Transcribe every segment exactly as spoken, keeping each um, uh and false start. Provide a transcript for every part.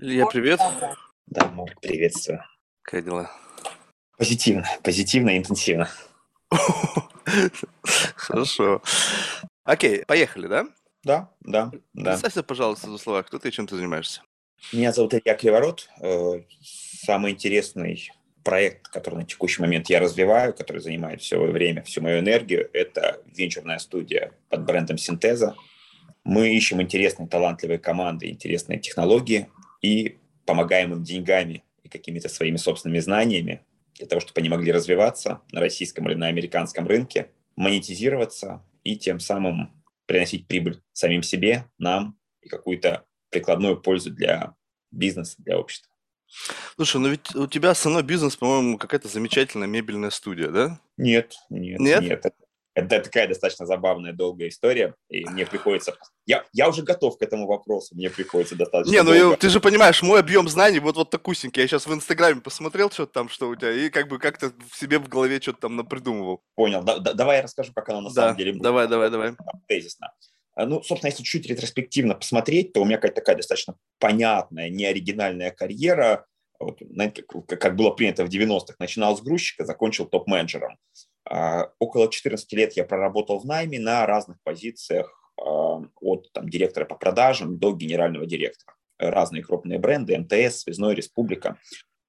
Илья, привет. Да, Марк, приветствую. Как дела? Позитивно, позитивно, интенсивно. Хорошо. Окей, поехали, да? Да, да. Представься, пожалуйста, в двух словах, кто ты и чем ты занимаешься. Меня зовут Илья Криворот. Самый интересный проект, который на текущий момент я развиваю, который занимает все мое время, всю мою энергию, это венчурная студия под брендом «Синтеза». Мы ищем интересные, талантливые команды, интересные технологии и помогаем им деньгами и какими-то своими собственными знаниями для того, чтобы они могли развиваться на российском или на американском рынке, монетизироваться и тем самым приносить прибыль самим себе, нам и какую-то прикладную пользу для бизнеса, для общества. Слушай, ну ведь у тебя основной бизнес, по-моему, какая-то замечательная мебельная студия, да? Нет, нет, нет. нет. Это такая достаточно забавная, долгая история, и мне приходится... Я, я уже готов к этому вопросу, мне приходится достаточно Не, ну долго. Ты же понимаешь, мой объем знаний вот, вот такусенький. Я сейчас в Инстаграме посмотрел что-то там, что у тебя, и как бы как-то в себе в голове что-то там напридумывал. Понял. Да, да, давай я расскажу, как оно на да, самом деле будет. давай, давай, давай. Тезисно. Ну, собственно, если чуть ретроспективно посмотреть, то у меня какая-то такая достаточно понятная, неоригинальная карьера. Вот, знаете, как было принято в девяностых. Начинал с грузчика, закончил топ-менеджером. Около четырнадцати лет я проработал в найме на разных позициях, от там, директора по продажам до генерального директора. Разные крупные бренды, МТС, Связной, Республика.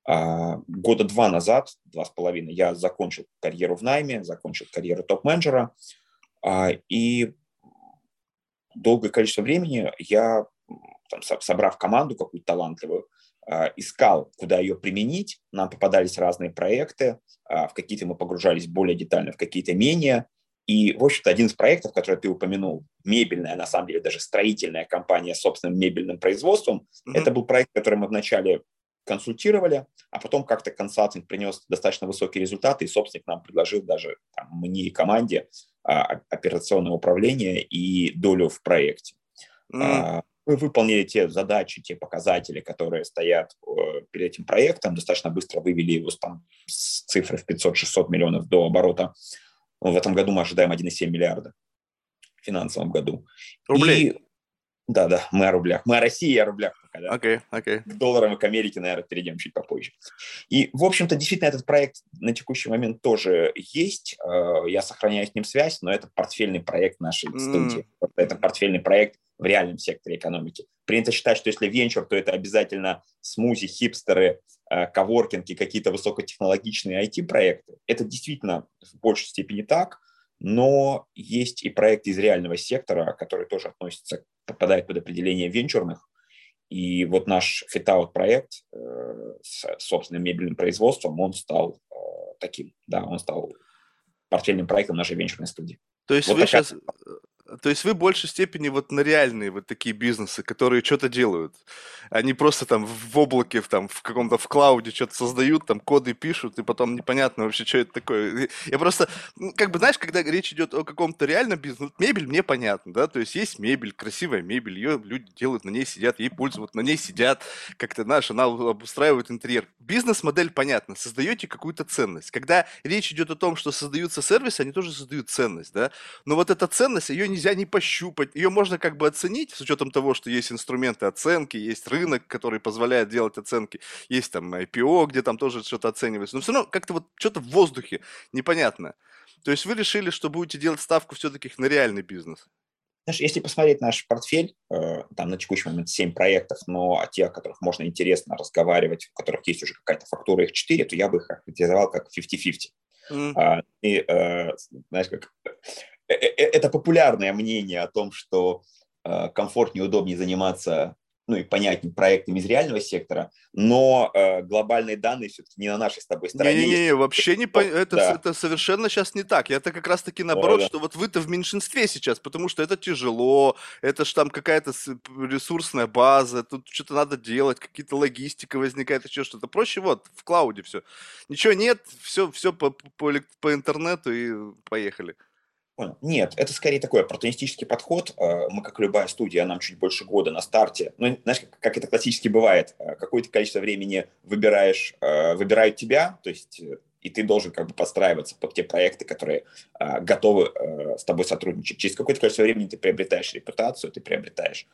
Года два назад, два с половиной, я закончил карьеру в найме, закончил карьеру топ-менеджера. И долгое количество времени я, там, собрав команду какую-то талантливую, искал, куда ее применить. Нам попадались разные проекты, в какие-то мы погружались более детально, в какие-то менее. И, в общем-то, один из проектов, который ты упомянул, мебельная, на самом деле даже строительная компания с собственным мебельным производством, mm-hmm. это был проект, который мы вначале консультировали, а потом как-то консалтинг принес достаточно высокие результаты, и собственник нам предложил даже там, мне и команде операционное управление и долю в проекте. Mm-hmm. Мы выполнили те задачи, те показатели, которые стоят перед этим проектом, достаточно быстро вывели его там, с цифры в пятьсот-шестьсот миллионов до оборота. В этом году мы ожидаем один и семь десятых миллиарда в финансовом году. Рублей? И... Да, да, мы о рублях. Мы о России и о рублях пока, да? Окей, окей. К долларам и к Америке, наверное, перейдем чуть попозже. И, в общем-то, действительно, этот проект на текущий момент тоже есть. Я сохраняю с ним связь, но это портфельный проект нашей mm. студии. Это портфельный проект в реальном секторе экономики. Принято считать, что если венчур, то это обязательно смузи, хипстеры, коворкинги, какие-то высокотехнологичные ай ти-проекты. Это действительно в большей степени так, но есть и проекты из реального сектора, которые тоже относятся, попадают под определение венчурных. И вот наш фит-аут проект э, с собственным мебельным производством, он стал э, таким, да, он стал портфельным проектом нашей венчурной студии. То есть вот вы сейчас... То есть вы в большей степени вот на реальные вот такие бизнесы, которые что-то делают. Они просто там в облаке, там, в каком-то в клауде что-то создают, там коды пишут, и потом непонятно вообще, что это такое. Я просто, как бы, знаешь, когда речь идет о каком-то реальном бизнесе, вот мебель мне понятно, да, то есть есть мебель, красивая мебель, ее люди делают, на ней сидят, ей пользуются, вот на ней сидят, как-то, знаешь, она обустраивает интерьер. Бизнес-модель понятна, создаете какую-то ценность. Когда речь идет о том, что создаются сервисы, они тоже создают ценность, да, но вот эта ценность, ее не нельзя не пощупать. Ее можно как бы оценить с учетом того, что есть инструменты оценки, есть рынок, который позволяет делать оценки, есть там ай пи о, где там тоже что-то оценивается. Но все равно как-то вот что-то в воздухе непонятно. То есть вы решили, что будете делать ставку все-таки на реальный бизнес? Знаешь, если посмотреть наш портфель, там на текущий момент семь проектов, но о тех, о которых можно интересно разговаривать, у которых есть уже какая-то фактура, их четыре, то я бы их охарактеризовал как пятьдесят на пятьдесят. Mm. И, знаешь, как... Это популярное мнение о том, что э, комфортнее, удобнее заниматься, ну и понятнее, проектами из реального сектора, но э, глобальные данные все-таки не на нашей с тобой стороне. Не-не-не, вообще не по... это, да. это совершенно сейчас не так. Я-то как раз-таки наоборот, да, да. что вот вы-то в меньшинстве сейчас, потому что это тяжело, это ж там какая-то ресурсная база, тут что-то надо делать, какие-то логистика возникает, еще что-то. Проще вот, в клауде все. Ничего нет, все, все по, по, по интернету и поехали. Нет, это скорее такой оппортунистический подход. Мы, как любая студия, нам чуть больше года на старте. Ну, знаешь, как, как это классически бывает, какое-то количество времени выбираешь, выбирают тебя, то есть и ты должен как бы подстраиваться под те проекты, которые готовы с тобой сотрудничать. Через какое-то количество времени ты приобретаешь репутацию, ты приобретаешь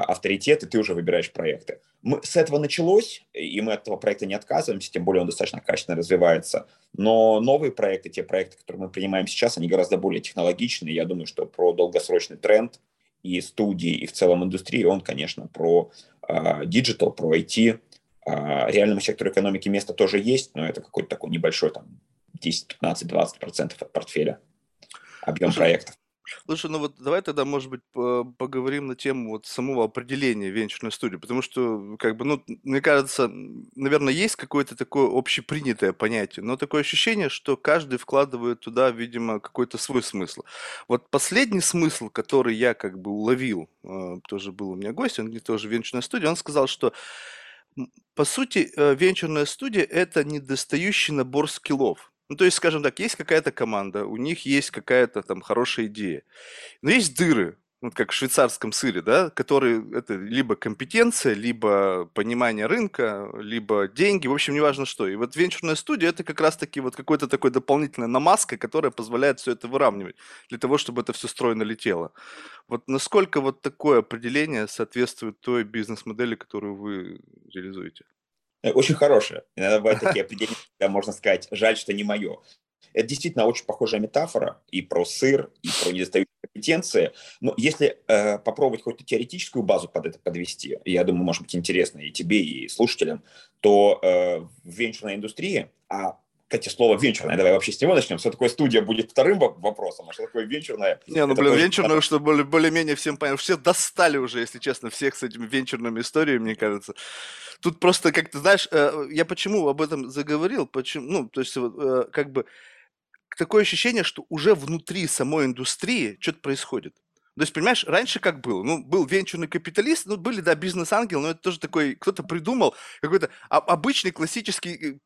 авторитет, и ты уже выбираешь проекты. Мы, с этого началось, и мы от этого проекта не отказываемся, тем более он достаточно качественно развивается. Но новые проекты, те проекты, которые мы принимаем сейчас, они гораздо более технологичны. Я думаю, что про долгосрочный тренд и студии, и в целом индустрии, он, конечно, про диджитал, э, про ай ти. Э, реальному сектору экономики место тоже есть, но это какой-то такой небольшой, там, десять, пятнадцать, двадцать процентов от портфеля, объем проектов. Слушай, ну вот давай тогда, может быть, поговорим на тему вот самого определения венчурной студии, потому что, как бы, ну, мне кажется, наверное, есть какое-то такое общепринятое понятие, но такое ощущение, что каждый вкладывает туда, видимо, какой-то свой смысл. Вот последний смысл, который я, как бы, уловил, тоже был у меня гость, он тоже венчурная студия, он сказал, что, по сути, венчурная студия – это недостающий набор скиллов. Ну, то есть, скажем так, есть какая-то команда, у них есть какая-то там хорошая идея, но есть дыры, вот как в швейцарском сыре, да, которые это либо компетенция, либо понимание рынка, либо деньги, в общем, неважно что. И вот венчурная студия – это как раз-таки вот какой-то такой дополнительная намазка, которая позволяет все это выравнивать, для того, чтобы это все стройно летело. Вот насколько вот такое определение соответствует той бизнес-модели, которую вы реализуете? Очень хорошее. Иногда бывают такие определения, когда можно сказать, жаль, что не мое. Это действительно очень похожая метафора и про сыр, и про недостающие компетенции. Но если э, попробовать какую-то теоретическую базу под это подвести, я думаю, может быть интересно и тебе, и слушателям, то э, в венчурной индустрии, а, кстати, слово венчурное, давай вообще с него начнем, что такое студия будет вторым вопросом, а что такое венчурное? Не, ну, блин, венчурное, что более-менее всем понятно. Все достали уже, если честно, всех с этими венчурными историями, мне кажется. Тут просто как-то, знаешь, я почему об этом заговорил, почему, ну, то есть, как бы, такое ощущение, что уже внутри самой индустрии что-то происходит. То есть, понимаешь, раньше как было? Ну, был венчурный капиталист, ну, были, да, бизнес-ангел, но это тоже такой, кто-то придумал, какой-то обычный классический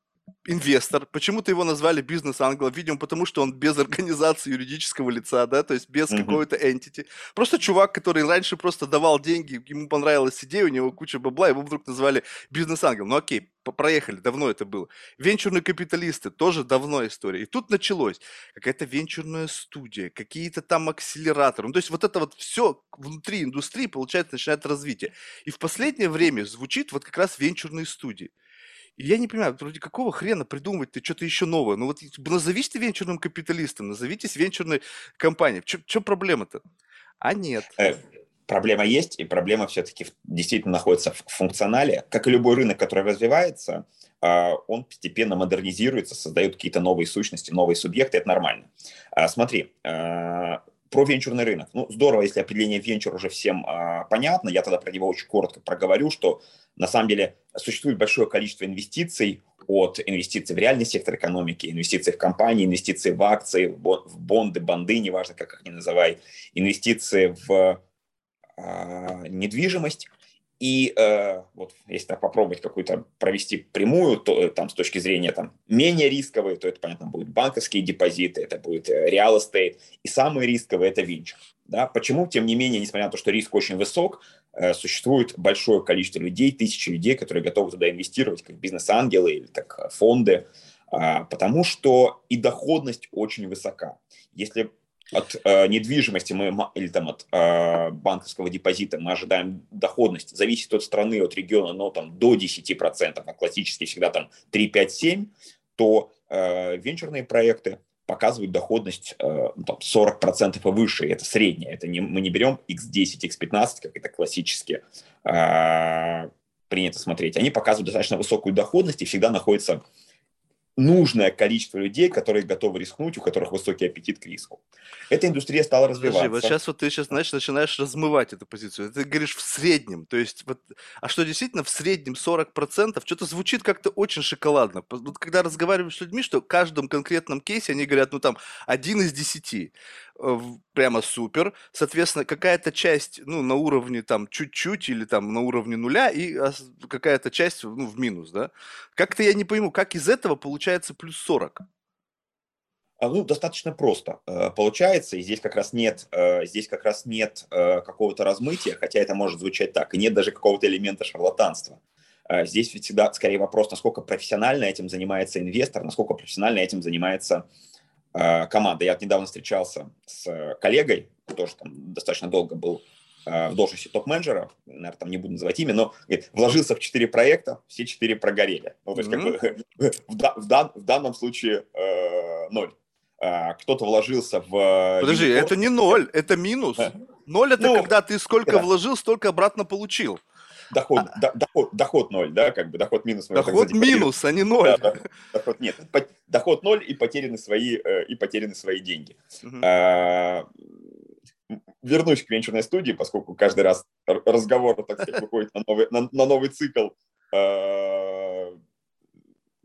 инвестор, почему-то его назвали бизнес-ангелом, видимо, потому что он без организации юридического лица, да, то есть без uh-huh. какого-то entity. Просто чувак, который раньше просто давал деньги, ему понравилась идея, у него куча бабла, его вдруг назвали бизнес-ангелом. Ну окей, проехали, давно это было. Венчурные капиталисты, тоже давно история. И тут началось какая-то венчурная студия, какие-то там акселераторы. Ну, то есть вот это вот все внутри индустрии, получается, начинает развитие. И в последнее время звучит вот как раз венчурные студии. Я не понимаю, вроде какого хрена придумывать ты что-то еще новое? Ну вот назовись ты венчурным капиталистом, назовитесь венчурной компанией. В чем проблема-то? А нет. Э, проблема есть, и проблема все-таки действительно находится в функционале. Как и любой рынок, который развивается, э, он постепенно модернизируется, создает какие-то новые сущности, новые субъекты. Это нормально. Э, смотри, э, про венчурный рынок. Ну, здорово, если определение венчур уже всем э, понятно. Я тогда про него очень коротко проговорю, что на самом деле существует большое количество инвестиций, от инвестиций в реальный сектор экономики, инвестиций в компании, инвестиций в акции, в бонды, банды, неважно, как их не называй, инвестиции в э, недвижимость. И э, вот если так попробовать какую-то провести прямую, то там с точки зрения там, менее рисковые, то это, понятно, будут банковские депозиты, это будет real estate, и самые рисковые – это венчур. Да? Почему, тем не менее, несмотря на то, что риск очень высок, э, существует большое количество людей, тысячи людей, которые готовы туда инвестировать, как бизнес-ангелы или так фонды, э, потому что и доходность очень высока. Если от э, недвижимости мы, или там, от э, банковского депозита мы ожидаем доходность, зависит от страны, от региона, но там, до десять процентов, а классически всегда там, три, пять, семь, то э, венчурные проекты показывают доходность э, там, сорок процентов и выше, это среднее. Это не, мы не берем икс десять, икс пятнадцать, как это классически э, принято смотреть. Они показывают достаточно высокую доходность и всегда находятся... нужное количество людей, которые готовы рискнуть, у которых высокий аппетит к риску. Эта индустрия стала развиваться. Подожди, вот сейчас вот ты сейчас, знаешь, начинаешь размывать эту позицию. Ты говоришь в среднем, то есть вот, а что действительно в среднем сорок процентов, что-то звучит как-то очень шоколадно. Вот когда разговариваешь с людьми, что в каждом конкретном кейсе они говорят, ну там, один из десяти, прямо супер, соответственно, какая-то часть, ну, на уровне там чуть-чуть или там на уровне нуля и какая-то часть, ну, в минус, да. Как-то я не пойму, как из этого получается плюс сорок? Ну, достаточно просто получается, и здесь как раз нет, здесь как раз нет какого-то размытия, хотя это может звучать так, и нет даже какого-то элемента шарлатанства. Здесь ведь всегда скорее вопрос, насколько профессионально этим занимается инвестор, насколько профессионально этим занимается команда. Я недавно встречался с коллегой, тоже там достаточно долго был в должности топ-менеджера, наверное, там не буду называть имя, но говорит, вложился в четыре проекта, все четыре прогорели. Ну, то есть, mm-hmm. как бы, в, да, в, дан, в данном случае э, ноль. А, кто-то вложился в... Подожди, минус. Это не ноль, это минус. А. Ноль – это ну, когда ты сколько да. вложил, столько обратно получил. Доход, а. до, доход, доход ноль, да, как бы доход минус. Доход минус, а не ноль. Да, да, доход, нет, по, доход ноль и потеряны свои, э, и потеряны свои деньги. Mm-hmm. А, вернусь к венчурной студии, поскольку каждый раз разговор, так сказать, выходит на новый, на, на новый цикл э-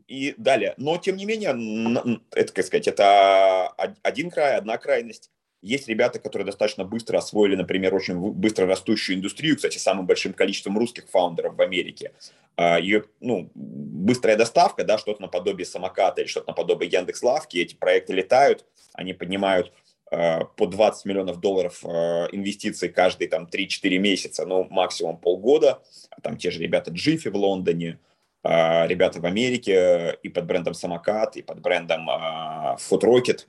и далее. Но, тем не менее, это, как сказать, это один край, одна крайность. Есть ребята, которые достаточно быстро освоили, например, очень быстро растущую индустрию, кстати, самым большим количеством русских фаундеров в Америке. Ее, ну, быстрая доставка, да, что-то наподобие самоката или что-то наподобие Яндекс.Лавки, эти проекты летают, они поднимают по двадцать миллионов долларов инвестиций каждые там, три-четыре месяца, ну, максимум полгода. Там те же ребята Джифи в Лондоне, ребята в Америке и под брендом «Самокат», и под брендом «Фудрокет».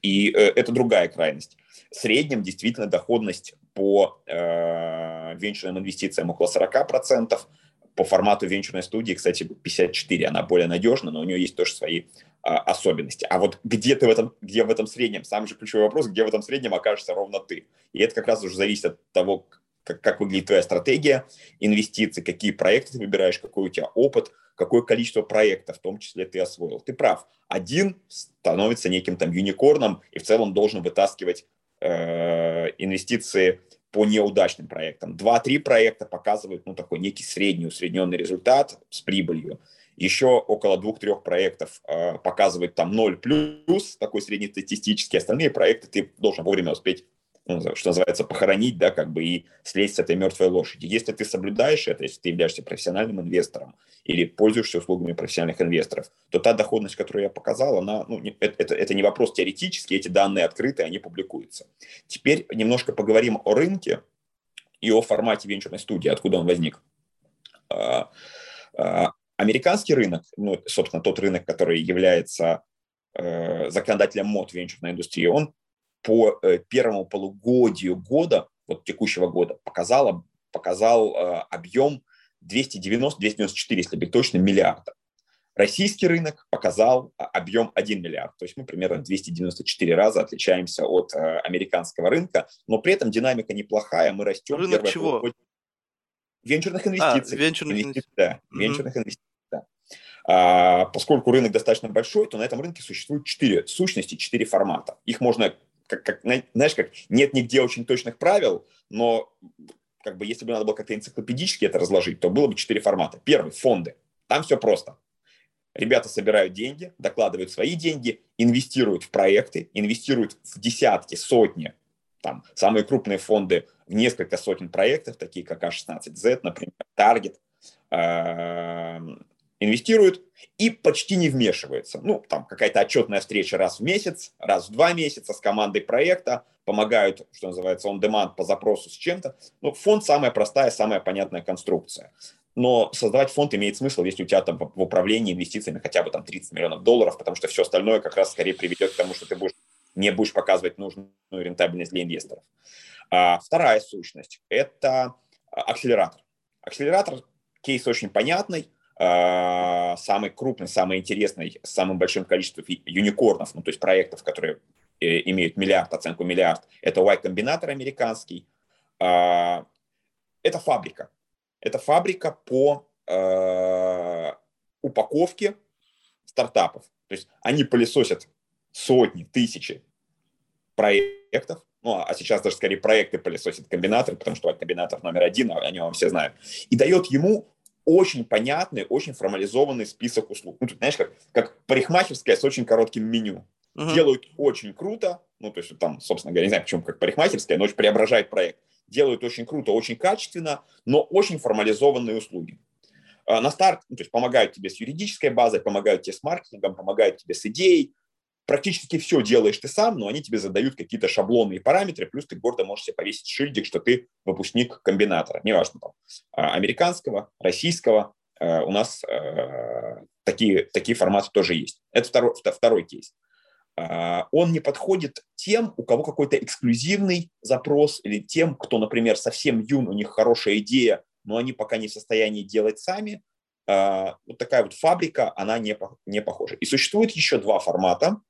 И это другая крайность. В среднем действительно доходность по венчурным инвестициям около сорок процентов. По формату венчурной студии, кстати, пятьдесят четыре процента, она более надежна, но у нее есть тоже свои а, особенности. А вот где ты в этом, где в этом среднем, самый же ключевой вопрос, где в этом среднем окажешься ровно ты. И это как раз уже зависит от того, как, как выглядит твоя стратегия инвестиций, какие проекты ты выбираешь, какой у тебя опыт, какое количество проектов, в том числе, ты освоил. Ты прав, один становится неким там юникорном и в целом должен вытаскивать э, инвестиции по неудачным проектам. Два-три проекта показывают, ну, такой некий средний, усредненный результат с прибылью. Еще около двух-трех проектов э, показывают там ноль плюс, такой среднестатистический. Остальные проекты ты должен вовремя успеть, ну, что называется, похоронить, да, как бы и слезть с этой мертвой лошади. Если ты соблюдаешь это, если ты являешься профессиональным инвестором или пользуешься услугами профессиональных инвесторов, то та доходность, которую я показал, она, ну, это, это, это не вопрос теоретический, эти данные открыты, они публикуются. Теперь немножко поговорим о рынке и о формате венчурной студии, откуда он возник. Американский рынок, ну, собственно, тот рынок, который является законодателем мод венчурной индустрии, он по первому полугодию года, вот текущего года, показал, показал э, объем двести девяносто - двести девяносто четыре, если быть точным, миллиарда. Российский рынок показал объем один миллиард, то есть мы примерно двести девяносто четыре раза отличаемся от э, американского рынка, но при этом динамика неплохая, мы растем. Рынок чего? Полугодие... Венчурных инвестиций. А, венчурных инвестиций, да. Mm-hmm. Венчурных инвестиций. А, поскольку рынок достаточно большой, то на этом рынке существует четыре сущности, четыре формата. Их можно... Как, как, знаешь, как нет нигде очень точных правил, но как бы, если бы надо было как-то энциклопедически это разложить, то было бы четыре формата. Первый – фонды. Там все просто. Ребята собирают деньги, докладывают свои деньги, инвестируют в проекты, инвестируют в десятки, сотни. Там самые крупные фонды в несколько сотен проектов, такие как а шестнадцать зет, например, Target, инвестируют и почти не вмешиваются. Ну, там какая-то отчетная встреча раз в месяц, раз в два месяца с командой проекта, помогают, что называется, on-demand по запросу с чем-то. Ну, фонд – самая простая, самая понятная конструкция. Но создавать фонд имеет смысл, если у тебя там в управлении инвестициями хотя бы там тридцать миллионов долларов, потому что все остальное как раз скорее приведет к тому, что ты будешь, не будешь показывать нужную рентабельность для инвесторов. А вторая сущность – это акселератор. Акселератор – кейс очень понятный, самый крупный, самый интересный, с самым большим количеством юникорнов, ну, то есть проектов, которые имеют миллиард, оценку миллиард, это Y-комбинатор американский. Это фабрика. Это фабрика по упаковке стартапов. То есть они пылесосят сотни, тысячи проектов, ну, а сейчас даже скорее проекты пылесосят комбинаторы, потому что Y-комбинатор номер один, о нем все знают, и дает ему очень понятный, очень формализованный список услуг. Ну, ты знаешь, как, как парикмахерская с очень коротким меню. Uh-huh. Делают очень круто, ну, то есть там, собственно говоря, не знаю, почему как парикмахерская, но очень преображает проект. Делают очень круто, очень качественно, но очень формализованные услуги. А на старт, ну, то есть помогают тебе с юридической базой, помогают тебе с маркетингом, помогают тебе с идеей. Практически все делаешь ты сам, но они тебе задают какие-то шаблоны и параметры, плюс ты гордо можешь себе повесить шильдик, что ты выпускник комбинатора. Неважно, там, американского, российского, у нас такие, такие форматы тоже есть. Это второй, второй кейс. он не подходит тем, у кого какой-то эксклюзивный запрос, или тем, кто, например, совсем юн, у них хорошая идея, но они пока не в состоянии делать сами. Вот такая вот фабрика, она не, не похожа. И существует еще два формата,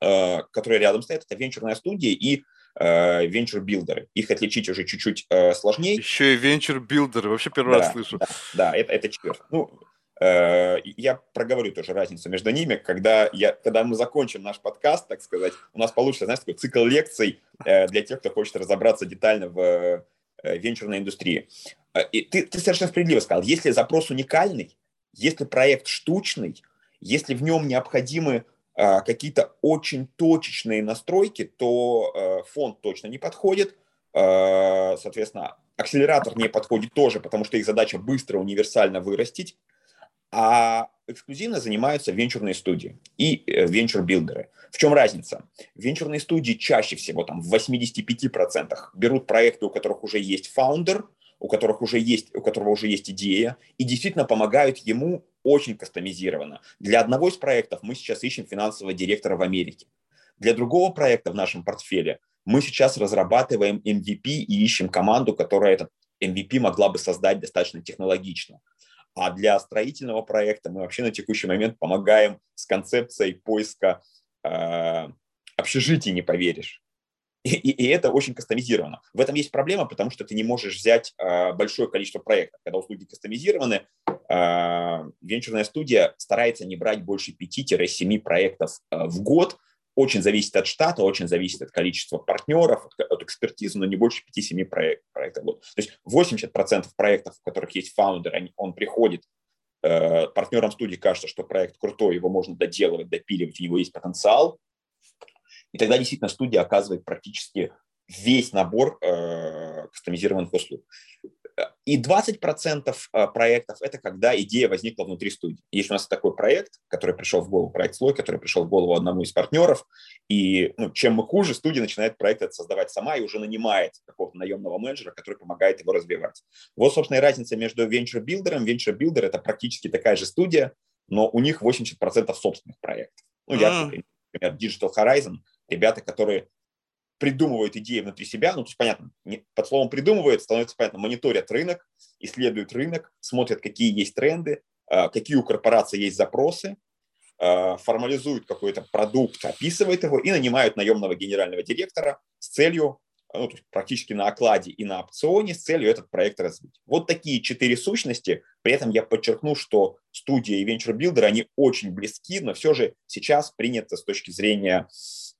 которые рядом стоят. Это венчурная студия и венчур-билдеры. Их отличить уже чуть-чуть сложнее. Еще и венчур-билдеры. Вообще первый да, раз слышу. Да, да это, это четвертый. Ну, я проговорю тоже разницу между ними, когда, я, когда мы закончим наш подкаст, так сказать, у нас получится, знаешь, такой цикл лекций для тех, кто хочет разобраться детально в венчурной индустрии. И ты, ты совершенно справедливо сказал, если запрос уникальный, если проект штучный, если в нем необходимы какие-то очень точечные настройки, то фонд точно не подходит, соответственно, акселератор не подходит тоже, потому что их задача быстро, универсально вырастить. А эксклюзивно занимаются венчурные студии и венчур-билдеры. В чем разница? Венчурные студии чаще всего, там, в восемьдесят пять процентов берут проекты, у которых уже есть фаундер, у которых уже есть, у которого уже есть идея, и действительно помогают ему очень кастомизированно. Для одного из проектов мы сейчас ищем финансового директора в Америке. Для другого проекта в нашем портфеле мы сейчас разрабатываем эм ви пи и ищем команду, которая этот эм ви пи могла бы создать достаточно технологично. А для строительного проекта мы вообще на текущий момент помогаем с концепцией поиска э, общежитий, не поверишь. И, и, и это очень кастомизировано. В этом есть проблема, потому что ты не можешь взять э, большое количество проектов. Когда услуги кастомизированы, э, венчурная студия старается не брать больше пяти-семи проектов э, в год. Очень зависит от штата, очень зависит от количества партнеров, от, от экспертизы, но не больше пяти-семи проект, проектов в год. То есть восемьдесят процентов проектов, у которых есть фаундер, они, он приходит, э, партнерам студии кажется, что проект крутой, его можно доделывать, допиливать, у него есть потенциал. И тогда действительно студия оказывает практически весь набор э, кастомизированных услуг. И двадцать процентов проектов – это когда идея возникла внутри студии. Есть у нас такой проект, который пришел в голову, проект «Слой», который пришел в голову одному из партнеров. И ну, чем мы хуже, студия начинает проект этот создавать сама и уже нанимает какого-то наемного менеджера, который помогает его развивать. Вот, собственно, и разница между венчур-билдером. Венчур-билдер – это практически такая же студия, но у них восемьдесят процентов собственных проектов. Ну, mm-hmm. я, например, Digital Horizon – ребята, которые придумывают идеи внутри себя, ну, то есть, понятно, под словом «придумывают» становится, понятно, мониторят рынок, исследуют рынок, смотрят, какие есть тренды, какие у корпораций есть запросы, формализуют какой-то продукт, описывают его и нанимают наемного генерального директора с целью, ну, то есть практически на окладе и на опционе, с целью этот проект развить. Вот такие четыре сущности. При этом я подчеркну, что студия и венчур-билдеры, они очень близки, но все же сейчас принято с точки зрения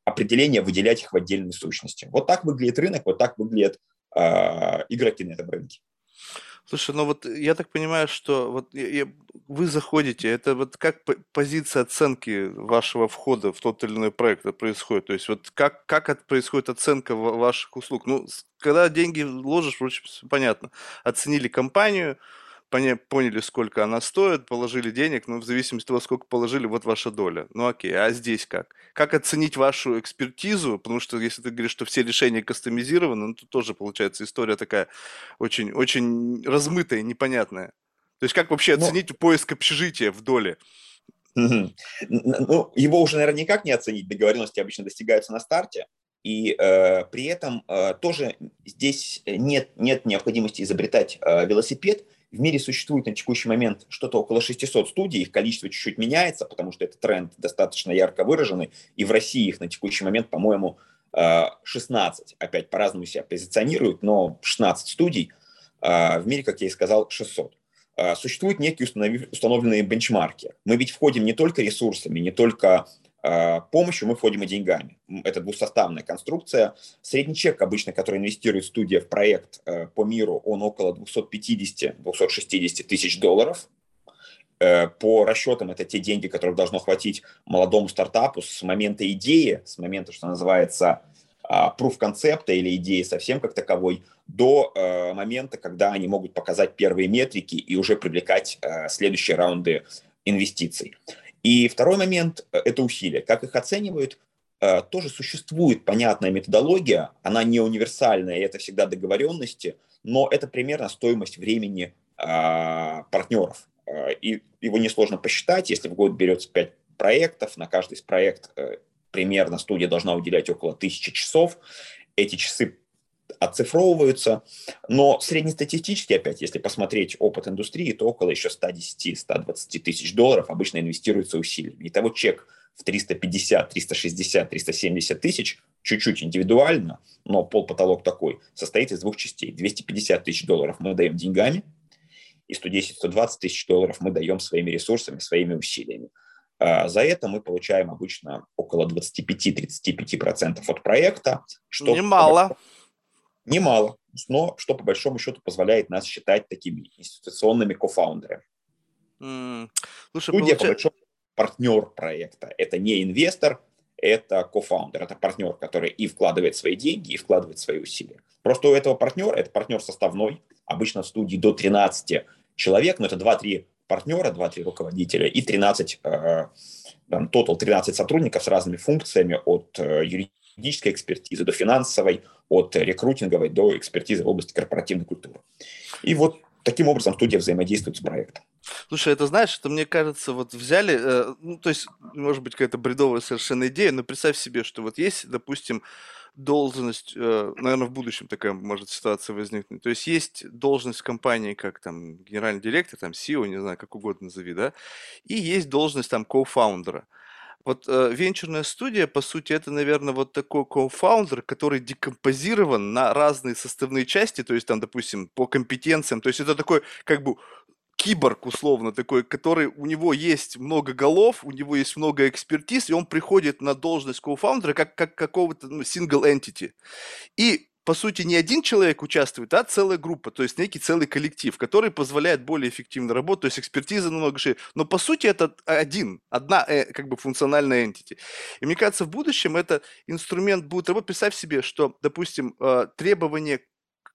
определение, выделять их в отдельные сущности. Вот так выглядит рынок, вот так выглядят э, игроки на этом рынке. Слушай, ну вот я так понимаю, что вот я, я, вы заходите, это вот как позиция оценки вашего входа в тот или иной проект происходит? То есть вот как, как это происходит оценка ваших услуг? Ну, когда деньги вложишь, вроде понятно, оценили компанию, поняли, сколько она стоит, положили денег, ну, в зависимости от того, сколько положили, вот ваша доля. Ну, окей, а здесь как? Как оценить вашу экспертизу? Потому что, если ты говоришь, что все решения кастомизированы, ну, тут тоже, получается, история такая очень, очень размытая, непонятная. То есть, как вообще оценить Но... поиск общежития в доле? Mm-hmm. Ну, его уже, наверное, никак не оценить. Договоренности обычно достигаются на старте. И э, при этом э, тоже здесь нет, нет необходимости изобретать э, велосипед. В мире существует на текущий момент что-то около шестисот студий, их количество чуть-чуть меняется, потому что этот тренд достаточно ярко выраженный, и в России их на текущий момент, по-моему, шестнадцать, опять по-разному себя позиционируют, но шестнадцать студий, в мире, как я и сказал, шестьсот. Существуют некие установленные бенчмарки. Мы ведь входим не только ресурсами, не только помощью, мы входим и деньгами. Это двусоставная конструкция. Средний чек обычно, который инвестирует студия в проект по миру, он около двести пятьдесят - двести шестьдесят тысяч долларов. По расчетам это те деньги, которых должно хватить молодому стартапу с момента идеи, с момента, что называется, пруф-концепта или идеи совсем как таковой, до момента, когда они могут показать первые метрики и уже привлекать следующие раунды инвестиций. И второй момент – это усилия. Как их оценивают, тоже существует понятная методология, она не универсальная, и это всегда договоренности, но это примерно стоимость времени партнеров. И его несложно посчитать, если в год берется пять проектов, на каждый из проектов примерно студия должна уделять около тысячи часов. Эти часы оцифровываются, но среднестатистически, опять, если посмотреть опыт индустрии, то около еще сто десять - сто двадцать тысяч долларов обычно инвестируется усилиями. Итого чек в триста пятьдесят - триста шестьдесят - триста семьдесят тысяч, чуть-чуть индивидуально, но полпотолок такой, состоит из двух частей. двести пятьдесят тысяч долларов мы даем деньгами, и сто десять - сто двадцать тысяч долларов мы даем своими ресурсами, своими усилиями. За это мы получаем обычно около двадцать пять - тридцать пять процентов от проекта. Что немало. Немало, но что по большому счету позволяет нас считать такими институционными кофаундерами. Mm. Слушай, Студия, получ... по большому счету, партнер проекта. Это не инвестор, это кофаундер. Это партнер, который и вкладывает свои деньги, и вкладывает свои усилия. Просто у этого партнера, это партнер составной, обычно в студии до тринадцати человек, но это два-три партнера, два-три руководителя и тринадцать, там, тотал тринадцать сотрудников с разными функциями от юридических, юридической экспертизы до финансовой, от рекрутинговой до экспертизы в области корпоративной культуры. И вот таким образом студия взаимодействует с проектом. Слушай, это, знаешь, это, мне кажется, вот взяли, э, ну, то есть, может быть, какая-то бредовая совершенно идея, но представь себе, что вот есть, допустим, должность, э, наверное, в будущем такая может ситуация возникнуть, то есть есть должность компании, как там генеральный директор, там си и о, не знаю, как угодно назови, да, и есть должность там кофаундера. Вот э, венчурная студия, по сути, это, наверное, вот такой кофаундер, который декомпозирован на разные составные части, то есть там, допустим, по компетенциям, то есть это такой, как бы, киборг, условно, такой, который, у него есть много голов, у него есть много экспертиз, и он приходит на должность кофаундера как, как какого-то, ну, single entity. И по сути, не один человек участвует, а целая группа, то есть некий целый коллектив, который позволяет более эффективно работать, то есть экспертиза намного шире. Но по сути это один, одна как бы функциональная entity. И мне кажется, в будущем этот инструмент будет работать. Представь себе, что, допустим, требования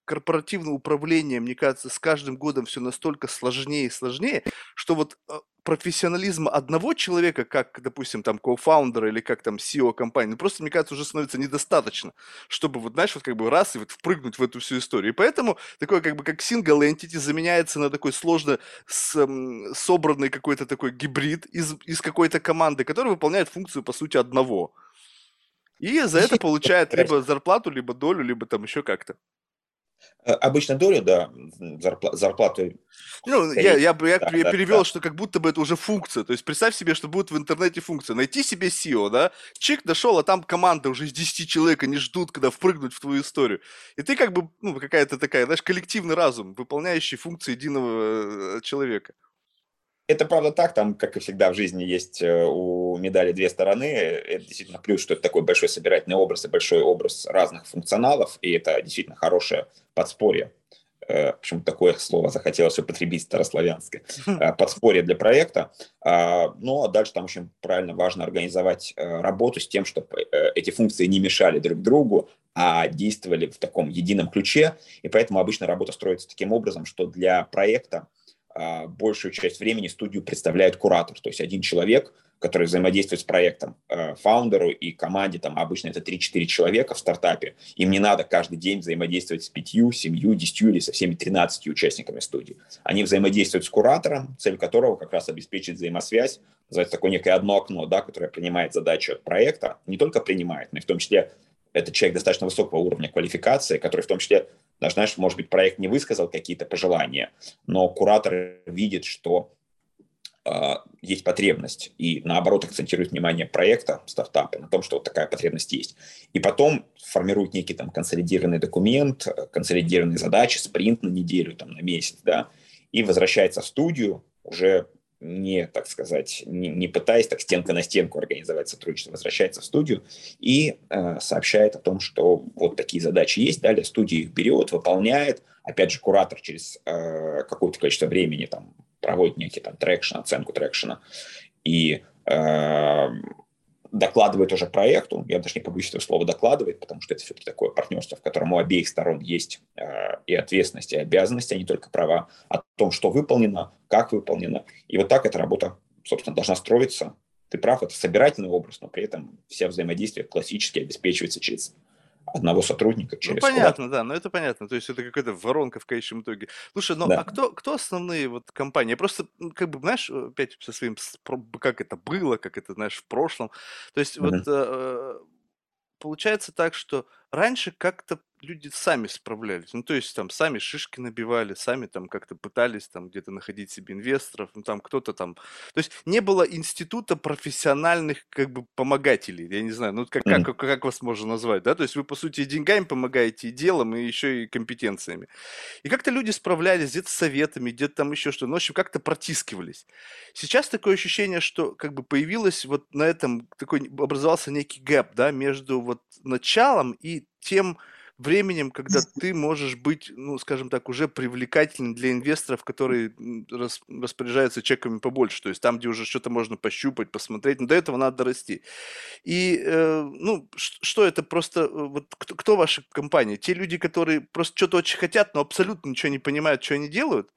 корпоративного управления, мне кажется, с каждым годом все настолько сложнее и сложнее, что вот профессионализма одного человека, как, допустим, там, кофаундера или как там си и о компании, ну, просто, мне кажется, уже становится недостаточно, чтобы, вот, знаешь, вот как бы раз и вот впрыгнуть в эту всю историю. И поэтому такой, как бы, как single entity заменяется на такой сложно с, эм, собранный какой-то такой гибрид из, из какой-то команды, который выполняет функцию, по сути, одного. И за это получает либо зарплату, либо долю, либо там еще как-то. Обычно долю, да, зарплату. зарплату ну, я, я, я, да, я да, перевел, да. Что как будто бы это уже функция. То есть представь себе, что будет в интернете функция. Найти себе си и о, да, чик нашел, а там команда уже из десяти человек, они ждут, когда впрыгнуть в твою историю. И ты как бы, ну, какая-то такая, знаешь, коллективный разум, выполняющий функции единого человека. Это правда так, там, как и всегда в жизни, есть у медали две стороны. Это действительно плюс, что это такой большой собирательный образ и большой образ разных функционалов, и это действительно хорошее подспорье. Почему-то такое слово захотелось употребить старославянское. Подспорье для проекта. Но дальше там очень правильно важно организовать работу с тем, чтобы эти функции не мешали друг другу, а действовали в таком едином ключе. И поэтому обычно работа строится таким образом, что для проекта большую часть времени студию представляет куратор, то есть один человек, который взаимодействует с проектом, фаундеру и команде, там обычно это три-четыре человека в стартапе, им не надо каждый день взаимодействовать с пятью, семью, десятью или со всеми тринадцатью участниками студии. Они взаимодействуют с куратором, цель которого как раз обеспечить взаимосвязь, называется такое некое одно окно, да, которое принимает задачи от проекта, не только принимает, но и в том числе это человек достаточно высокого уровня квалификации, который в том числе, даже, знаешь, может быть, проект не высказал какие-то пожелания, но куратор видит, что э, есть потребность, и наоборот акцентирует внимание проекта, стартапа, на том, что вот такая потребность есть. И потом формирует некий там консолидированный документ, консолидированные задачи, спринт на неделю, там, на месяц, да, и возвращается в студию уже не, так сказать, не, не пытаясь так стенка на стенку организовать сотрудничество, возвращается в студию и э, сообщает о том, что вот такие задачи есть, далее студия их берет, выполняет, опять же, куратор через э, какое-то количество времени там проводит некий там трекшн, оценку трекшена и э, докладывает уже проекту, я даже не побоюсь этого слова докладывает, потому что это все-таки такое партнерство, в котором у обеих сторон есть э, и ответственность, и обязанности, а не только права, о том, что выполнено, как выполнено. И вот так эта работа, собственно, должна строиться. Ты прав, это собирательный образ, но при этом все взаимодействие классически обеспечивается через одного сотрудника через... Ну, понятно, куда-то. Да, ну это понятно, то есть это какая-то воронка в конечном итоге. Слушай, ну да. а кто, кто основные вот компании? Я просто, как бы, знаешь, опять со своим, как это было, как это, знаешь, в прошлом, то есть угу. вот... Получается так, что раньше как-то люди сами справлялись, ну то есть там сами шишки набивали, сами там как-то пытались там где-то находить себе инвесторов, ну там кто-то там, то есть не было института профессиональных как бы помогателей, я не знаю, ну как, как, как вас можно назвать, да, то есть вы по сути и деньгами помогаете, и делом, и еще и компетенциями, и как-то люди справлялись где-то с советами, где-то там еще что-то, ну в общем как-то протискивались. Сейчас такое ощущение, что как бы появилось вот на этом, такой образовался некий гэп, да, между вот началом и тем временем, когда ты можешь быть, ну, скажем так, уже привлекательным для инвесторов, которые распоряжаются чеками побольше, то есть там, где уже что-то можно пощупать, посмотреть, но до этого надо дорасти. И, э, ну, что это просто, вот кто, кто ваша компания? Те люди, которые просто что-то очень хотят, но абсолютно ничего не понимают, что они делают?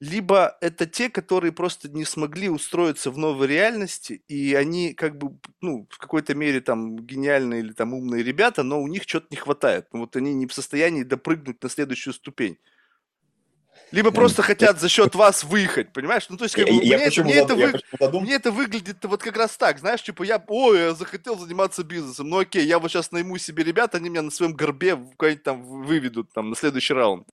Либо это те, которые просто не смогли устроиться в новой реальности, и они как бы, ну, в какой-то мере там гениальные или там умные ребята, но у них что-то не хватает. Вот они не в состоянии допрыгнуть на следующую ступень. Либо просто хотят за счет вас выехать, понимаешь? Ну, то есть, как бы, мне, это, мне, это вы... мне это выглядит вот как раз так, знаешь, типа, я, ой, я захотел заниматься бизнесом, ну, окей, я вот сейчас найму себе ребят, они меня на своем горбе куда-нибудь там выведут там на следующий раунд.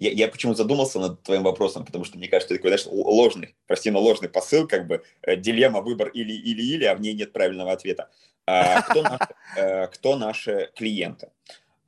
Я, я почему задумался над твоим вопросом, потому что, мне кажется, это такой, знаешь, ложный, прости, но ложный посыл, как бы, дилемма, выбор или-или-или, а в ней нет правильного ответа. А, кто, наш, кто наши клиенты?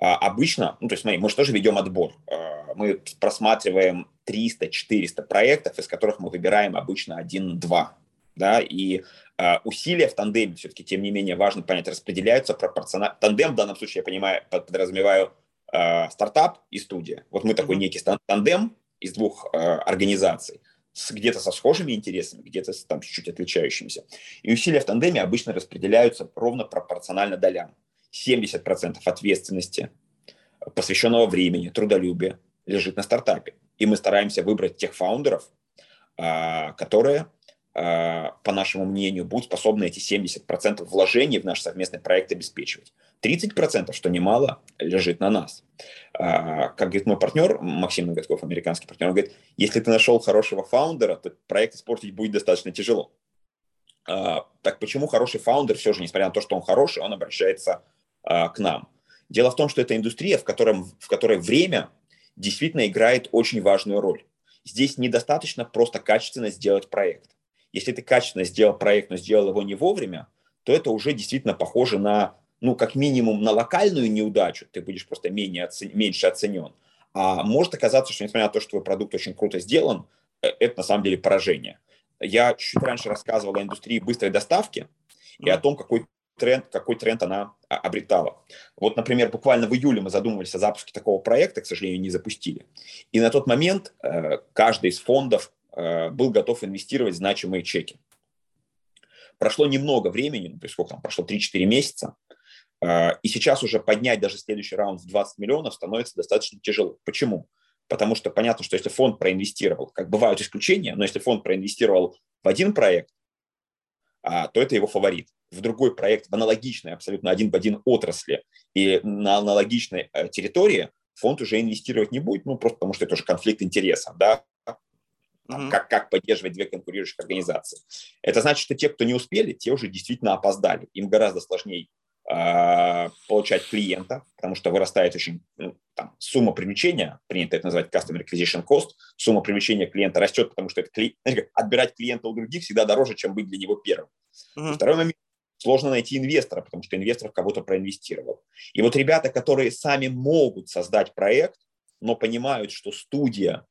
А, обычно, ну, то есть, смотри, мы же тоже ведем отбор. А, мы просматриваем триста-четыреста проектов, из которых мы выбираем обычно один-два, да, и а, усилия в тандеме все-таки, тем не менее, важно понять, распределяются пропорционально. Тандем в данном случае, я понимаю, подразумеваю, стартап и студия. Вот мы такой некий тандем из двух э, организаций, с, где-то со схожими интересами, где-то с, там чуть-чуть отличающимися. И усилия в тандеме обычно распределяются ровно пропорционально долям. семьдесят процентов ответственности, посвященного времени, трудолюбия лежит на стартапе. И мы стараемся выбрать тех фаундеров, э, которые, э, по нашему мнению, будут способны эти семьдесят процентов вложений в наш совместный проект обеспечивать. тридцать процентов, что немало, лежит на нас. Как говорит мой партнер, Максим Ноготков, американский партнер, он говорит, если ты нашел хорошего фаундера, то проект испортить будет достаточно тяжело. Так почему хороший фаундер все же, несмотря на то, что он хороший, он обращается к нам? Дело в том, что это индустрия, в, котором, в которой время действительно играет очень важную роль. Здесь недостаточно просто качественно сделать проект. Если ты качественно сделал проект, но сделал его не вовремя, то это уже действительно похоже на... ну, как минимум, на локальную неудачу, ты будешь просто менее оцен... меньше оценен. А может оказаться, что, несмотря на то, что твой продукт очень круто сделан, это на самом деле поражение. Я чуть раньше рассказывал о индустрии быстрой доставки и о том, какой тренд, какой тренд она обретала. Вот, например, буквально в июле мы задумывались о запуске такого проекта, к сожалению, не запустили. И на тот момент э, каждый из фондов э, был готов инвестировать значимые чеки. Прошло немного времени, ну, то есть сколько там, прошло три-четыре месяца, и сейчас уже поднять даже следующий раунд в двадцать миллионов становится достаточно тяжело. Почему? Потому что понятно, что если фонд проинвестировал, как бывают исключения, но если фонд проинвестировал в один проект, то это его фаворит. В другой проект, в аналогичной, абсолютно один в один отрасли и на аналогичной территории фонд уже инвестировать не будет, ну просто потому что это уже конфликт интересов, да? Там, mm-hmm. как, как поддерживать две конкурирующих организации. Это значит, что те, кто не успели, те уже действительно опоздали. Им гораздо сложнее получать клиента, потому что вырастает очень ну, там, сумма привлечения, принято это называть Customer Acquisition Cost, сумма привлечения клиента растет, потому что это кли... отбирать клиента у других всегда дороже, чем быть для него первым. Uh-huh. Второй момент, сложно найти инвестора, потому что инвестор в кого-то проинвестировал. И вот ребята, которые сами могут создать проект, но понимают, что студия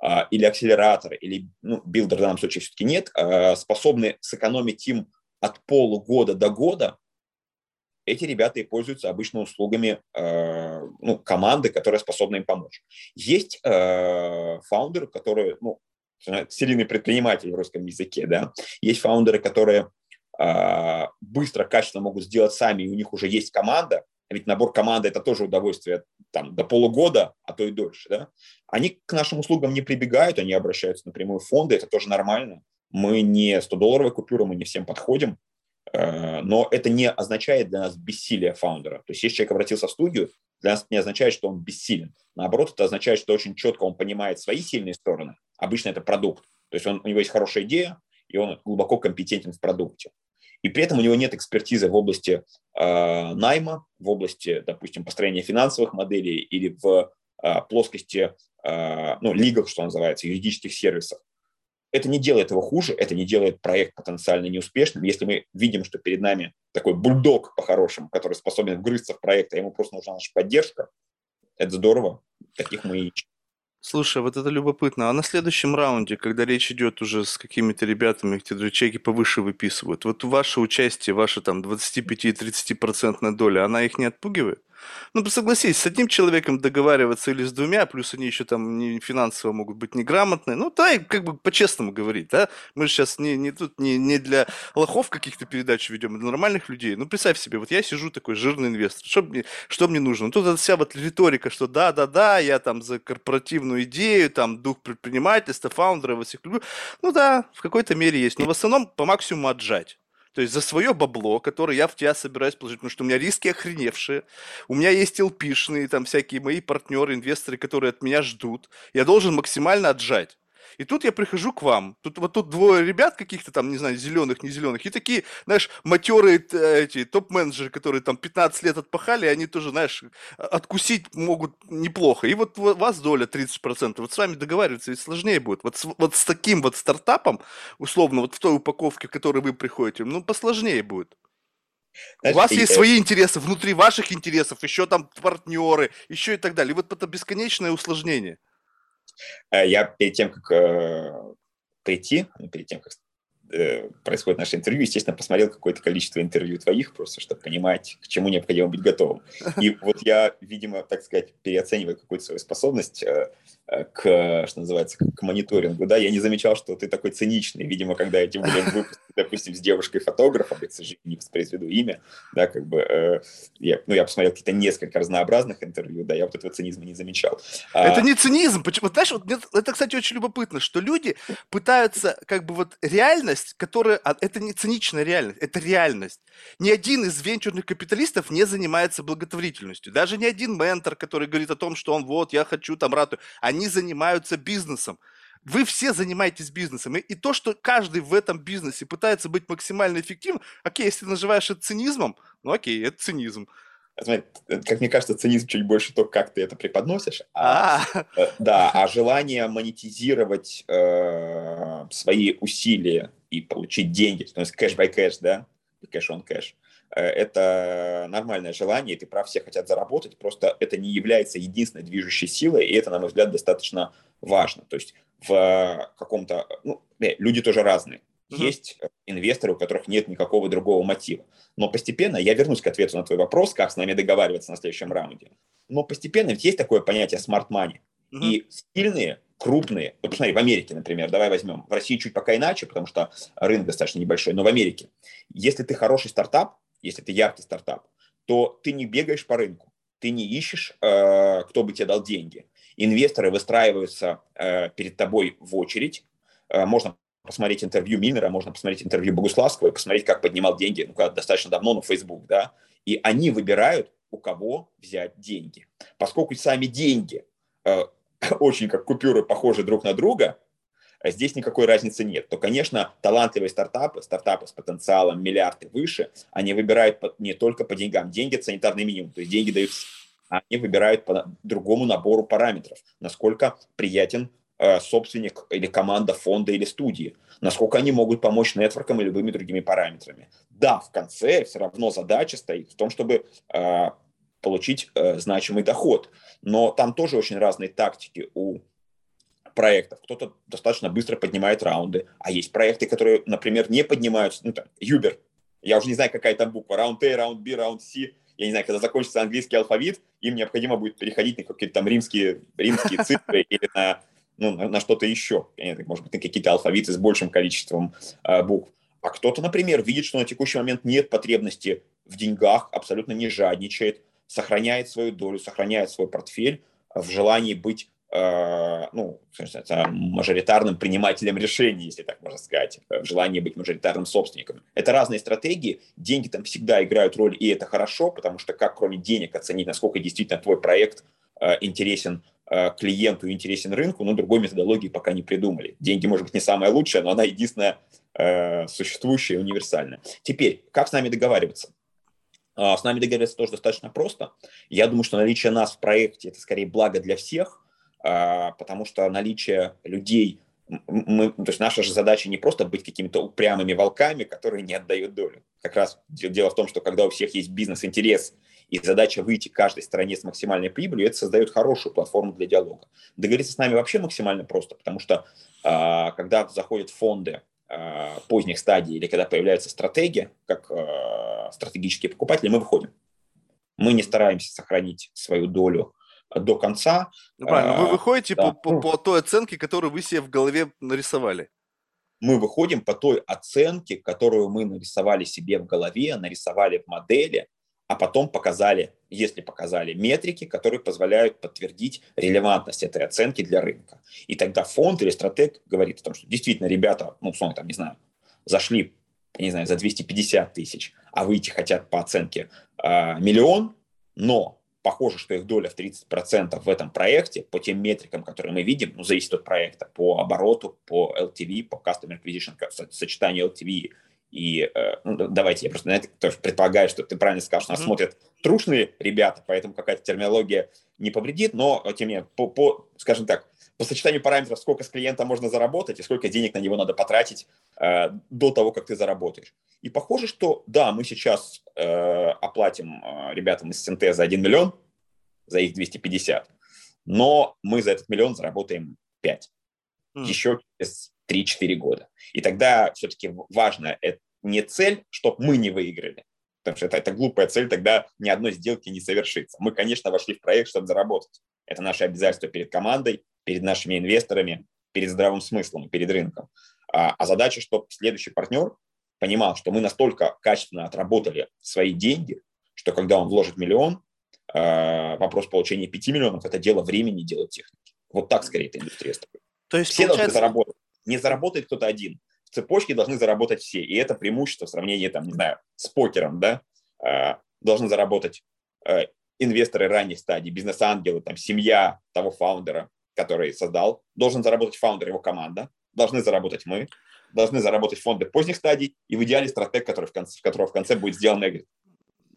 а, или акселератор, или ну, билдер в данном случае все-таки нет, а, способны сэкономить им от полугода до года, эти ребята и пользуются обычно услугами э, ну, команды, которая способна им помочь. Есть э, фаундеры, которые, ну, серийный предприниматель в русском языке, да, есть фаундеры, которые э, быстро, качественно могут сделать сами, и у них уже есть команда, ведь набор команды – это тоже удовольствие там, до полугода, а то и дольше, да. Они к нашим услугам не прибегают, они обращаются напрямую в фонды, это тоже нормально. Мы не сто долларовые купюры, мы не всем подходим. Но это не означает для нас бессилие фаундера. То есть, если человек обратился в студию, для нас это не означает, что он бессилен. Наоборот, это означает, что очень четко он понимает свои сильные стороны. Обычно это продукт. То есть он, у него есть хорошая идея, и он глубоко компетентен в продукте. И при этом у него нет экспертизы в области э, найма, в области, допустим, построения финансовых моделей или в э, плоскости, э, ну, legal, что называется, юридических сервисов. Это не делает его хуже, это не делает проект потенциально неуспешным. Если мы видим, что перед нами такой бульдог по-хорошему, который способен вгрызться в проект, а ему просто нужна наша поддержка, это здорово, таких мы и ищем. Слушай, вот это любопытно. А на следующем раунде, когда речь идет уже с какими-то ребятами, которые чеки повыше выписывают, вот ваше участие, ваша там двадцать пять - тридцать процентов доля, она их не отпугивает? Ну, согласись, с одним человеком договариваться или с двумя, плюс они еще там не финансово могут быть неграмотные. Ну, да, и как бы по-честному говорить, да? Мы же сейчас не, не тут не, не для лохов каких-то передач ведем, а для нормальных людей. Ну, представь себе, вот я сижу такой жирный инвестор, что мне, что мне нужно? Ну, тут эта вся вот риторика, что да-да-да, я там за корпоративную идею, там, дух предпринимательства, фаундера, во всех люблю. Ну, да, в какой-то мере есть, но в основном по максимуму отжать. То есть за свое бабло, которое я в тебя собираюсь положить, потому что у меня риски охреневшие, у меня есть элпишные, там всякие мои партнеры, инвесторы, которые от меня ждут, я должен максимально отжать. И тут я прихожу к вам, тут вот тут двое ребят каких-то там, не знаю, зеленых, не зеленых, и такие, знаешь, матерые эти топ-менеджеры, которые там пятнадцать лет отпахали, они тоже, знаешь, откусить могут неплохо. И вот у вас доля тридцать процентов, вот с вами договариваться ведь сложнее будет. Вот с, вот с таким вот стартапом, условно, вот в той упаковке, в которой вы приходите, ну, посложнее будет. У вас есть свои интересы, внутри ваших интересов, еще там партнеры, еще и так далее. И вот это бесконечное усложнение. Я перед тем, как э, прийти, перед тем, как э, происходит наше интервью, естественно, посмотрел какое-то количество интервью твоих, просто чтобы понимать, к чему необходимо быть готовым. И вот я, видимо, так сказать, переоцениваю какую-то свою способность э, к, что называется, к мониторингу. Да, я не замечал, что ты такой циничный. Видимо, когда я, тем более, выпуск, допустим, с девушкой-фотографом, я, к сожалению, не воспроизведу имя, да, как бы, э, я, ну, я посмотрел какие-то несколько разнообразных интервью, да, я вот этого цинизма не замечал. Это а... не цинизм, почему, знаешь, вот мне, это, кстати, очень любопытно, что люди пытаются, как бы, вот реальность, которая, это не циничная реальность, это реальность. Ни один из венчурных капиталистов не занимается благотворительностью, даже ни один ментор, который говорит о том, что он, вот, я хочу, там, ратую, они занимаются бизнесом. Вы все занимаетесь бизнесом, и, и то, что каждый в этом бизнесе пытается быть максимально эффективным, окей, если ты называешь это цинизмом, ну окей, это цинизм. Смотри, как мне кажется, цинизм чуть больше то, как ты это преподносишь, а, да, а желание монетизировать э, свои усилия и получить деньги, то есть кэш бай кэш, да, кэш он кэш, это нормальное желание, ты прав, все хотят заработать, просто это не является единственной движущей силой, и это, на мой взгляд, достаточно важно. То есть в каком-то... Ну, люди тоже разные. Mm-hmm. Есть инвесторы, у которых нет никакого другого мотива. Но постепенно, я вернусь к ответу на твой вопрос, как с нами договариваться на следующем раунде, но постепенно ведь есть такое понятие smart money. Mm-hmm. И сильные, крупные... Вот посмотри, в Америке, например, давай возьмем. В России чуть пока иначе, потому что рынок достаточно небольшой, но в Америке, если ты хороший стартап, если ты яркий стартап, то ты не бегаешь по рынку, ты не ищешь, э, кто бы тебе дал деньги. Инвесторы выстраиваются э, перед тобой в очередь. Э, можно посмотреть интервью Миллера, можно посмотреть интервью Богуславского и посмотреть, как поднимал деньги, ну, когда, достаточно давно, на Facebook, да. И они выбирают, у кого взять деньги. Поскольку сами деньги э, очень как купюры похожи друг на друга, здесь никакой разницы нет. То, конечно, талантливые стартапы, стартапы с потенциалом миллиард и выше, они выбирают не только по деньгам. Деньги – это санитарный минимум, то есть деньги дают, они выбирают по другому набору параметров. Насколько приятен э, собственник или команда фонда или студии, насколько они могут помочь нетворкам и любыми другими параметрами. Да, в конце все равно задача стоит в том, чтобы э, получить э, значимый доход. Но там тоже очень разные тактики у проектов. Кто-то достаточно быстро поднимает раунды, а есть проекты, которые, например, не поднимаются. Ну, там, Uber. Я уже не знаю, какая там буква. Раунд A, раунд B, раунд C. Я не знаю, когда закончится английский алфавит, им необходимо будет переходить на какие-то там римские, римские цифры или на, ну, на что-то еще. Может быть, на какие-то алфавиты с большим количеством э, букв. А кто-то, например, видит, что на текущий момент нет потребности в деньгах, абсолютно не жадничает, сохраняет свою долю, сохраняет свой портфель в желании быть ну, мажоритарным принимателем решений, если так можно сказать, в желании быть мажоритарным собственником. Это разные стратегии, деньги там всегда играют роль, и это хорошо, потому что как кроме денег оценить, насколько действительно твой проект интересен клиенту и интересен рынку, но другой методологии пока не придумали. Деньги, может быть, не самая лучшая, но она единственная существующая и универсальная. Теперь, как с нами договариваться? С нами договариваться тоже достаточно просто. Я думаю, что наличие нас в проекте – это скорее благо для всех, потому что наличие людей, мы, то есть наша же задача не просто быть какими-то упрямыми волками, которые не отдают долю. Как раз дело в том, что когда у всех есть бизнес-интерес и задача выйти к каждой стороне с максимальной прибылью, это создает хорошую платформу для диалога. Договориться с нами вообще максимально просто, потому что когда заходят фонды поздних стадий или когда появляется стратегия, как стратегические покупатели, мы выходим. Мы не стараемся сохранить свою долю до конца. Ну, правильно. Вы выходите да. по, по, по той оценке, которую вы себе в голове нарисовали. Мы выходим по той оценке, которую мы нарисовали себе в голове, нарисовали в модели, а потом показали, если показали, метрики, которые позволяют подтвердить релевантность этой оценки для рынка. И тогда фонд или стратег говорит о том, что действительно ребята, ну, условно, там, не знаю, зашли, не знаю, за двести пятьдесят тысяч, а выйти хотят по оценке э, миллион, но похоже, что их доля в тридцать процентов в этом проекте, по тем метрикам, которые мы видим, ну, зависит от проекта, по обороту, по эл ти ви, по Customer Acquisition, сочетанию эл ти ви и... Э, ну, давайте, я просто знаете, предполагаю, что ты правильно сказал, что нас mm-hmm. смотрят трушные ребята, поэтому какая-то терминология не повредит, но, тем не менее, по, по, скажем так, по сочетанию параметров, сколько с клиента можно заработать и сколько денег на него надо потратить э, до того, как ты заработаешь. И похоже, что да, мы сейчас э, оплатим э, ребятам из Синтеза один миллион за их двести пятьдесят, но мы за этот миллион заработаем пять mm. еще через три-четыре года. И тогда все-таки важно это не цель, чтобы мы не выиграли, потому что это, это глупая цель, тогда ни одной сделки не совершится. Мы, конечно, вошли в проект, чтобы заработать. Это наше обязательство перед командой, перед нашими инвесторами, перед здравым смыслом, перед рынком. А, а задача, чтобы следующий партнер понимал, что мы настолько качественно отработали свои деньги, что когда он вложит миллион, э, вопрос получения пяти миллионов – это дело времени, дело техники. Вот так, скорее, эта индустрия строит. То есть, все получается... должны заработать. Не заработает кто-то один. В цепочке должны заработать все. И это преимущество в сравнении, там, не знаю, с покером, да, э, должны заработать э, инвесторы ранних стадий, бизнес-ангелы, там, семья того фаундера, который создал. Должен заработать фаундер, его команда. Должны заработать мы. Должны заработать фонды поздних стадий. И в идеале стратег, который в конце, которого в конце будет сделан экзит.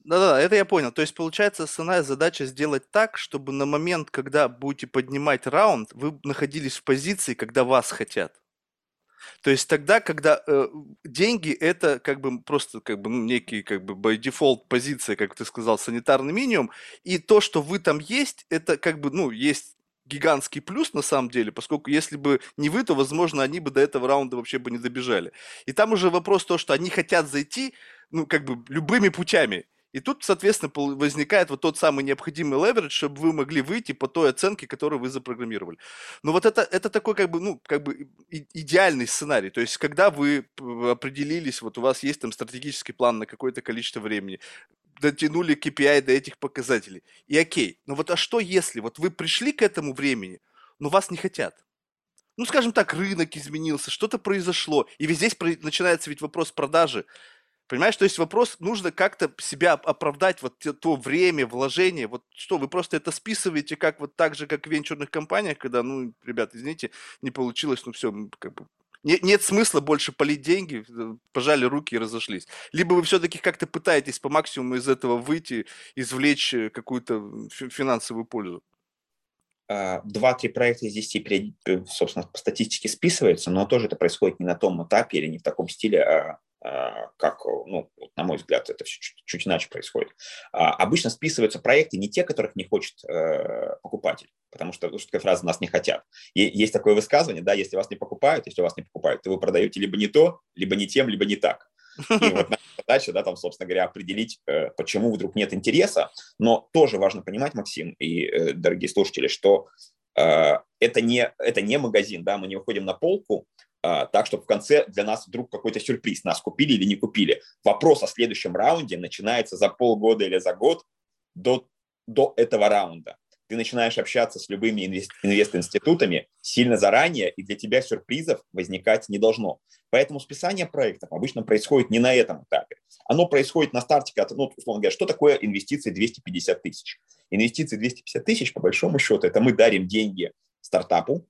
Да-да, это я понял. То есть, получается, основная задача сделать так, чтобы на момент, когда будете поднимать раунд, вы находились в позиции, когда вас хотят. То есть тогда, когда э, деньги – это как бы просто как бы, некий как бы by default позиция, как ты сказал, санитарный минимум, и то, что вы там есть, это как бы, ну, есть гигантский плюс на самом деле, поскольку если бы не вы, то, возможно, они бы до этого раунда вообще бы не добежали. И там уже вопрос то, что они хотят зайти, ну, как бы любыми путями. И тут, соответственно, возникает вот тот самый необходимый leverage, чтобы вы могли выйти по той оценке, которую вы запрограммировали. Но вот это, это такой как бы, ну, как бы идеальный сценарий. То есть, когда вы определились, вот у вас есть там стратегический план на какое-то количество времени, дотянули кей пи ай до этих показателей. И окей, но вот а что если? Вот вы пришли к этому времени, но вас не хотят. Ну, скажем так, рынок изменился, что-то произошло. И ведь здесь начинается ведь вопрос продажи. Понимаешь, то есть вопрос, нужно как-то себя оправдать, вот то время, вложение, вот что, вы просто это списываете, как вот так же, как в венчурных компаниях, когда, ну, ребят, извините, не получилось, ну все, как бы, не, нет смысла больше палить деньги, пожали руки и разошлись. Либо вы все-таки как-то пытаетесь по максимуму из этого выйти, извлечь какую-то финансовую пользу. Два-три проекта из десяти, собственно, по статистике списываются, но тоже это происходит не на том этапе или не в таком стиле, а... как, ну, на мой взгляд, это все чуть, чуть иначе происходит. А, обычно списываются проекты не те, которых не хочет э, покупатель, потому что, что такая фраза «нас не хотят». И, есть такое высказывание, да, если вас не покупают, если вас не покупают, то вы продаете либо не то, либо не тем, либо не так. И вот наша задача, да, там, собственно говоря, определить, э, почему вдруг нет интереса. Но тоже важно понимать, Максим и э, дорогие слушатели, что э, это, не, это не магазин, да, мы не выходим на полку, так, чтобы в конце для нас вдруг какой-то сюрприз, нас купили или не купили. Вопрос о следующем раунде начинается за полгода или за год до, до этого раунда. ты начинаешь общаться с любыми инвест-институтами сильно заранее, и для тебя сюрпризов возникать не должно. Поэтому списание проектов обычно происходит не на этом этапе. Оно происходит на старте, когда, ну, условно говоря, что такое инвестиции двести пятьдесят тысяч? Инвестиции двести пятьдесят тысяч, по большому счету, это мы дарим деньги стартапу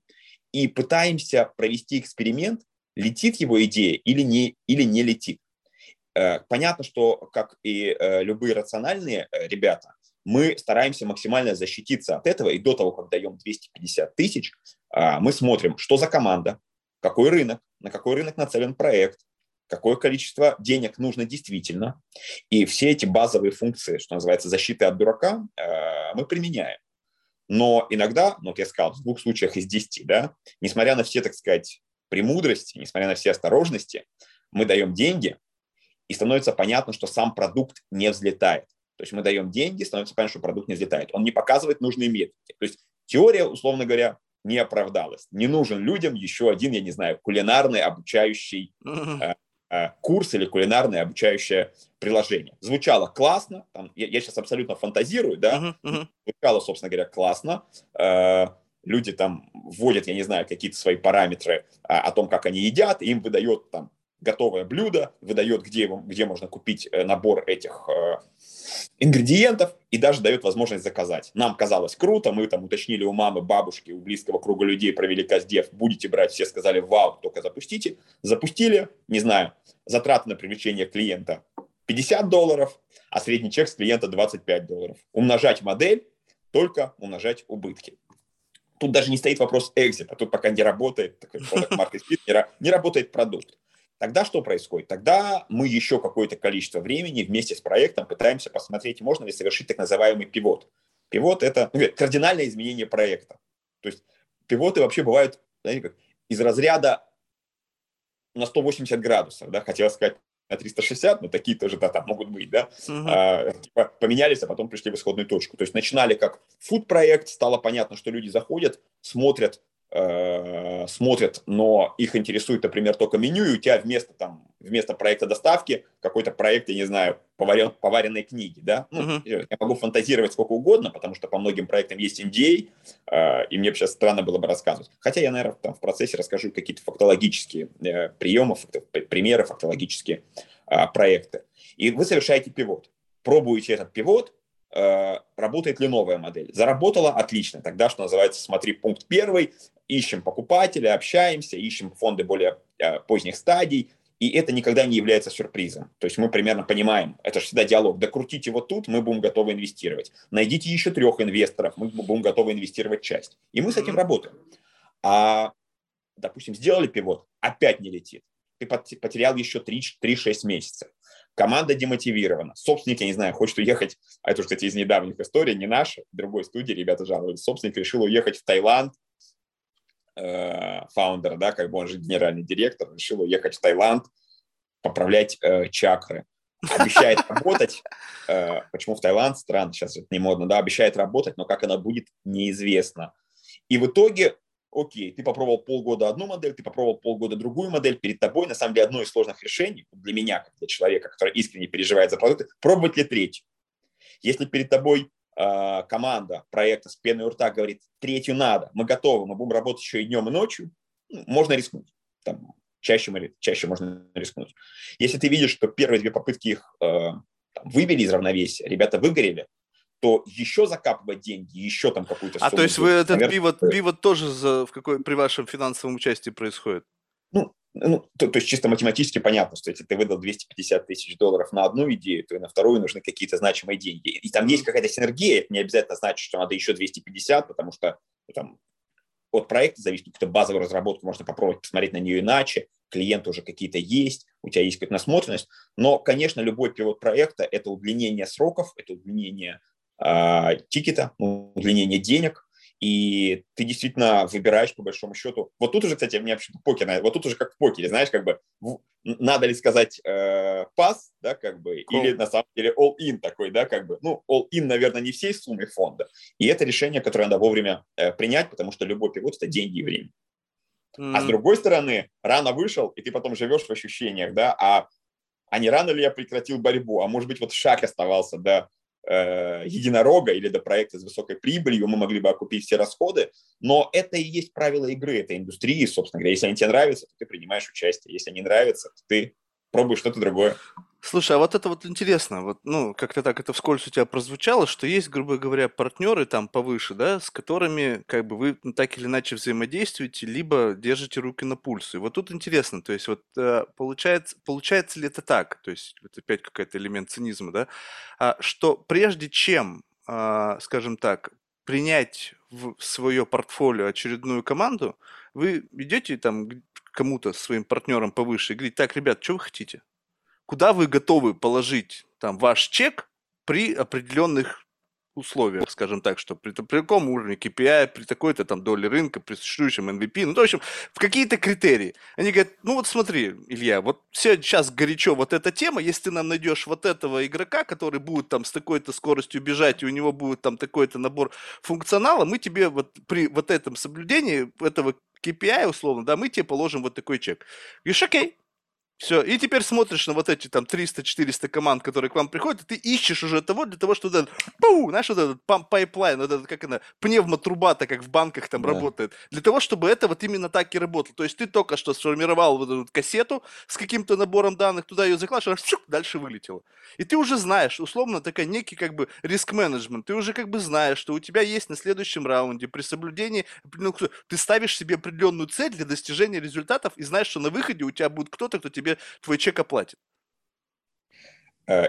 и пытаемся провести эксперимент, летит его идея или не, или не летит. Понятно, что, как и любые рациональные ребята, мы стараемся максимально защититься от этого, и до того, как даем двести пятьдесят тысяч, мы смотрим, что за команда, какой рынок, на какой рынок нацелен проект, какое количество денег нужно действительно. И все эти базовые функции, что называется, защиты от дурака, мы применяем. Но иногда, ну, вот я сказал, в двух случаях из десяти, да, несмотря на все, так сказать, премудрости, несмотря на все осторожности, мы даем деньги, и становится понятно, что сам продукт не взлетает. То есть мы даем деньги, становится понятно, что продукт не взлетает. Он не показывает нужные метрики. То есть теория, условно говоря, не оправдалась. Не нужен людям еще один, я не знаю, кулинарный обучающий э, э, курс или кулинарное обучающее приложение. Звучало классно. Там, я, я сейчас абсолютно фантазирую, да? Звучало, собственно говоря, классно. Э, люди там вводят, я не знаю, какие-то свои параметры а, о том, как они едят, им выдает там готовое блюдо, выдает, где, его, где можно купить набор этих э, ингредиентов, и даже дает возможность заказать. Нам казалось круто, мы там уточнили у мамы, бабушки, у близкого круга людей, провели каздев, будете брать, все сказали, вау, только запустите. Запустили, не знаю, затраты на привлечение клиента пятьдесят долларов, а средний чек с клиента двадцать пять долларов. Умножать модель, только умножать убытки. Тут даже не стоит вопрос экзита, тут пока не работает, такой продакт-маркет фит, не работает продукт. Тогда что происходит? Тогда мы еще какое-то количество времени вместе с проектом пытаемся посмотреть, можно ли совершить так называемый пивот. Пивот – это ну, кардинальное изменение проекта. То есть пивоты вообще бывают, знаете, как из разряда на сто восемьдесят градусов. Да? Хотел сказать на триста шестьдесят, но такие тоже да, там могут быть. Да? Uh-huh. А, типа, поменялись, а потом пришли в исходную точку. То есть начинали как фуд-проект, стало понятно, что люди заходят, смотрят, смотрят, но их интересует, например, только меню, и у тебя вместо, там, вместо проекта доставки какой-то проект, я не знаю, поварен, поваренной книги, да? Ну, uh-huh. Я могу фантазировать сколько угодно, потому что по многим проектам есть эн ди эй, э, и мне бы сейчас странно было бы рассказывать. Хотя я, наверное, там в процессе расскажу какие-то фактологические э, приемы, факт, примеры, фактологические э, проекты. И вы совершаете пивот. Пробуете этот пивот, э, работает ли новая модель. Заработала? Отлично. Тогда, что называется, смотри, пункт первый, ищем покупателя, общаемся, ищем фонды более э, поздних стадий, и это никогда не является сюрпризом. То есть мы примерно понимаем, это же всегда диалог, докрутите вот тут, мы будем готовы инвестировать. Найдите еще трех инвесторов, мы будем готовы инвестировать часть. И мы с этим работаем. А, допустим, сделали пивот, опять не летит. Ты потерял еще три-шесть месяцев. Команда демотивирована. Собственник, я не знаю, хочет уехать, а это, кстати, из недавних историй, не наша, другой студии, ребята жаловались. Собственник решил уехать в Таиланд, фаундер, да, как бы он же генеральный директор, решил уехать в Таиланд, поправлять э, чакры. Обещает работать. Э, почему в Таиланд? Странно, сейчас это не модно, да, обещает работать, но как она будет, неизвестно. И в итоге, окей, ты попробовал полгода одну модель, ты попробовал полгода другую модель, перед тобой, на самом деле, одно из сложных решений для меня, как для человека, который искренне переживает за продукты, пробовать ли третью. Если перед тобой команда проекта с пеной у рта говорит, третью надо, мы готовы, мы будем работать еще и днем, и ночью, можно рискнуть. Там, чаще, мы, чаще можно рискнуть. Если ты видишь, что первые две попытки их э, там, вывели из равновесия, ребята выгорели, то еще закапывать деньги, еще там какую-то сумму. А то есть вы этот пивот, пивот тоже за, в какой, при вашем финансовом участии происходит? Ну, Ну, то, то есть чисто математически понятно, что если ты выдал двести пятьдесят тысяч долларов на одну идею, то и на вторую нужны какие-то значимые деньги. И там есть какая-то синергия, это не обязательно значит, что надо еще двести пятьдесят, потому что ну, там, от проекта зависит, какую-то базовую разработку можно попробовать, посмотреть на нее иначе, клиенты уже какие-то есть, у тебя есть какая-то насмотренность. Но, конечно, любой пилот проекта – это удлинение сроков, это удлинение э, тикета, удлинение денег. И ты действительно выбираешь, по большому счету. Вот тут уже, кстати, у меня вообще покер, вот тут уже как в покере, знаешь, как бы надо ли сказать э, пас, да, как бы, cool. Или на самом деле all-in такой, да, как бы. Ну, all-in, наверное, не всей суммы фонда. И это решение, которое надо вовремя э, принять, потому что любой пивот – это деньги и время. Mm-hmm. А с другой стороны, рано вышел, и ты потом живешь в ощущениях, да, а, а не рано ли я прекратил борьбу, а может быть, вот шаг оставался, да, э, единорога или до проекта с высокой прибылью, мы могли бы окупить все расходы, но это и есть правила игры этой индустрии, собственно говоря. Если они тебе нравятся, то ты принимаешь участие, если они нравятся, то ты пробуешь что-то другое. Слушай, а вот это вот интересно, вот, ну, как-то так это вскользь у тебя прозвучало, что есть, грубо говоря, партнеры там повыше, да, с которыми, как бы, вы ну, так или иначе взаимодействуете, либо держите руки на пульсе. И вот тут интересно, то есть, вот, получается, получается ли это так, то есть, вот опять какой-то элемент цинизма, да, что прежде чем, скажем так, принять в свое портфолио очередную команду, вы идете там к кому-то, своим партнерам повыше, и говорите: так, ребят, что вы хотите? Куда вы готовы положить там ваш чек при определенных условиях, скажем так, что при, при таком уровне кей пи ай, при такой-то там доле рынка, при существующем эм ви пи, ну, то, в общем, в какие-то критерии. Они говорят: ну, вот смотри, Илья, вот сейчас горячо вот эта тема, если ты нам найдешь вот этого игрока, который будет там с такой-то скоростью бежать, и у него будет там такой-то набор функционала, мы тебе вот при вот этом соблюдении этого кей пи ай, условно, да, мы тебе положим вот такой чек. Говоришь: окей. Все, и теперь смотришь на вот эти там триста-четыреста команд, которые к вам приходят, и ты ищешь уже того, для того, что вот этот, пау, знаешь, вот этот памп пайплайн, вот этот, как она, пневмотруба-то, как в банках там да. работает, для того, чтобы это вот именно так и работало. То есть ты только что сформировал вот эту кассету с каким-то набором данных, туда ее закладываешь, она дальше вылетела. И ты уже знаешь, условно, такой некий как бы риск-менеджмент, ты уже как бы знаешь, что у тебя есть на следующем раунде при соблюдении, ну, ты ставишь себе определенную цель для достижения результатов и знаешь, что на выходе у тебя будет кто-то, кто тебе твой чек оплатит.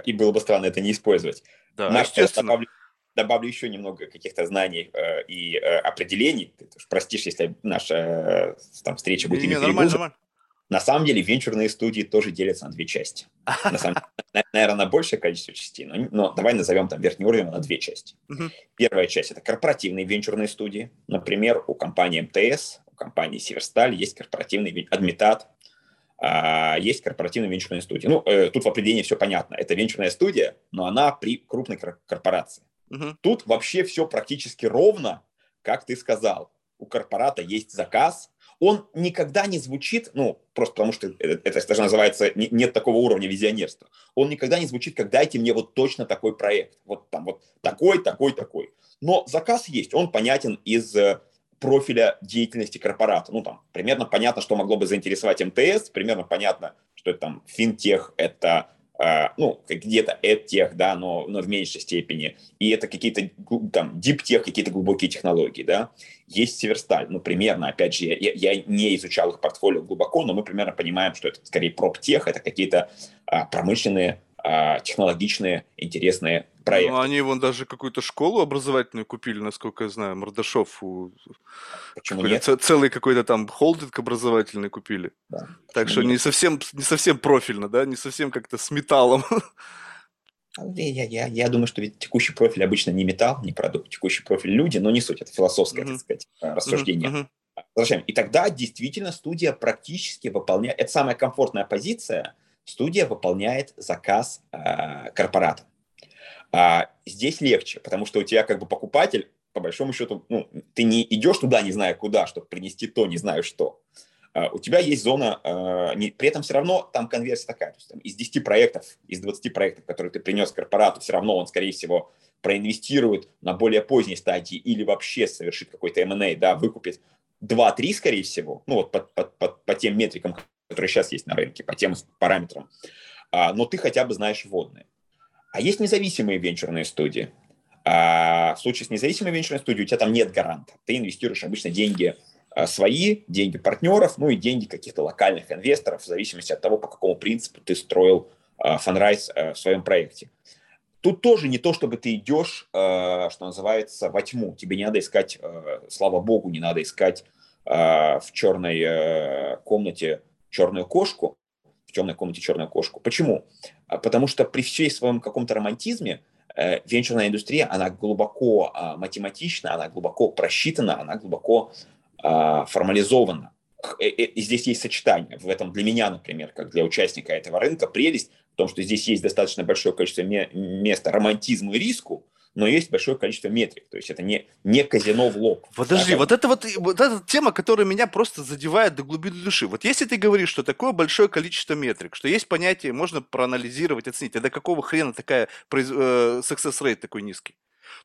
И было бы странно это не использовать. Да, Маш, добавлю, добавлю еще немного каких-то знаний э, и э, определений. Ты простишь, если наша э, там, встреча будет не, нормально, нормально. На самом деле венчурные студии тоже делятся на две части. На самом, наверное, на большее количество частей, но, но давай назовем там верхний уровень на две части. Угу. Первая часть – это корпоративные венчурные студии. Например, у компании эм тэ эс, у компании «Северсталь» есть корпоративный адмитат, есть корпоративная венчурная студия. Ну, э, тут в определении все понятно. Это венчурная студия, но она при крупной корпорации. Угу. Тут вообще все практически ровно, как ты сказал. У корпората есть заказ. Он никогда не звучит, ну, просто потому что это, это даже называется, не, нет такого уровня визионерства. Он никогда не звучит, как дайте мне вот точно такой проект. Вот там вот такой, такой, такой. Но заказ есть, он понятен из... профиля деятельности корпората. Ну, там, примерно понятно, что могло бы заинтересовать эм тэ эс, примерно понятно, что это там финтех, это, э, ну, где-то эдтех, да, но, но в меньшей степени, и это какие-то, там, диптех, какие-то глубокие технологии, да. Есть Северсталь, ну, примерно, опять же, я, я не изучал их портфолио глубоко, но мы примерно понимаем, что это, скорее, проптех, это какие-то э, промышленные, э, технологичные, интересные проекты. Ну, они вон даже какую-то школу образовательную купили, насколько я знаю, Мордашов. У... Почему нет? Целый какой-то там холдинг образовательный купили. Да. Так что не совсем, не совсем профильно, да, не совсем как-то с металлом. Я, я, я думаю, что ведь текущий профиль обычно не металл, не продукт, текущий профиль люди, но не суть, это философское, mm-hmm. так сказать, рассуждение. Mm-hmm. Возвращаем. И тогда действительно студия практически выполняет, это самая комфортная позиция, студия выполняет заказ э, корпората. А здесь легче, потому что у тебя как бы покупатель, по большому счету, ну, ты не идешь туда, не зная куда, чтобы принести то, не знаю что. А у тебя есть зона, а, не, при этом все равно там конверсия такая. То есть, там, из десяти проектов, из двадцати проектов, которые ты принес корпорату, все равно он, скорее всего, проинвестирует на более поздней стадии или вообще совершит какой-то эм энд эй, да, выкупит два-три, скорее всего, ну вот по, по, по, по тем метрикам, которые сейчас есть на рынке, по тем параметрам. А, но ты хотя бы знаешь вводные. А есть независимые венчурные студии. А в случае с независимой венчурной студией у тебя там нет гаранта. Ты инвестируешь обычно деньги свои, деньги партнеров, ну и деньги каких-то локальных инвесторов, в зависимости от того, по какому принципу ты строил фанрайз в своем проекте. Тут тоже не то, чтобы ты идешь, что называется, во тьму. Тебе не надо искать, слава богу, не надо искать в черной комнате черную кошку. В темной комнате черную кошку. Почему? Потому что при всей своем каком-то романтизме э, венчурная индустрия, она глубоко э, математична, она глубоко просчитана, она глубоко э, формализована. И, и здесь есть сочетание. В этом для меня, например, как для участника этого рынка, прелесть в том, что здесь есть достаточно большое количество ме- места романтизму и риску, но есть большое количество метрик, то есть это не, не казино в лоб. Подожди, да, вот, это вот, вот эта тема, которая меня просто задевает до глубины души. Вот если ты говоришь, что такое большое количество метрик, что есть понятие, можно проанализировать, оценить, а до какого хрена такая э, success rate такой низкий?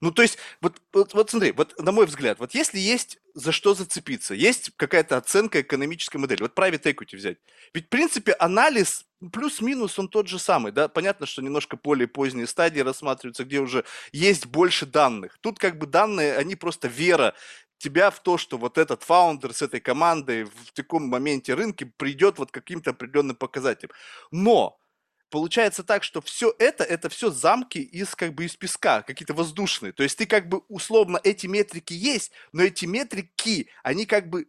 Ну, то есть, вот, вот, вот смотри, вот на мой взгляд, вот если есть за что зацепиться, есть какая-то оценка экономической модели, вот private equity взять, ведь, в принципе, анализ плюс-минус он тот же самый, да, понятно, что немножко более поздние стадии рассматриваются, где уже есть больше данных, тут как бы данные, они просто вера тебя в то, что вот этот фаундер с этой командой в таком моменте рынке придет вот к каким-то определенным показателям, но... Получается так, что все это, это все замки из как бы из песка, какие-то воздушные. То есть ты как бы условно эти метрики есть, но эти метрики, они как бы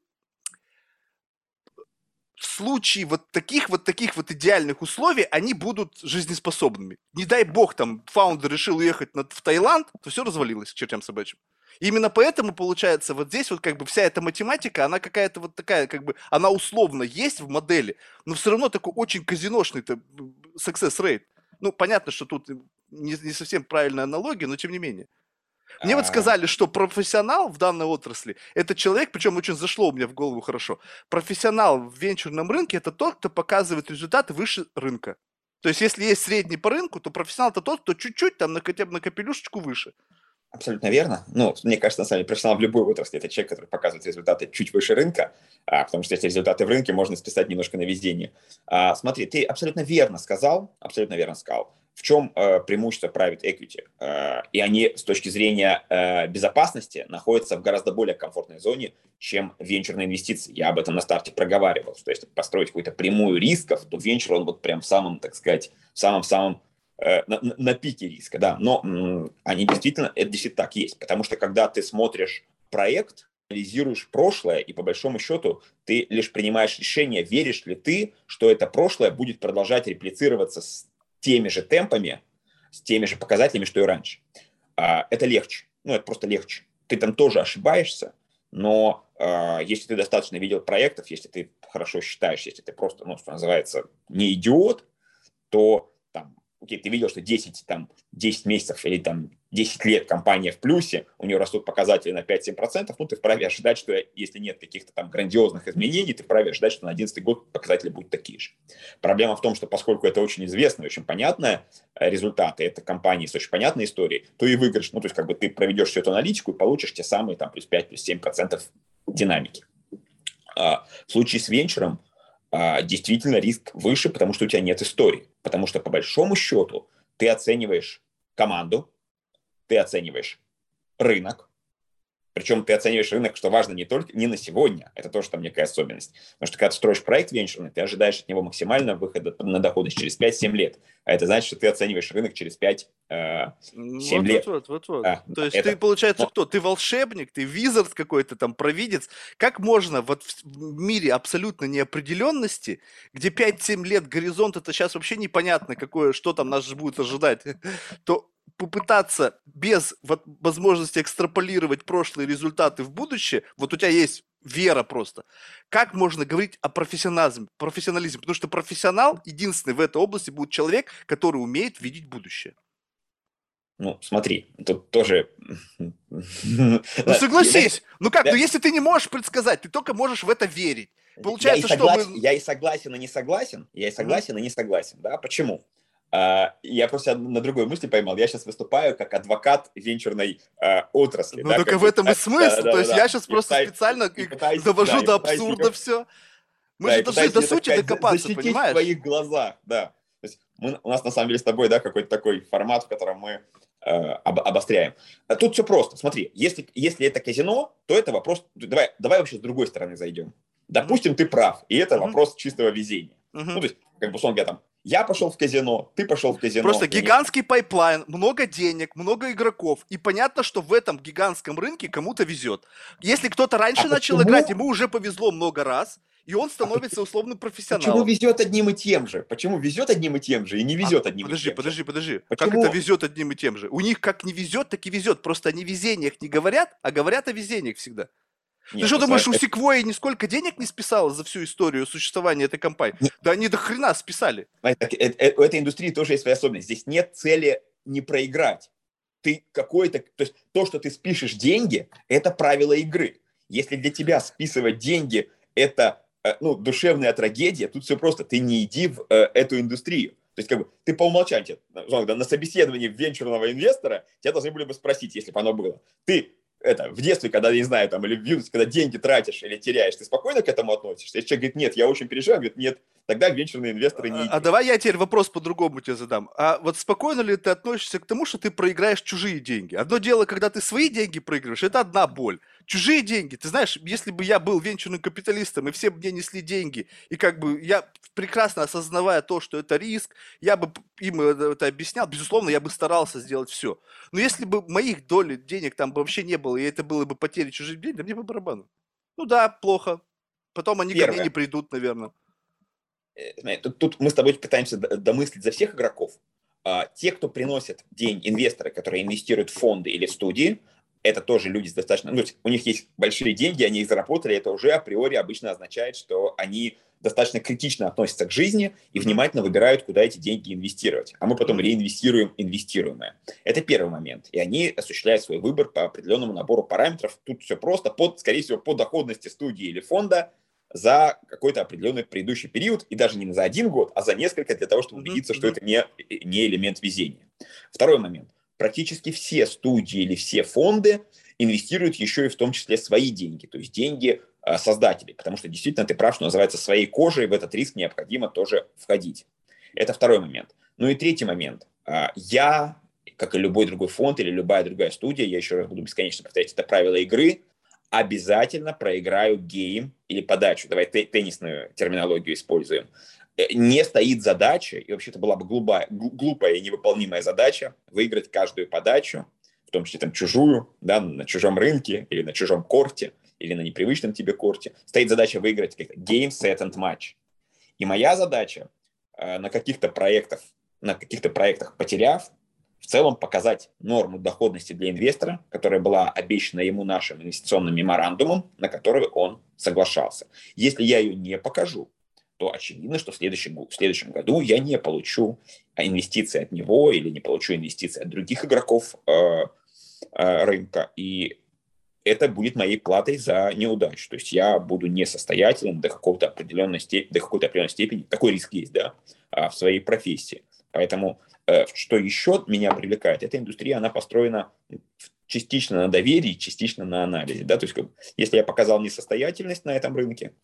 в случае вот таких вот таких вот идеальных условий, они будут жизнеспособными. Не дай бог там фаундер решил уехать в Таиланд, то все развалилось к чертям собачьим. Именно поэтому, получается, вот здесь вот как бы вся эта математика, она какая-то вот такая, как бы, она условно есть в модели, но все равно такой очень казиношный-то success rate. Ну, понятно, что тут не, не совсем правильная аналогия, но тем не менее. Мне А-а-а. вот сказали, что профессионал в данной отрасли – это человек, причем очень зашло у меня в голову хорошо, профессионал в венчурном рынке – это тот, кто показывает результаты выше рынка. То есть, если есть средний по рынку, то профессионал – это тот, кто чуть-чуть там на, хотя бы на капелюшечку выше. Абсолютно верно. Ну, мне кажется, на самом деле, профессионал в любой отрасли – это человек, который показывает результаты чуть выше рынка, а, потому что если результаты в рынке, можно списать немножко на везение. А, смотри, ты абсолютно верно сказал, абсолютно верно сказал, в чем э, преимущество private equity. Э, и они с точки зрения э, безопасности находятся в гораздо более комфортной зоне, чем венчурные инвестиции. Я об этом на старте проговаривал, что если построить какую-то прямую рисков, то венчур, он вот прям в самом, так сказать, в самом-самом На, на пике риска, да, но м, они действительно, это действительно так есть, потому что когда ты смотришь проект, анализируешь прошлое, и по большому счету ты лишь принимаешь решение, веришь ли ты, что это прошлое будет продолжать реплицироваться с теми же темпами, с теми же показателями, что и раньше. А, это легче, ну это просто легче. Ты там тоже ошибаешься, но а, если ты достаточно видел проектов, если ты хорошо считаешь, если ты просто, ну, что называется, не идиот, то там окей, ты видел, что десять, там, десять месяцев или там, десять лет компания в плюсе, у нее растут показатели на пять-семь процентов, ну, ты вправе ожидать, что если нет каких-то там грандиозных изменений, ты вправе ожидать, что на одиннадцатый год показатели будут такие же. Проблема в том, что поскольку это очень известные, очень понятные результаты, это компании с очень понятной историей, то и выигрыш, ну, то есть как бы ты проведешь всю эту аналитику и получишь те самые там плюс пять-семь процентов динамики. А в случае с венчуром, действительно риск выше, потому что у тебя нет истории. Потому что, по большому счету, ты оцениваешь команду, ты оцениваешь рынок. Причем ты оцениваешь рынок, что важно не только не на сегодня. Это тоже там некая особенность. Потому что, когда ты строишь проект венчурный, ты ожидаешь от него максимального выхода на доходность через пять-семь лет. А это значит, что ты оцениваешь рынок через пять-семь вот, лет. Вот, вот, вот. А, То есть это... ты, получается, Но... кто? Ты волшебник, ты визард какой-то там, провидец. Как можно вот в мире абсолютно неопределенности, где пять-семь лет горизонт, это сейчас вообще непонятно, какое, что там нас будет ожидать, то... попытаться без возможности экстраполировать прошлые результаты в будущее, вот у тебя есть вера просто. Как можно говорить о профессионализме? профессионализме? Потому что профессионал, единственный в этой области, будет человек, который умеет видеть будущее. Ну, смотри, тут тоже... Ну, согласись! Ну как, ну если ты не можешь предсказать, ты только можешь в это верить. Получается, что... Я и согласен, и не согласен. Я и согласен, и не согласен, да? Почему? Uh, я просто на другой мысли поймал. Я сейчас выступаю как адвокат венчурной uh, отрасли. Ну, да, только в этом и смысл. Да, да, То есть да, я да. сейчас и просто пытаюсь, специально пытаюсь, довожу да, до абсурда пытаюсь, все. Мы да, же должны до сути сказать, докопаться, понимаешь? В твоих глазах, да. То есть мы, у нас на самом деле с тобой да, какой-то такой формат, в котором мы э, об, обостряем. А тут все просто. Смотри, если, если это казино, то это вопрос... Давай, давай вообще с другой стороны зайдем. Допустим, mm-hmm. ты прав, и это mm-hmm. вопрос чистого везения. Mm-hmm. Ну, то есть, как бы, условно говоря, там, я пошел в казино, ты пошел в казино. Просто гигантский пайплайн, много денег, много игроков. И понятно, что в этом гигантском рынке кому-то везет. Если кто-то раньше а начал почему? играть, ему уже повезло много раз, и он становится а условным профессионалом. Почему везет одним и тем же? Почему везет одним и тем же и не везет а, одним подожди, и тем подожди, же? Подожди, подожди, подожди. Как это везет одним и тем же? У них как не везет, так и везет. Просто о невезениях не говорят, а говорят о везениях всегда. Нет, ты что думаешь, знаешь, у Секвойи нисколько денег не списалось за всю историю существования этой компании? Нет. Да они до хрена списали. У этой индустрии тоже есть своя особенность. Здесь нет цели не проиграть. ты какой-то, то есть то, что ты спишешь деньги, это правило игры. Если для тебя списывать деньги это ну, душевная трагедия, тут все просто, ты не иди в э, эту индустрию. То есть, как бы, ты по умолчанию, на собеседовании венчурного инвестора тебя должны были бы спросить, если бы оно было. Ты это, в детстве, когда, я не знаю, там, или в юности, когда деньги тратишь или теряешь, ты спокойно к этому относишься? Если человек говорит, нет, я очень переживаю, говорит, нет, тогда венчурные инвесторы не идут. А давай я теперь вопрос по-другому тебе задам. А вот спокойно ли ты относишься к тому, что ты проиграешь чужие деньги? Одно дело, когда ты свои деньги проигрываешь, это одна боль. Чужие деньги, ты знаешь, если бы я был венчурным капиталистом, и все мне несли деньги, и как бы я, прекрасно осознавая то, что это риск, я бы им это объяснял, безусловно, я бы старался сделать все. Но если бы моих долей денег там бы вообще не было, и это было бы потери чужих денег, да мне по барабану. Ну да, плохо. Потом они Первое. ко мне не придут, наверное. Тут, тут мы с тобой пытаемся домыслить за всех игроков. А, те, кто приносят деньги, инвесторы, которые инвестируют в фонды или студии, это тоже люди достаточно... Ну, у них есть большие деньги, они их заработали, это уже априори обычно означает, что они достаточно критично относятся к жизни и внимательно выбирают, куда эти деньги инвестировать. А мы потом реинвестируем инвестируемое. Это первый момент. И они осуществляют свой выбор по определенному набору параметров. Тут все просто, под, скорее всего, по доходности студии или фонда, за какой-то определенный предыдущий период, и даже не за один год, а за несколько, для того, чтобы убедиться, что это не, не элемент везения. Второй момент. Практически все студии или все фонды инвестируют еще и в том числе свои деньги, то есть деньги э, создателей, потому что действительно ты прав, что называется своей кожей, в этот риск необходимо тоже входить. Это второй момент. Ну и третий момент. Э, я, как и любой другой фонд или любая другая студия, я еще раз буду бесконечно повторять, это правило игры, обязательно проиграю гейм или подачу, давай т- теннисную терминологию используем, не стоит задача, и вообще-то была бы глупая, глупая и невыполнимая задача выиграть каждую подачу, в том числе там чужую, да, на чужом рынке или на чужом корте, или на непривычном тебе корте. Стоит задача выиграть какие-то game, set and match. И моя задача э, на каких-то проектах, на каких-то проектах потеряв, в целом показать норму доходности для инвестора, которая была обещана ему нашим инвестиционным меморандумом, на который он соглашался. Если я ее не покажу, то очевидно, что в следующем, в следующем году я не получу инвестиции от него или не получу инвестиции от других игроков э, э, рынка. И это будет моей платой за неудачу. То есть я буду несостоятелен до какой-то определенной, степ- до какой-то определенной степени. Такой риск есть, да, в своей профессии. Поэтому э, что еще меня привлекает, эта индустрия, она построена частично на доверии, частично на анализе. Да? То есть если я показал несостоятельность на этом рынке,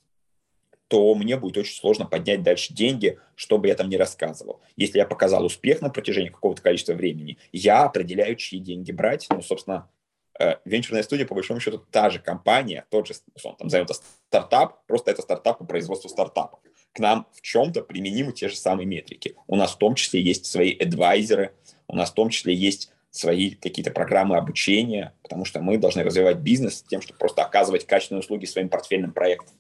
то мне будет очень сложно поднять дальше деньги, что бы я там ни рассказывал. Если я показал успех на протяжении какого-то количества времени, я определяю, чьи деньги брать. Ну, собственно, э, венчурная студия, по большому счету, та же компания, тот же, он там зовется стартап, просто это стартап по производству стартапов. К нам в чем-то применимы те же самые метрики. У нас в том числе есть свои адвайзеры, у нас в том числе есть свои какие-то программы обучения, потому что мы должны развивать бизнес тем, чтобы просто оказывать качественные услуги своим портфельным проектам.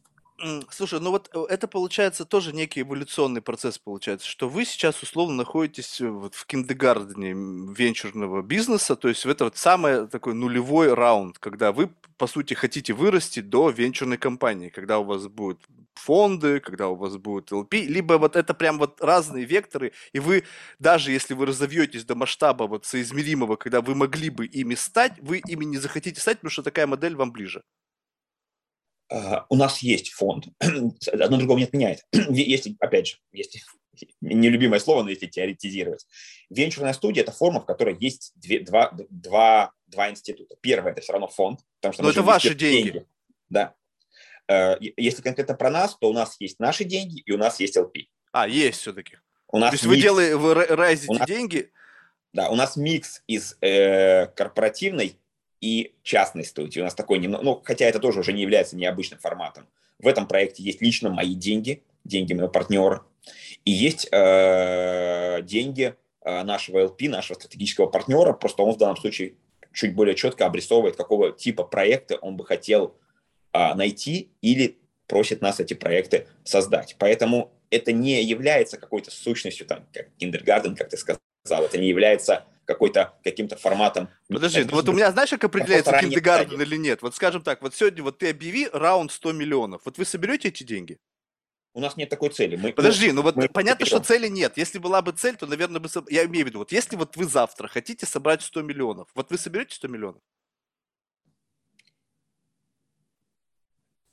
Слушай, ну вот это получается тоже некий эволюционный процесс, получается, что вы сейчас условно находитесь вот в киндергардене венчурного бизнеса, то есть это вот самый такой нулевой раунд, когда вы, по сути, хотите вырасти до венчурной компании, когда у вас будут фонды, когда у вас будут эл пи, либо вот это прям вот разные векторы, и вы, даже если вы разовьетесь до масштаба вот соизмеримого, когда вы могли бы ими стать, вы ими не захотите стать, потому что такая модель вам ближе. Uh, у нас есть фонд, одно другого не отменяет. Если, опять же, если, нелюбимое слово, но если теоретизировать. Венчурная студия – это форма, в которой есть две, два, два, два института. Первое – это все равно фонд. Потому что но это ваши деньги. деньги. Да. Uh, если конкретно про нас, то у нас есть наши деньги и у нас есть эл пи. А, есть все-таки. У нас то есть микс. Вы делаете, вы райзите нас, деньги? Да, у нас микс из э, корпоративной и частной студии. У нас такой немного, ну, хотя это тоже уже не является необычным форматом. В этом проекте есть лично мои деньги, деньги моего партнера, и есть э, деньги э, нашего эл пи, нашего стратегического партнера, просто он в данном случае чуть более четко обрисовывает, какого типа проекта он бы хотел э, найти или просит нас эти проекты создать. Поэтому это не является какой-то сущностью, там, как киндергарден, как ты сказал, это не является какой-то каким-то форматом. Подожди, вот у меня, знаешь, как определяется, киндергарден или нет? Вот скажем так, вот сегодня вот ты объяви раунд сто миллионов. Вот вы соберете эти деньги? У нас нет такой цели. Мы, Подожди, мы, ну вот мы понятно, что цели нет. Если была бы цель, то, наверное, бы... Я имею в виду, вот если вот вы завтра хотите собрать сто миллионов, вот вы соберете сто миллионов?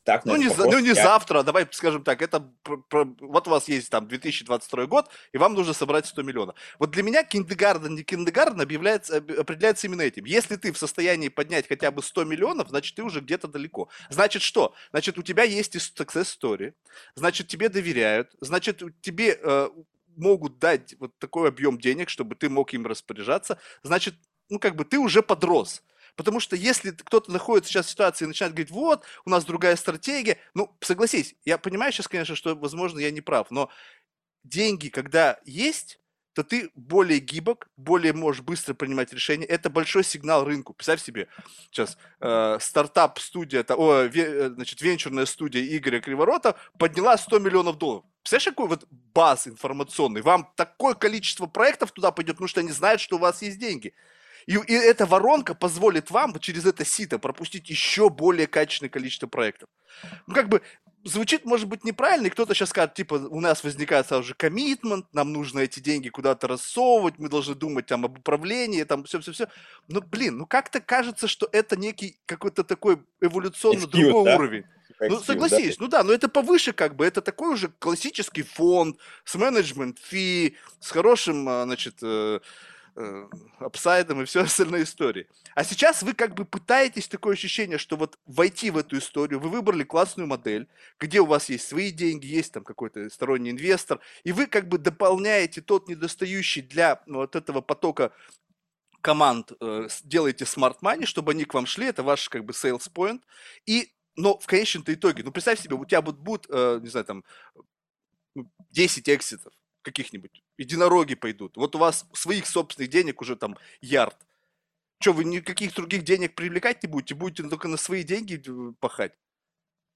Так, ну, не, ну, не завтра, давай скажем так, это про, про, вот у вас есть там две тысячи двадцать второй год, и вам нужно собрать сто миллионов. Вот для меня киндергарден, не киндергарден объявляется, определяется именно этим. Если ты в состоянии поднять хотя бы сто миллионов, значит, ты уже где-то далеко. Значит, что? Значит, у тебя есть success story, значит, тебе доверяют, значит, тебе э, могут дать вот такой объем денег, чтобы ты мог им распоряжаться, значит, ну, как бы ты уже подрос. Потому что если кто-то находится сейчас в ситуации и начинает говорить, вот, у нас другая стратегия, ну, согласись, я понимаю сейчас, конечно, что, возможно, я не прав, но деньги, когда есть, то ты более гибок, более можешь быстро принимать решения. Это большой сигнал рынку. Представь себе, сейчас э, стартап-студия, о, ве, значит, венчурная студия Игоря Криворота подняла сто миллионов долларов. Представляешь, какой вот баз информационный? Вам такое количество проектов туда пойдет, потому что они знают, что у вас есть деньги. И, и эта воронка позволит вам через это сито пропустить еще более качественное количество проектов. Ну, как бы, звучит, может быть, неправильно, и кто-то сейчас скажет, типа, у нас возникает сразу же коммитмент, нам нужно эти деньги куда-то рассовывать, мы должны думать там об управлении, там, все-все-все. Но, блин, ну, как-то кажется, что это некий какой-то такой эволюционно Excuse, другой да? уровень. Excuse, ну, согласись, да? ну да, но это повыше как бы, это такой уже классический фонд с менеджмент-фи, с хорошим, значит... апсайдом и все остальные истории. А сейчас вы как бы пытаетесь такое ощущение, что вот войти в эту историю, вы выбрали классную модель, где у вас есть свои деньги, есть там какой-то сторонний инвестор, и вы как бы дополняете тот недостающий для вот этого потока команд, делаете smart money, чтобы они к вам шли, это ваш как бы sales point, и, но в конечном-то итоге, ну представь себе, у тебя будет, будет не знаю, там десять экситов каких-нибудь, единороги пойдут. Вот у вас своих собственных денег уже там ярд. Че, вы никаких других денег привлекать не будете? Будете только на свои деньги пахать?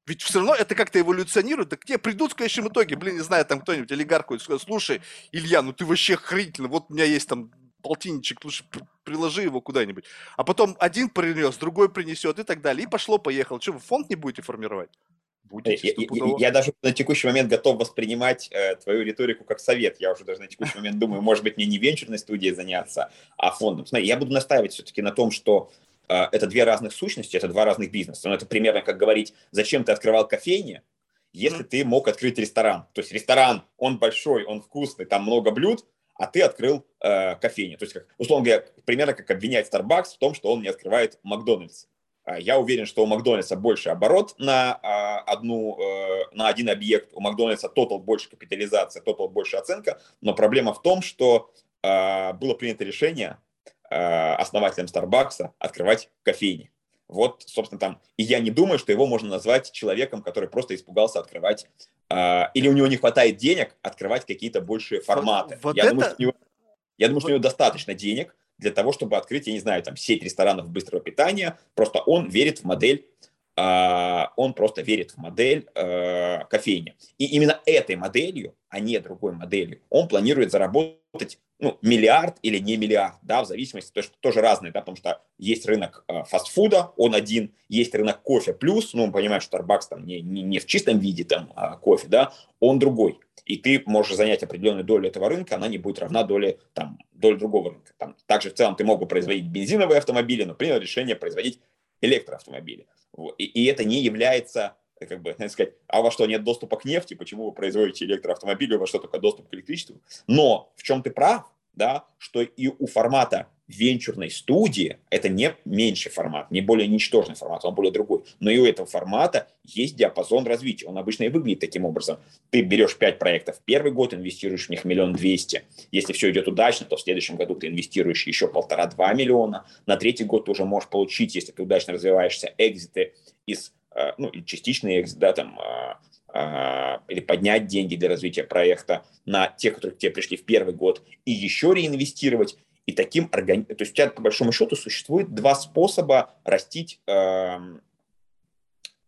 Ведь все равно это как-то эволюционирует. Да где придут в конечном итоге? Блин, не знаю, там кто-нибудь олигарх ходит, скажет, слушай, Илья, ну ты вообще охренительно, вот у меня есть там полтинничек, лучше приложи его куда-нибудь. А потом один принес, другой принесет и так далее. И пошло-поехало. Че, вы фонд не будете формировать? Будете, я, я, я даже на текущий момент готов воспринимать э, твою риторику как совет. Я уже даже на текущий момент думаю, может быть, мне не венчурной студией заняться, а фондом. Смотри, я буду настаивать все-таки на том, что э, это две разных сущности, это два разных бизнеса. Но это примерно как говорить, зачем ты открывал кофейни, если mm-hmm. ты мог открыть ресторан. То есть ресторан, он большой, он вкусный, там много блюд, а ты открыл э, кофейню. То есть, как, условно говоря, примерно как обвинять Starbucks в том, что он не открывает Макдональдс. Я уверен, что у Макдональдса больше оборот на, одну, на один объект, у Макдональдса тотал больше капитализация, тотал больше оценка, но проблема в том, что было принято решение основателем Starbucks открывать кофейни. Вот, собственно, там, и я не думаю, что его можно назвать человеком, который просто испугался открывать, или у него не хватает денег открывать какие-то большие форматы. Вот, вот я, это... думаю, что у него, я думаю, что у него достаточно денег для того, чтобы открыть, я не знаю, там, сеть ресторанов быстрого питания, просто он верит в модель, э, он просто верит в модель э, кофейни. И именно этой моделью, а не другой моделью, он планирует заработать, ну, миллиард или не миллиард, да, в зависимости, то есть тоже разные, да, потому что есть рынок э, фастфуда, он один, есть рынок кофе плюс, ну, мы понимаем, что Starbucks там не, не, не в чистом виде там э, кофе, да, он другой. И ты можешь занять определенную долю этого рынка, она не будет равна доле, там, доле другого рынка. Там, также в целом ты мог бы производить бензиновые автомобили, но принял решение производить электроавтомобили. И, и это не является, как бы, надо сказать, а у вас что, нет доступа к нефти, почему вы производите электроавтомобили, у вас что, только доступ к электричеству? Но в чем ты прав, да, что и у формата венчурной студии, это не меньший формат, не более ничтожный формат, он более другой. Но и у этого формата есть диапазон развития. Он обычно и выглядит таким образом. Ты берешь пять проектов первый год, инвестируешь в них миллион двести. Если все идет удачно, то в следующем году ты инвестируешь еще полтора-два миллиона. На третий год ты уже можешь получить, если ты удачно развиваешься, экзиты из, ну, частичные экзиты, да, там, или поднять деньги для развития проекта на тех, которые к тебе пришли в первый год, и еще реинвестировать. И таким органи... То есть у тебя, по большому счету, существует два способа растить э,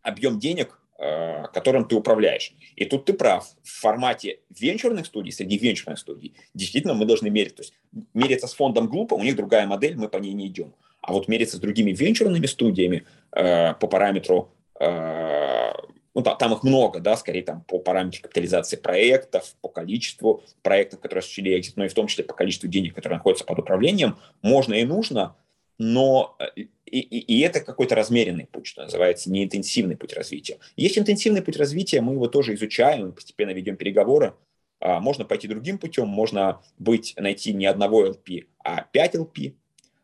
объем денег, э, которым ты управляешь. И тут ты прав. В формате венчурных студий, среди венчурных студий, действительно мы должны мерить. То есть мериться с фондом глупо, у них другая модель, мы по ней не идем. А вот мериться с другими венчурными студиями э, по параметру э, ну, там, там их много, да, скорее там по параметру капитализации проектов, по количеству проектов, которые осуществили экзит, но и в том числе по количеству денег, которые находятся под управлением, можно и нужно, но и, и, и это какой-то размеренный путь, что называется, не интенсивный путь развития. Есть интенсивный путь развития, мы его тоже изучаем, постепенно ведем переговоры. Можно пойти другим путем, можно быть, найти не одного эл пи, а пять эл пи,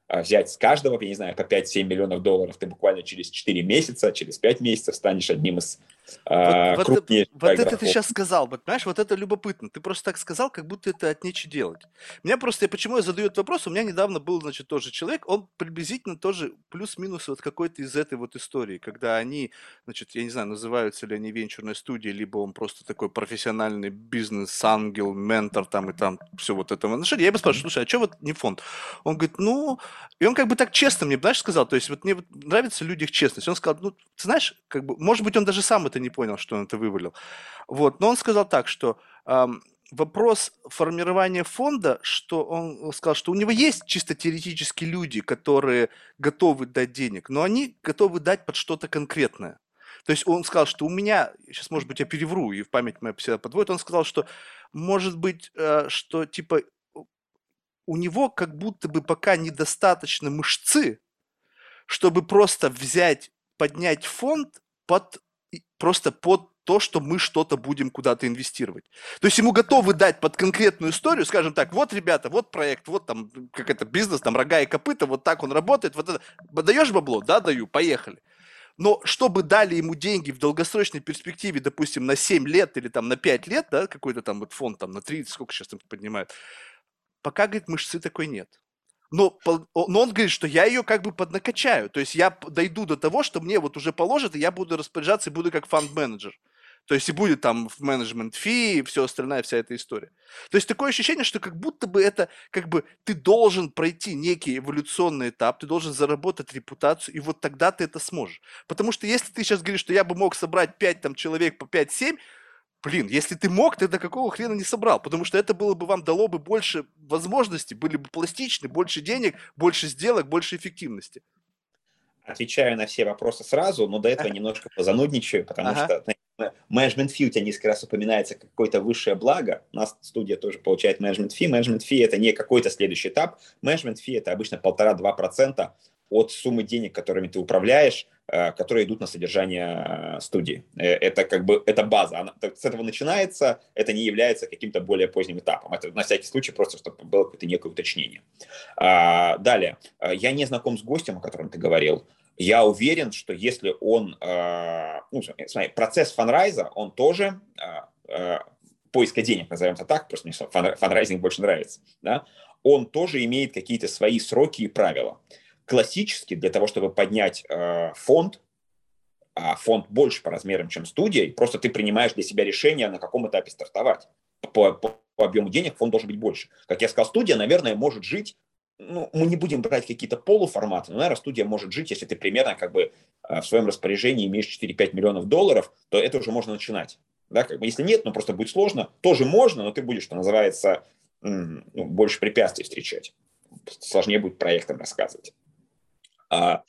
взять с каждого, я не знаю, по пять-семь миллионов долларов, ты буквально через четыре месяца, через пять месяцев станешь одним из а, вот, крупнейших вот, вот это ты сейчас сказал, понимаешь, вот это любопытно. Ты просто так сказал, как будто это от нечего делать. Меня просто, почему я задаю этот вопрос, у меня недавно был, значит, тоже человек, он приблизительно тоже плюс-минус вот какой-то из этой вот истории, когда они, значит, я не знаю, называются ли они венчурной студией, либо он просто такой профессиональный бизнес-ангел, ментор там и там, все вот этого отношения. Я ему спрашиваю, слушай, а что вот не фонд? Он говорит, ну... И он как бы так честно мне, знаешь, сказал, то есть вот мне нравится люди их честность. Он сказал, ну, ты знаешь, как бы, может быть, он даже сам это не понял, что он это вывалил. Вот, но он сказал так, что эм, вопрос формирования фонда, что он сказал, что у него есть чисто теоретически люди, которые готовы дать денег, но они готовы дать под что-то конкретное. То есть он сказал, что у меня, сейчас, может быть, я перевру, и в память моя всегда подводит, он сказал, что, может быть, э, что типа... у него как будто бы пока недостаточно мышцы, чтобы просто взять, поднять фонд под, просто под то, что мы что-то будем куда-то инвестировать. То есть ему готовы дать под конкретную историю, скажем так, вот, ребята, вот проект, вот там, как это, бизнес, там, рога и копыта, вот так он работает, вот это. Даешь бабло? Да, даю, поехали. Но чтобы дали ему деньги в долгосрочной перспективе, допустим, на семь лет или там на пять лет, да, какой-то там вот фонд там на тридцать, сколько сейчас там поднимает, пока, говорит, мышцы такой нет. Но, но он говорит, что я ее как бы поднакачаю. То есть я дойду до того, что мне вот уже положат, и я буду распоряжаться и буду как фонд-менеджер. То есть и будет там менеджмент-фи и все остальное, вся эта история. То есть такое ощущение, что как будто бы это, как бы ты должен пройти некий эволюционный этап, ты должен заработать репутацию, и вот тогда ты это сможешь. Потому что если ты сейчас говоришь, что я бы мог собрать пять там человек по пять-семь, блин, если ты мог, ты до какого хрена не собрал? Потому что это было бы вам дало бы больше возможностей, были бы пластичны, больше денег, больше сделок, больше эффективности. Отвечаю на все вопросы сразу, но до этого немножко позанудничаю, потому ага. что менеджмент фи у тебя несколько раз упоминается как какое-то высшее благо. У нас студия тоже получает менеджмент фи. Менеджмент фи – это не какой-то следующий этап. Менеджмент фи – это обычно полтора-два процента от суммы денег, которыми ты управляешь, которые идут на содержание студии. Это как бы это база. Она, с этого начинается, это не является каким-то более поздним этапом. Это на всякий случай просто, чтобы было какое-то некое уточнение. А, далее. Я не знаком с гостем, о котором ты говорил. Я уверен, что если он... А, ну, смотри, процесс фанрайза, он тоже... А, а, поиска денег, назовем это так, просто мне фанрайзинг больше нравится. Да? Он тоже имеет какие-то свои сроки и правила. Классически для того, чтобы поднять э, фонд, а фонд больше по размерам, чем студия, и просто ты принимаешь для себя решение, на каком этапе стартовать. По, по, по объему денег фонд должен быть больше. Как я сказал, студия, наверное, может жить, ну, мы не будем брать какие-то полуформаты, но, наверное, студия может жить, если ты примерно как бы в своем распоряжении имеешь четыре-пять миллионов долларов, то это уже можно начинать. Да? Как бы, если нет, ну, просто будет сложно. Тоже можно, но ты будешь, что называется, м- ну, больше препятствий встречать. Сложнее будет проектом рассказывать. А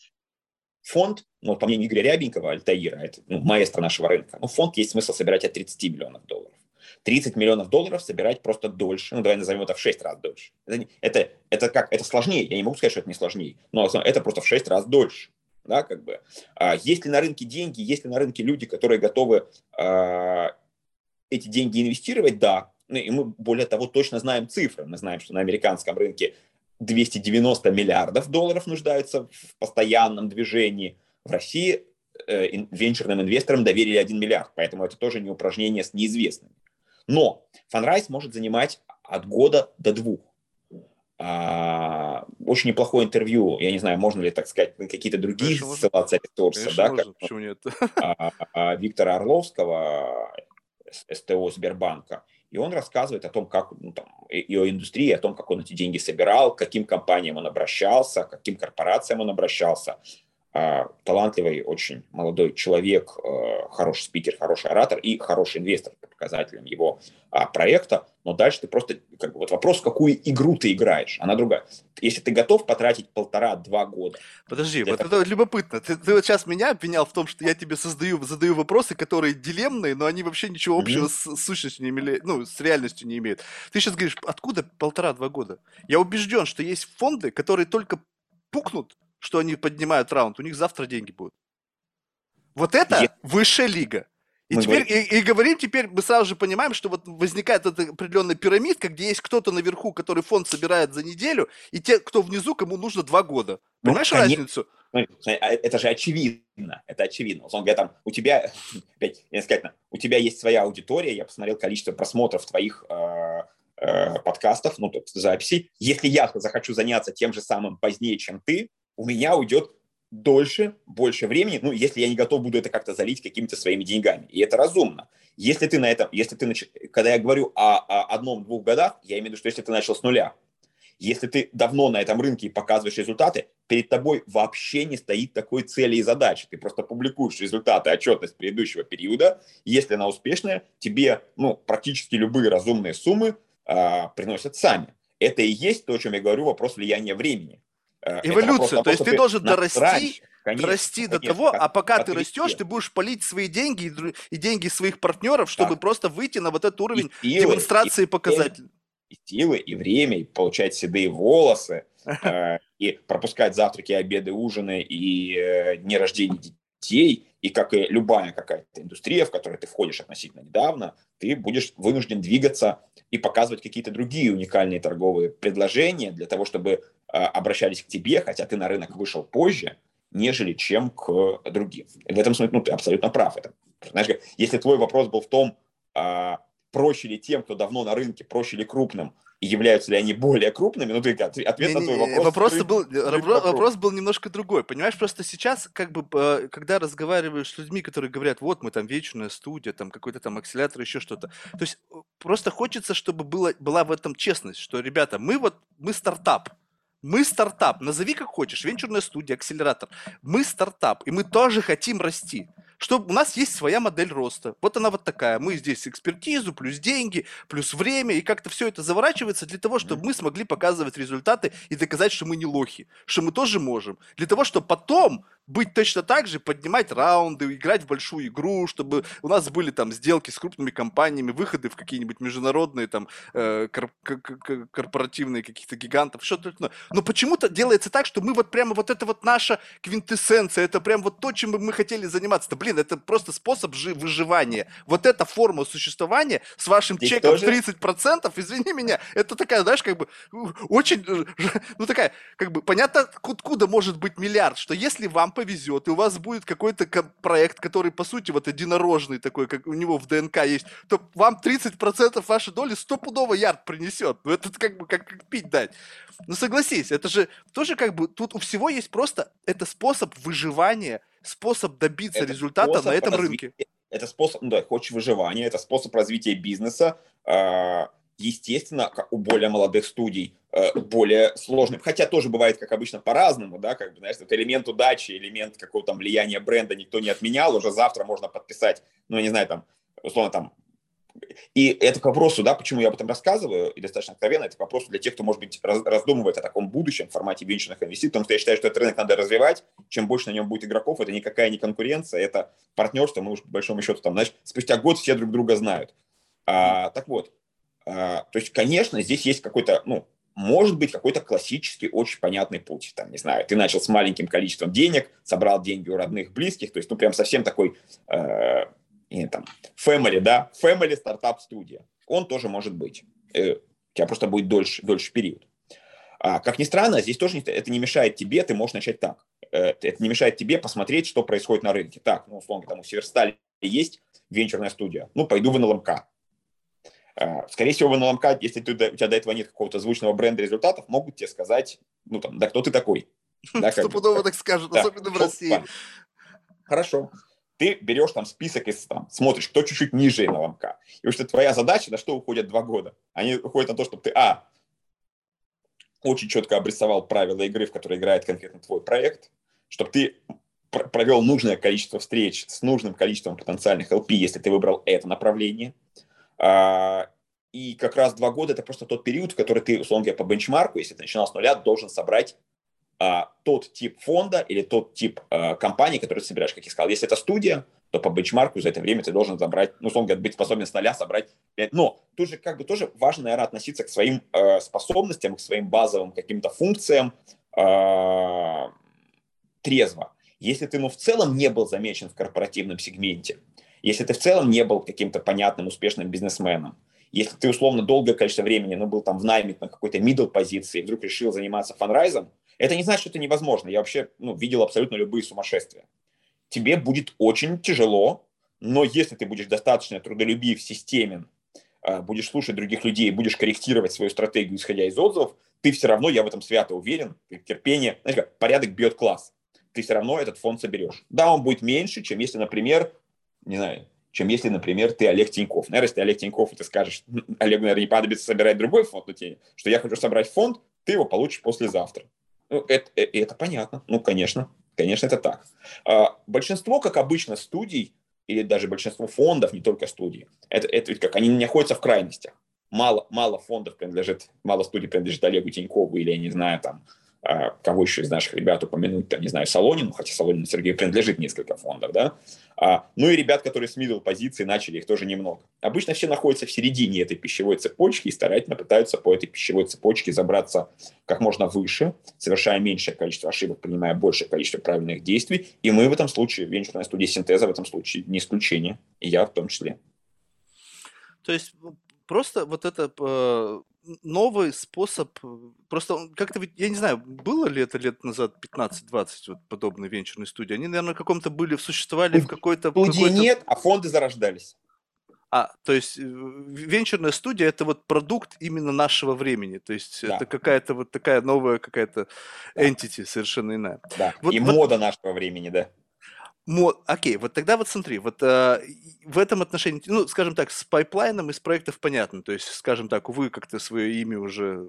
фонд, ну, по мнению Игоря Рябенького, Альтаира, это ну, маэстро нашего рынка, ну, фонд есть смысл собирать от тридцати миллионов долларов. тридцать миллионов долларов собирать просто дольше, ну, давай назовем это в шесть раз дольше. Это, это, это, как, это сложнее, я не могу сказать, что это не сложнее, но это просто в шесть раз дольше. Да, как бы. А есть ли на рынке деньги, есть ли на рынке люди, которые готовы а, эти деньги инвестировать? Да. Ну, и мы, более того, точно знаем цифры. Мы знаем, что на американском рынке двести девяносто миллиардов долларов нуждаются в постоянном движении. В России э, ин, венчурным инвесторам доверили один миллиард, поэтому это тоже не упражнение с неизвестными. Но фанрайз может занимать от года до двух. А, очень неплохое интервью. Я не знаю, можно ли, так сказать, какие-то другие ссылаться ресурсы. Да, можно, как, нет? А, а, Виктора Орловского, эс тэ о Сбербанка. И он рассказывает о том, как, ну, там, и, и о индустрии, о том, как он эти деньги собирал, к каким компаниям он обращался, к каким корпорациям он обращался. талантливый, очень молодой человек, хороший спикер, хороший оратор и хороший инвестор по показателям его проекта, но дальше ты просто, как бы, вот вопрос, какую игру ты играешь, она другая. Если ты готов потратить полтора-два года... Подожди, вот этого... это любопытно. Ты, ты вот сейчас меня обвинял в том, что я тебе создаю, задаю вопросы, которые дилемные, но они вообще ничего общего mm-hmm. с сущностью не имеют, ну, с реальностью не имеют. Ты сейчас говоришь, откуда полтора-два года? Я убежден, что есть фонды, которые только пукнут, что они поднимают раунд, у них завтра деньги будут. Вот это Е... высшая лига. И, теперь, говорим... И, и говорим теперь, мы сразу же понимаем, что вот возникает эта определенная пирамидка, где есть кто-то наверху, который фонд собирает за неделю, и те, кто внизу, кому нужно два года. Понимаешь ну, разницу? Это же очевидно, это очевидно. Он говорит, там, у тебя, опять, я сказать, у тебя есть своя аудитория, я посмотрел количество просмотров твоих подкастов, ну, записей. Если я захочу заняться тем же самым позднее, чем ты, у меня уйдет дольше, больше времени, ну, если я не готов буду это как-то залить какими-то своими деньгами. И это разумно. Если ты на этом, если ты, нач... когда я говорю о, о одном-двух годах, я имею в виду, что если ты начал с нуля, если ты давно на этом рынке и показываешь результаты, перед тобой вообще не стоит такой цели и задачи. Ты просто публикуешь результаты, отчетность предыдущего периода. Если она успешная, тебе, ну, практически любые разумные суммы а, приносят сами. Это и есть то, о чем я говорю, вопрос влияния времени. Эволюция, вопрос, то есть ты должен дорасти, раньше, конечно, дорасти конечно, до того, как, а пока ты растешь, ты будешь палить свои деньги и, и деньги своих партнеров, чтобы так. просто выйти на вот этот уровень и силы, демонстрации и показателей. И силы, и время, и получать седые волосы, и пропускать завтраки, обеды, ужины, и дни рождения детей, и как и любая какая-то индустрия, в которой ты входишь относительно недавно, ты будешь вынужден двигаться и показывать какие-то другие уникальные торговые предложения для того, чтобы обращались к тебе, хотя ты на рынок вышел позже, нежели чем к другим. И в этом смысле, ну, ты абсолютно прав. Это, знаешь, если твой вопрос был в том, а, проще ли тем, кто давно на рынке, проще ли крупным, и являются ли они более крупными, ну, ты ответ не, на твой не, вопрос... Вопрос, ты, был, ты, вопрос, вопрос был немножко другой, понимаешь, просто сейчас, как бы, когда разговариваешь с людьми, которые говорят, вот мы там вечная студия, там какой-то там акселятор, еще что-то, то есть просто хочется, чтобы было, была в этом честность, что, ребята, мы вот, мы стартап, мы стартап, назови как хочешь, венчурная студия, акселератор. Мы стартап, и мы тоже хотим расти. Что у нас есть своя модель роста. Вот она вот такая. Мы здесь экспертизу, плюс деньги, плюс время, и как-то все это заворачивается для того, чтобы мы смогли показывать результаты и доказать, что мы не лохи, что мы тоже можем. Для того, чтобы потом быть точно так же, поднимать раунды, играть в большую игру, чтобы у нас были там сделки с крупными компаниями, выходы в какие-нибудь международные там э, кор- кор- корпоративные каких-то гигантов, что-то. Но почему-то делается так, что мы вот прямо вот это вот наша квинтэссенция, это прям вот то, чем мы хотели заниматься. Да, блин, это просто способ жи- выживания. Вот эта форма существования с вашим здесь чеком тоже? тридцать процентов, извини меня, это такая, знаешь, как бы очень, ну такая, как бы понятно, откуда может быть миллиард, что если вам повезет, и у вас будет какой-то проект, который, по сути, вот единорожный такой, как у него в ДНК есть, то вам тридцать процентов вашей доли стопудово ярд принесет. Ну, это как бы как, как пить дать. Ну, согласись, это же тоже как бы... Тут у всего есть просто... Это способ выживания, способ добиться это результата способ на этом развития, рынке. Это способ... Ну, да, хочешь выживания, это способ развития бизнеса, э- естественно, у более молодых студий, более сложных. Хотя тоже бывает, как обычно, по-разному, да, как бы, знаешь, это элемент удачи, элемент какого-то там влияния бренда никто не отменял, уже завтра можно подписать, ну, я не знаю, там, условно, там. И это к вопросу, да, почему я об этом рассказываю, и достаточно откровенно, это к вопросу для тех, кто, может быть, раз, раздумывает о таком будущем в формате венчурных инвестиций, потому что я считаю, что этот рынок надо развивать, чем больше на нем будет игроков, это никакая не конкуренция, это партнерство, мы уже, по большому счету, там, знаешь, спустя год все друг друга знают. А, так вот, Uh, то есть, конечно, здесь есть какой-то, ну, может быть, какой-то классический, очень понятный путь. Там, не знаю, ты начал с маленьким количеством денег, собрал деньги у родных, близких, то есть, ну, прям совсем такой, э, не, там, family, да, family стартап-студия. Он тоже может быть. Э, у тебя просто будет дольше, дольше период. А, как ни странно, здесь тоже не, это не мешает тебе, ты можешь начать так. Э, это не мешает тебе посмотреть, что происходит на рынке. Так, ну, условно, там у Северстали есть венчурная студия, ну, пойду в эн эл эм ка. Скорее всего, в эн эл эм ка, если ты, у тебя до этого нет какого-то звучного бренда результатов, могут тебе сказать, ну там, да кто ты такой? Стопудово так скажут, особенно в России. Хорошо. Ты берешь там список, и смотришь, кто чуть-чуть ниже эн эл эм ка. И уж твоя задача, на что уходят два года? Они уходят на то, чтобы ты, а, очень четко обрисовал правила игры, в которые играет конкретно твой проект, чтобы ты провел нужное количество встреч с нужным количеством потенциальных эл пи, если ты выбрал это направление. И как раз два года – это просто тот период, в который ты, условно говоря, по бенчмарку, если ты начинал с нуля, должен собрать тот тип фонда или тот тип компании, который ты собираешь, как я сказал. Если это студия, то по бенчмарку за это время ты должен забрать, ну, условно говоря, быть способен с нуля собрать. Но тут же как бы тоже важно, наверное, относиться к своим способностям, к своим базовым каким-то функциям трезво. Если ты, ну, в целом не был замечен в корпоративном сегменте, если ты в целом не был каким-то понятным, успешным бизнесменом, если ты, условно, долгое количество времени, ну, был там в найме на какой-то middle позиции и вдруг решил заниматься фанрайзом, это не значит, что это невозможно. Я вообще, ну, видел абсолютно любые сумасшествия. Тебе будет очень тяжело, но если ты будешь достаточно трудолюбив, системен, будешь слушать других людей, будешь корректировать свою стратегию, исходя из отзывов, ты все равно, я в этом свято уверен, терпение, знаешь как, порядок бьет класс. Ты все равно этот фонд соберешь. Да, он будет меньше, чем если, например, не знаю, чем если, например, ты Олег Тиньков. Наверное, если ты Олег Тиньков, и ты скажешь, Олег, наверное, не понадобится собирать другой фонд, но тебе, что я хочу собрать фонд, ты его получишь послезавтра. Ну, это, это понятно. Ну, конечно, конечно, это так. Большинство, как обычно, студий, или даже большинство фондов, не только студий, это, это ведь как, они не находятся в крайностях. Мало, мало фондов принадлежит, мало студий принадлежит Олегу Тинькову, или, я не знаю, там, кого еще из наших ребят упомянуть, там, не знаю, Солонину, хотя Солонину Сергею принадлежит несколько фондов, да, а, ну и ребят, которые с middle позиции начали, их тоже немного. Обычно все находятся в середине этой пищевой цепочки и старательно пытаются по этой пищевой цепочке забраться как можно выше, совершая меньшее количество ошибок, принимая большее количество правильных действий, и мы в этом случае, венчурная студия Синтеза в этом случае не исключение, и я в том числе. То есть просто вот это... новый способ, просто как-то, я не знаю, было ли это лет назад, пятнадцать-двадцать, вот подобные венчурные студии, они, наверное, в каком-то были, существовали в какой-то... Студии какой-то... нет, а фонды зарождались. А, то есть венчурная студия – это вот продукт именно нашего времени, то есть да. Это какая-то вот такая новая какая-то да. entity совершенно иная. Да, вот, и вот... мода нашего времени, да. Окей, okay, вот тогда вот смотри, вот э, в этом отношении, ну, скажем так, с пайплайном из проектов понятно, то есть, скажем так, увы, как-то свое имя уже,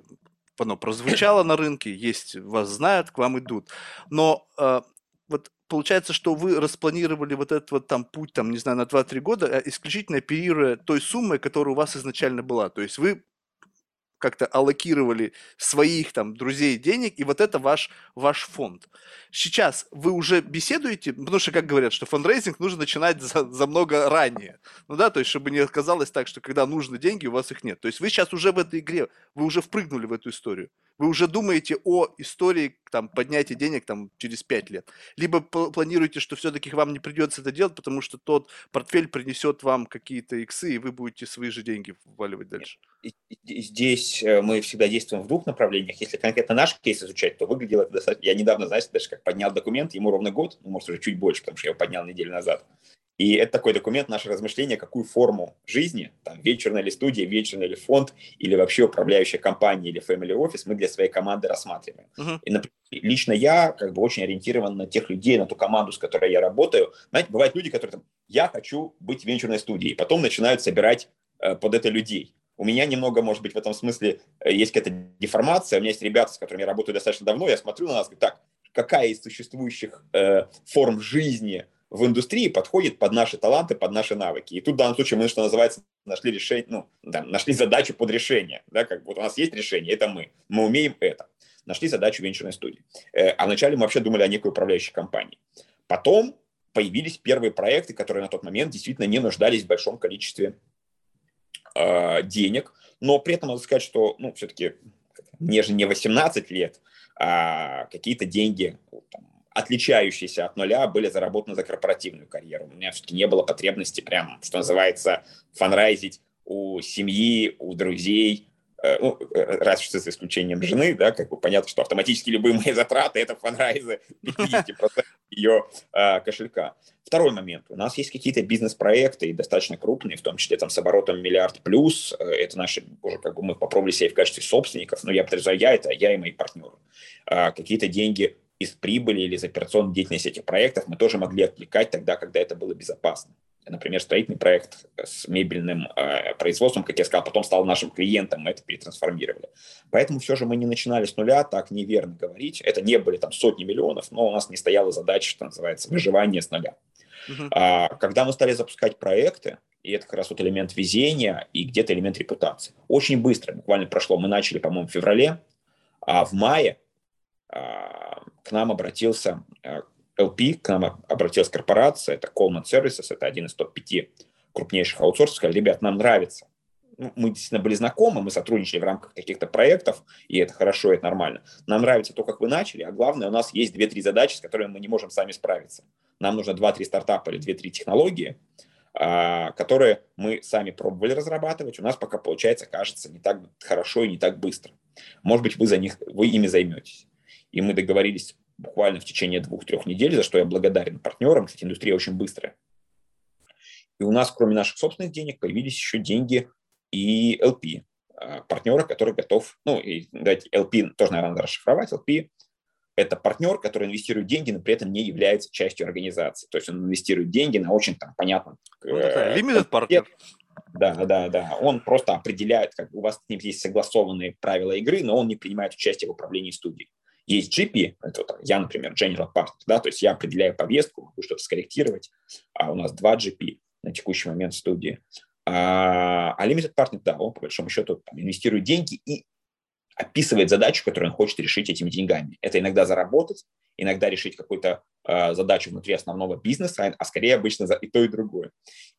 оно прозвучало на рынке, есть, вас знают, к вам идут, но э, вот получается, что вы распланировали вот этот вот там путь, там, не знаю, на два-три года, исключительно оперируя той суммой, которая у вас изначально была, то есть вы... как-то аллокировали своих там друзей денег, и вот это ваш, ваш фонд. Сейчас вы уже беседуете, потому что, как говорят, что фандрейзинг нужно начинать за, за много ранее. Ну да, то есть, чтобы не оказалось так, что когда нужны деньги, у вас их нет. То есть вы сейчас уже в этой игре, вы уже впрыгнули в эту историю. Вы уже думаете о истории там, поднятия денег там, через пять лет. Либо планируете, что все-таки вам не придется это делать, потому что тот портфель принесет вам какие-то иксы, и вы будете свои же деньги вваливать дальше. Здесь мы всегда действуем в двух направлениях. Если конкретно наш кейс изучать, то выглядело это достаточно... Я недавно, знаете, даже как поднял документ, ему ровно год, ну, может, уже чуть больше, потому что я его поднял неделю назад. И это такой документ, наше размышление, какую форму жизни, там, венчурная ли студия, венчурный ли фонд, или вообще управляющая компания, или family office, мы для своей команды рассматриваем. Uh-huh. И, например, лично я как бы очень ориентирован на тех людей, на ту команду, с которой я работаю. Знаете, бывают люди, которые там, я хочу быть венчурной студией, потом начинают собирать э, под это людей. У меня немного, может быть, в этом смысле есть какая-то деформация. У меня есть ребята, с которыми я работаю достаточно давно, я смотрю на нас, говорю, так, какая из существующих э, форм жизни в индустрии подходит под наши таланты, под наши навыки. И тут в данном случае мы, что называется, нашли решение, ну, да, нашли задачу под решение. Да, как вот у нас есть решение, это мы. Мы умеем это. Нашли задачу венчурной студии. Э, а вначале мы вообще думали о некой управляющей компании. Потом появились первые проекты, которые на тот момент действительно не нуждались в большом количестве э, денег. Но при этом надо сказать, что, ну, все-таки мне же не восемнадцать лет, а какие-то деньги... Там, отличающиеся от нуля, были заработаны за корпоративную карьеру. У меня все-таки не было потребности прям, что называется, фанрайзить у семьи, у друзей, э, ну, разве что с исключением жены, да, как бы понятно, что автоматически любые мои затраты – это фанрайзы пятьдесят процентов ее э, кошелька. Второй момент. У нас есть какие-то бизнес-проекты, и достаточно крупные, в том числе там с оборотом миллиард плюс. Это наши, уже как бы мы попробовали себя в качестве собственников, но я подразумеваю, я это, я и мои партнеры. Э, какие-то деньги из прибыли или из операционной деятельности этих проектов мы тоже могли отвлекать тогда, когда это было безопасно. например, строительный проект с мебельным э, производством, как я сказал, потом стал нашим клиентом, мы это перетрансформировали. Поэтому все же мы не начинали с нуля, так неверно говорить. Это не были там сотни миллионов, но у нас не стояла задача, что называется, выживание с нуля. Uh-huh. А, когда мы стали запускать проекты, и это как раз вот элемент везения и где-то элемент репутации. Очень быстро, буквально прошло, мы начали, по-моему, в феврале, а в мае а, к нам обратился а, эл пи, к нам обратилась корпорация, это Coleman Services, это один из топ пяти крупнейших аутсорсов, сказали, ребят, нам нравится. Ну, мы действительно были знакомы, мы сотрудничали в рамках каких-то проектов, и это хорошо, это нормально. Нам нравится то, как вы начали, а главное, у нас есть две-три задачи, с которыми мы не можем сами справиться. Нам нужно два-три стартапа или две-три технологии, которые мы сами пробовали разрабатывать, у нас пока получается, кажется, не так хорошо и не так быстро. Может быть, вы, за них, вы ими займетесь. И мы договорились буквально в течение двух-трех недель, за что я благодарен партнерам, кстати, индустрия очень быстрая. И у нас, кроме наших собственных денег, появились еще деньги и эл пи, партнера, который готов, ну, и, давайте, эл пи тоже, наверное, надо расшифровать, эл пи – это партнер, который инвестирует деньги, но при этом не является частью организации, то есть он инвестирует деньги на очень, там, понятно… Ну, такая limited партнер. Да, да, да, он просто определяет, как у вас с ним есть согласованные правила игры, но он не принимает участие в управлении студией. Есть джи пи, это вот я, например, General Partner, да, то есть я определяю повестку, могу что-то скорректировать, а у нас два джи пи на текущий момент в студии. А, а Limited Partner, да, он по большому счету там, инвестирует деньги и описывает задачу, которую он хочет решить этими деньгами. Это иногда заработать, иногда решить какую-то а, задачу внутри основного бизнеса, а скорее обычно за и то, и другое.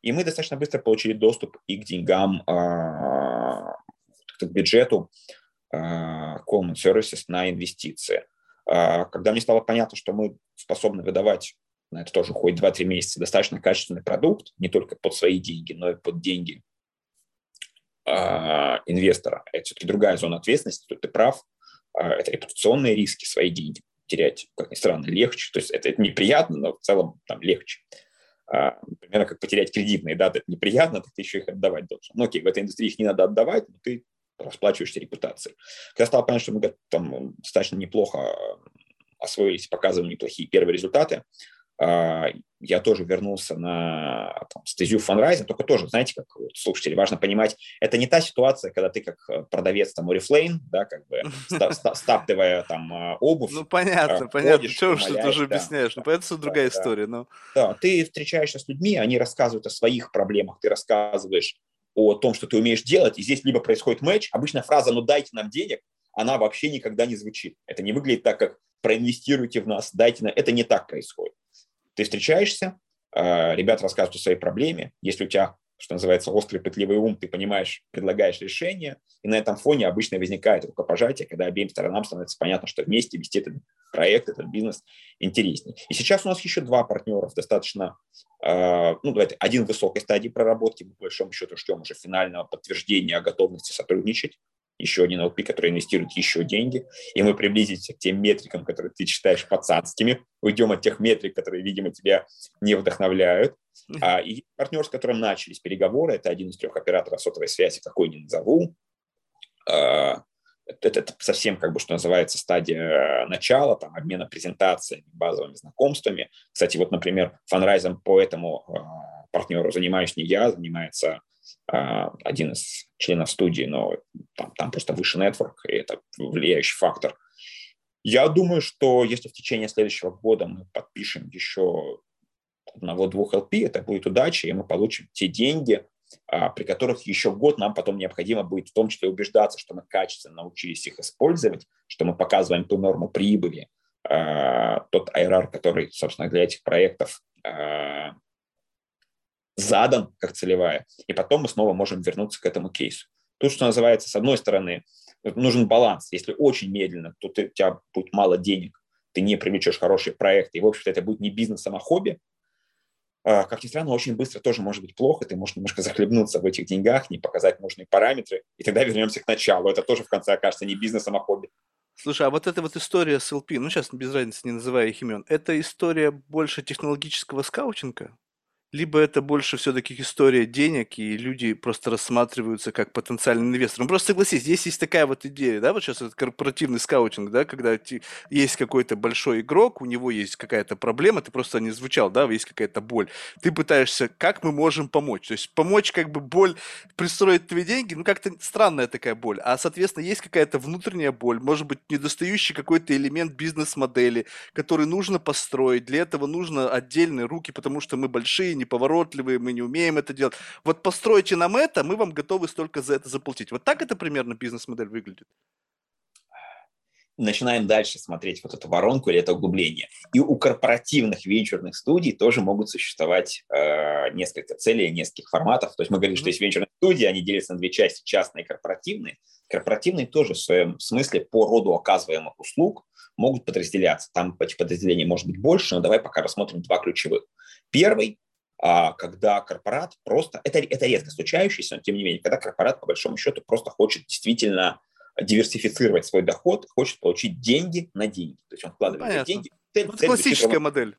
И мы достаточно быстро получили доступ и к деньгам, а, к бюджету, Coleman Services на инвестиции. Когда мне стало понятно, что мы способны выдавать, на это тоже уходит два-три месяца, достаточно качественный продукт, не только под свои деньги, но и под деньги инвестора. Это все-таки другая зона ответственности, тут ты прав, это репутационные риски, свои деньги терять, как ни странно, легче, то есть это, это неприятно, но в целом там легче. Примерно как потерять кредитные даты, это неприятно, так ты еще их отдавать должен. Ну окей, в этой индустрии их не надо отдавать, но ты расплачиваешься репутацией. Когда стало понятно, что мы там достаточно неплохо освоились, показываем неплохие первые результаты, я тоже вернулся на там, стезю фанрайзинга, только тоже, знаете, как слушатели, важно понимать, это не та ситуация, когда ты как продавец там Oriflame, да, как бы стаптывая там обувь. Ну, понятно, понятно, что ты уже объясняешь, ну, понятно, что другая история. Да, ты встречаешься с людьми, они рассказывают о своих проблемах, ты рассказываешь о том, что ты умеешь делать, и здесь либо происходит матч, обычно фраза «ну дайте нам денег», она вообще никогда не звучит. Это не выглядит так, как «проинвестируйте в нас, дайте нам». Это не так происходит. Ты встречаешься, ребята рассказывают о своей проблеме, если у тебя, что называется, острый пытливый ум, ты понимаешь, предлагаешь решение, и на этом фоне обычно возникает рукопожатие, когда обеим сторонам становится понятно, что вместе вести этот проект, этот бизнес интереснее. И сейчас у нас еще два партнера достаточно, э, ну, давайте, один в высокой стадии проработки, мы, по большому счету, ждем уже финального подтверждения о готовности сотрудничать, еще один эл пи, который инвестирует еще деньги, и мы приблизимся к тем метрикам, которые ты считаешь пацанскими, уйдем от тех метрик, которые, видимо, тебя не вдохновляют. А, и партнер, с которым начались переговоры, это один из трех операторов сотовой связи, какой не назову. А, это, это совсем, как бы, что называется, стадия начала, там, обмена презентациями, базовыми знакомствами. Кстати, вот, например, фанрайзом по этому а, партнеру занимаюсь не я, занимается один из членов студии, но там, там просто выше нетворк, и это влияющий фактор. Я думаю, что если в течение следующего года мы подпишем еще одного-двух эл пи, это будет удача, и мы получим те деньги, при которых еще год нам потом необходимо будет в том числе убеждаться, что мы качественно научились их использовать, что мы показываем ту норму прибыли, тот ай ар ар, который, собственно, для этих проектов задан как целевая, и потом мы снова можем вернуться к этому кейсу. Тут, что называется, с одной стороны, нужен баланс. Если очень медленно, то ты, у тебя будет мало денег, ты не привлечешь хорошие проекты, и, в общем-то, это будет не бизнесом, а хобби. Как ни странно, очень быстро тоже может быть плохо, ты можешь немножко захлебнуться в этих деньгах, не показать нужные параметры, и тогда вернемся к началу. Это тоже, в конце, окажется не бизнесом, а хобби. Слушай, а вот эта вот история с эл пи, ну, сейчас без разницы, не называя их имен, это история больше технологического скаутинга? либо это больше все-таки история денег, и люди просто рассматриваются как потенциальный инвестор. Ну, просто согласись, здесь есть такая вот идея, да, вот сейчас этот корпоративный скаутинг, да, когда есть какой-то большой игрок, у него есть какая-то проблема, ты просто не звучал, да, есть какая-то боль. Ты пытаешься, как мы можем помочь? То есть помочь, как бы, боль пристроить твои деньги, ну, как-то странная такая боль. А, соответственно, есть какая-то внутренняя боль, может быть, недостающий какой-то элемент бизнес-модели, который нужно построить. Для этого нужно отдельные руки, потому что мы большие, неповоротливые, мы не умеем это делать. Вот постройте нам это, мы вам готовы столько за это заплатить. Вот так это примерно бизнес-модель выглядит. Начинаем дальше смотреть вот эту воронку или это углубление. И у корпоративных венчурных студий тоже могут существовать э, несколько целей, нескольких форматов. То есть мы говорим, mm-hmm. что есть венчурные студии, они делятся на две части, частные и корпоративные. Корпоративные тоже в своем смысле по роду оказываемых услуг могут подразделяться. Там подразделений может быть больше, но давай пока рассмотрим два ключевых. Первый, э, когда корпорат просто... Это, это редко случающееся, но тем не менее, когда корпорат по большому счету просто хочет действительно... диверсифицировать свой доход, хочет получить деньги на деньги. То есть он вкладывает Понятно. деньги. Цель, вот цель классическая бюджета. Модель.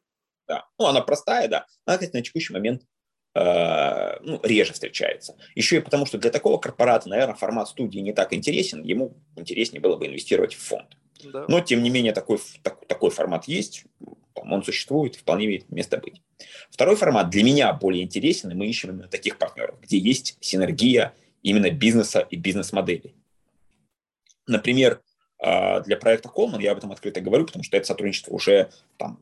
Да. Ну, она простая, да. Она, кстати, на текущий момент э, ну, реже встречается. Еще и потому, что для такого корпората, наверное, формат студии не так интересен. Ему интереснее было бы инвестировать в фонд. Да. Но, тем не менее, такой, так, такой формат есть. Он существует и вполне имеет место быть. Второй формат для меня более интересен, и мы ищем именно таких партнеров, где есть синергия именно бизнеса и бизнес-моделей. Например, для проекта Coleman, я об этом открыто говорю, потому что это сотрудничество уже там,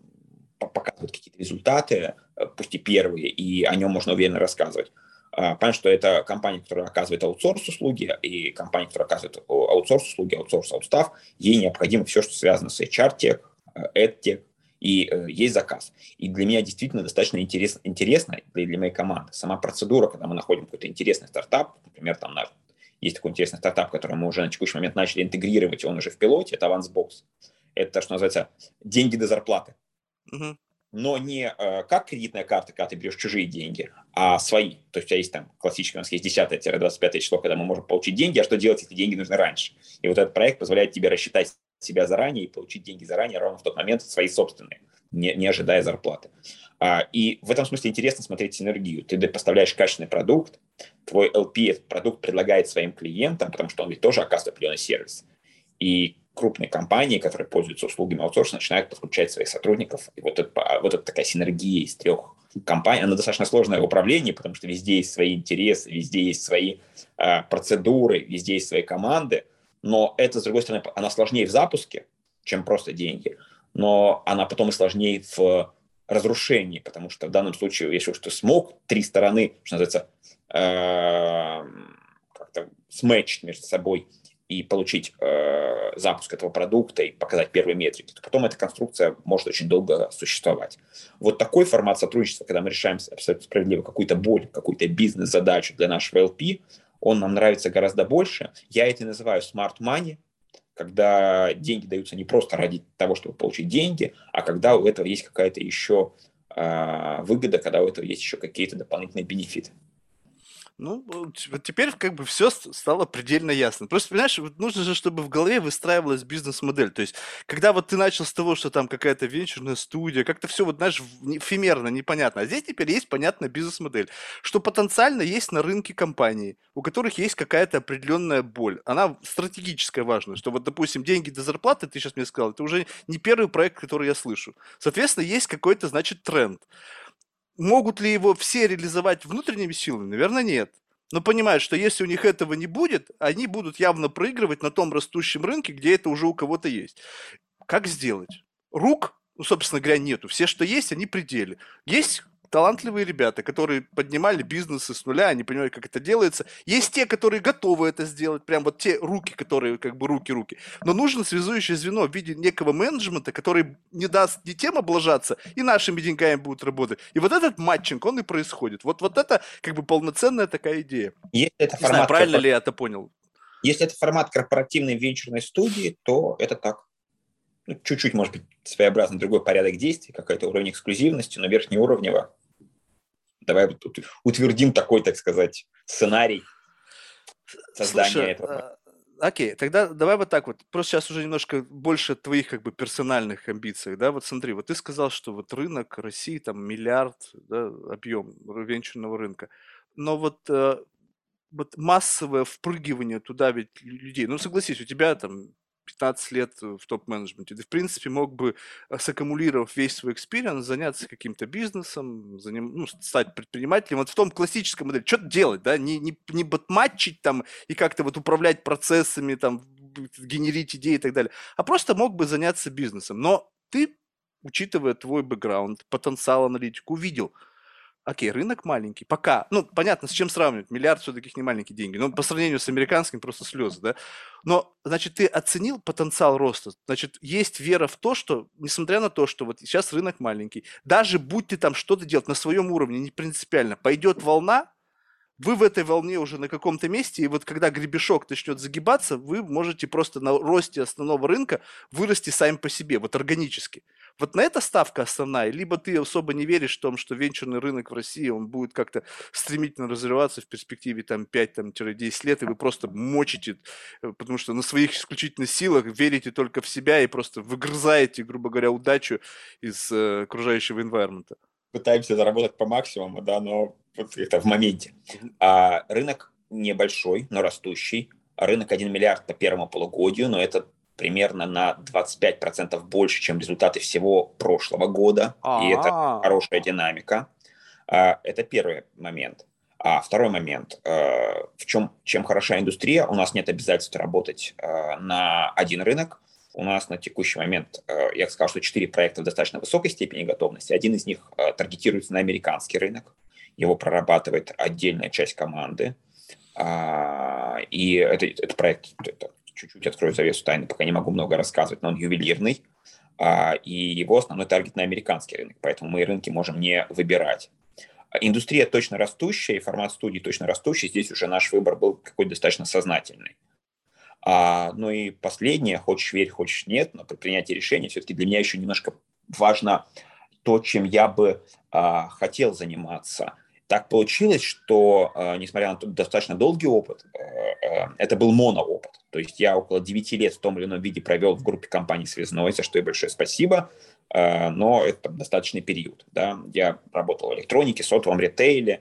показывает какие-то результаты, пусть и первые, и о нем можно уверенно рассказывать. Понятно, что это компания, которая оказывает аутсорс-услуги, и компания, которая оказывает аутсорс-услуги, аутсорс-аутстав, ей необходимо все, что связано с эйч ар-тек, эд-тек, и есть заказ. И для меня действительно достаточно интересно, интересно для, для моей команды сама процедура, когда мы находим какой-то интересный стартап, например, там наш Есть такой интересный стартап, который мы уже на текущий момент начали интегрировать, он уже в пилоте, это Авансбокс. Это, что называется, деньги до зарплаты. Uh-huh. Но не э, как кредитная карта, когда ты берешь чужие деньги, а свои. То есть у тебя есть там классический, у нас есть десятое-двадцать пятое число, когда мы можем получить деньги, а что делать, если деньги нужны раньше? И вот этот проект позволяет тебе рассчитать себя заранее и получить деньги заранее, ровно в тот момент свои собственные, не, не ожидая зарплаты. А, и в этом смысле интересно смотреть синергию. Ты поставляешь качественный продукт, твой эл пи этот продукт предлагает своим клиентам, потому что он ведь тоже оказывает определенный сервис. И крупные компании, которые пользуются услугами аутсорса, начинают подключать своих сотрудников. И вот это, вот это такая синергия из трех компаний. Она достаточно сложная в управлении, потому что везде есть свои интересы, везде есть свои э, процедуры, везде есть свои команды. Но это, с другой стороны, она сложнее в запуске, чем просто деньги. Но она потом и сложнее в разрушении, потому что в данном случае, если уж ты смог три стороны, что называется, как-то сметчить между собой и получить э, запуск этого продукта и показать первые метрики, то потом эта конструкция может очень долго существовать. Вот такой формат сотрудничества, когда мы решаем абсолютно справедливо какую-то боль, какую-то бизнес-задачу для нашего эл пи, он нам нравится гораздо больше. Я это называю smart money, когда деньги даются не просто ради того, чтобы получить деньги, а когда у этого есть какая-то еще э, выгода, когда у этого есть еще какие-то дополнительные бенефиты. Ну, вот теперь как бы все стало предельно ясно. Просто, понимаешь, вот нужно же, чтобы в голове выстраивалась бизнес-модель. То есть, когда вот ты начал с того, что там какая-то венчурная студия, как-то все, вот, знаешь, эфемерно, непонятно. А здесь теперь есть понятная бизнес-модель, что потенциально есть на рынке компании, у которых есть какая-то определенная боль. Она стратегическая важна, что вот, допустим, деньги до зарплаты, ты сейчас мне сказал, это уже не первый проект, который я слышу. Соответственно, есть какой-то, значит, тренд. Могут ли его все реализовать внутренними силами? Наверное, нет. Но понимают, что если у них этого не будет, они будут явно проигрывать на том растущем рынке, где это уже у кого-то есть. Как сделать? Рук, ну, собственно говоря, нету. Все, что есть, они при деле. Есть талантливые ребята, которые поднимали бизнесы с нуля, они понимают, как это делается. Есть те, которые готовы это сделать, прям вот те руки, которые как бы руки-руки. Но нужно связующее звено в виде некого менеджмента, который не даст ни тем облажаться, и нашими деньгами будут работать. И вот этот матчинг, он и происходит. Вот, вот это как бы полноценная такая идея. Если это не знаю, правильно корпор... ли я это понял. Если это формат корпоративной венчурной студии, то это так. Ну, чуть-чуть, может быть, своеобразный другой порядок действий, какой-то уровень эксклюзивности, но верхнеуровнево. Давай утвердим такой, так сказать, сценарий создания Слушай, этого. Окей, тогда давай вот так вот. Просто сейчас уже немножко больше твоих как бы персональных амбиций, да? Вот смотри, вот ты сказал, что вот рынок России, там миллиард, да, объем венчурного рынка. Но вот, э, вот массовое впрыгивание туда ведь людей, ну согласись, у тебя там пятнадцать лет в топ-менеджменте, ты в принципе мог бы, саккумулировав весь свой экспириенс, заняться каким-то бизнесом, заним... ну, стать предпринимателем, вот в том классическом модели, что-то делать, да, не, не, не батматчить там и как-то вот управлять процессами, там, генерить идеи и так далее, а просто мог бы заняться бизнесом, но ты, учитывая твой бэкграунд, потенциал аналитику, увидел, окей, рынок маленький, пока, ну, понятно, с чем сравнивать, миллиард все-таки не маленькие деньги, но по сравнению с американским просто слезы, да, но, значит, ты оценил потенциал роста, значит, есть вера в то, что, несмотря на то, что вот сейчас рынок маленький, даже будь ты там что-то делать на своем уровне, не принципиально, пойдет волна, вы в этой волне уже на каком-то месте, и вот когда гребешок начнет загибаться, вы можете просто на росте основного рынка вырасти сами по себе, вот органически. Вот на это ставка основная, либо ты особо не веришь в том, что венчурный рынок в России, он будет как-то стремительно развиваться в перспективе там, пять-десять лет, и вы просто мочите, потому что на своих исключительно силах верите только в себя и просто выгрызаете, грубо говоря, удачу из э, окружающего environment. Пытаемся заработать по максимуму, да, но это в моменте. А, рынок небольшой, но растущий. Рынок один миллиард по первому полугодию, но это примерно на двадцать пять процентов больше, чем результаты всего прошлого года. А-а-а. И это хорошая динамика. А, это первый момент. А второй момент. А, в чем, чем хороша индустрия? У нас нет обязательств работать а, на один рынок. У нас на текущий момент, я сказал, что четыре проекта в достаточно высокой степени готовности. Один из них таргетируется на американский рынок. Его прорабатывает отдельная часть команды. И этот это проект, это, чуть-чуть открою завесу тайны, пока не могу много рассказывать, но он ювелирный. И его основной таргет на американский рынок. Поэтому мы рынки можем не выбирать. Индустрия точно растущая, и формат студии точно растущий. Здесь уже наш выбор был какой-то достаточно сознательный. А, ну и последнее, хочешь верь, хочешь нет, но при принятии решения все-таки для меня еще немножко важно то, чем я бы а, хотел заниматься. Так получилось, что, а, несмотря на тот достаточно долгий опыт, а, а, это был моноопыт. То есть я около девять лет в том или ином виде провел в группе компании «Связной», за что и большое спасибо, а, но это достаточный период. Да? Я работал в электронике, сотовом ритейле,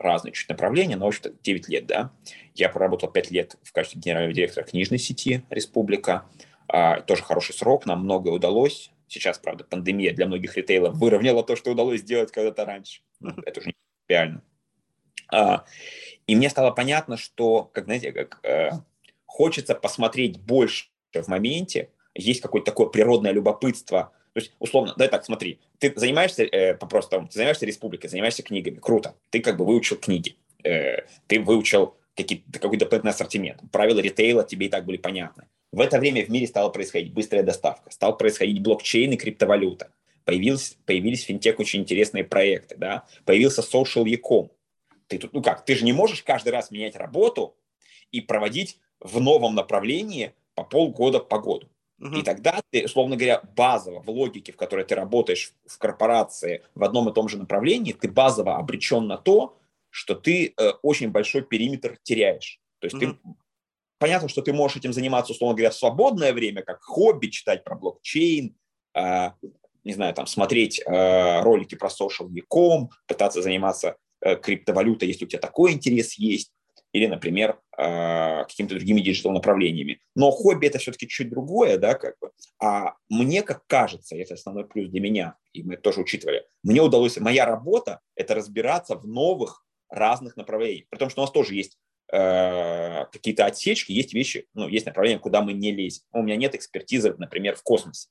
разные чуть направления, но, в общем-то, девять лет, да. Я проработал пять лет в качестве генерального директора книжной сети «Республика». А, тоже хороший срок, нам многое удалось. Сейчас, правда, пандемия для многих ритейлов выровняла то, что удалось сделать когда-то раньше. Это уже не реально. А, и мне стало понятно, что, как, знаете, как, э, хочется посмотреть больше в моменте. Есть какое-то такое природное любопытство. То есть, условно, да, так, смотри, ты занимаешься э, просто, ты занимаешься республикой, занимаешься книгами, круто, ты как бы выучил книги, э, ты выучил какие-то, какой-то дополнительный ассортимент, правила ритейла тебе и так были понятны. В это время в мире стала происходить быстрая доставка, стал происходить блокчейн и криптовалюта, появились, появились в финтех очень интересные проекты, да, появился social e-com. Ты тут, ну как, ты же не можешь каждый раз менять работу и проводить в новом направлении по полгода по году. И тогда ты, условно говоря, базово в логике, в которой ты работаешь в корпорации в одном и том же направлении, ты базово обречен на то, что ты э, очень большой периметр теряешь. То есть mm-hmm. ты, понятно, что ты можешь этим заниматься, условно говоря, в свободное время, как хобби, читать про блокчейн, э, не знаю, там, смотреть э, ролики про social e-com, пытаться заниматься э, криптовалютой, если у тебя такой интерес есть. Или, например, какими-то другими диджитал-направлениями. Но хобби – это все-таки чуть другое, да, как бы. А мне, как кажется, это основной плюс для меня, и мы это тоже учитывали, мне удалось, моя работа – это разбираться в новых разных направлениях. При том, что у нас тоже есть э, какие-то отсечки, есть вещи, ну, есть направления, куда мы не лезем. У меня нет экспертизы, например, в космосе.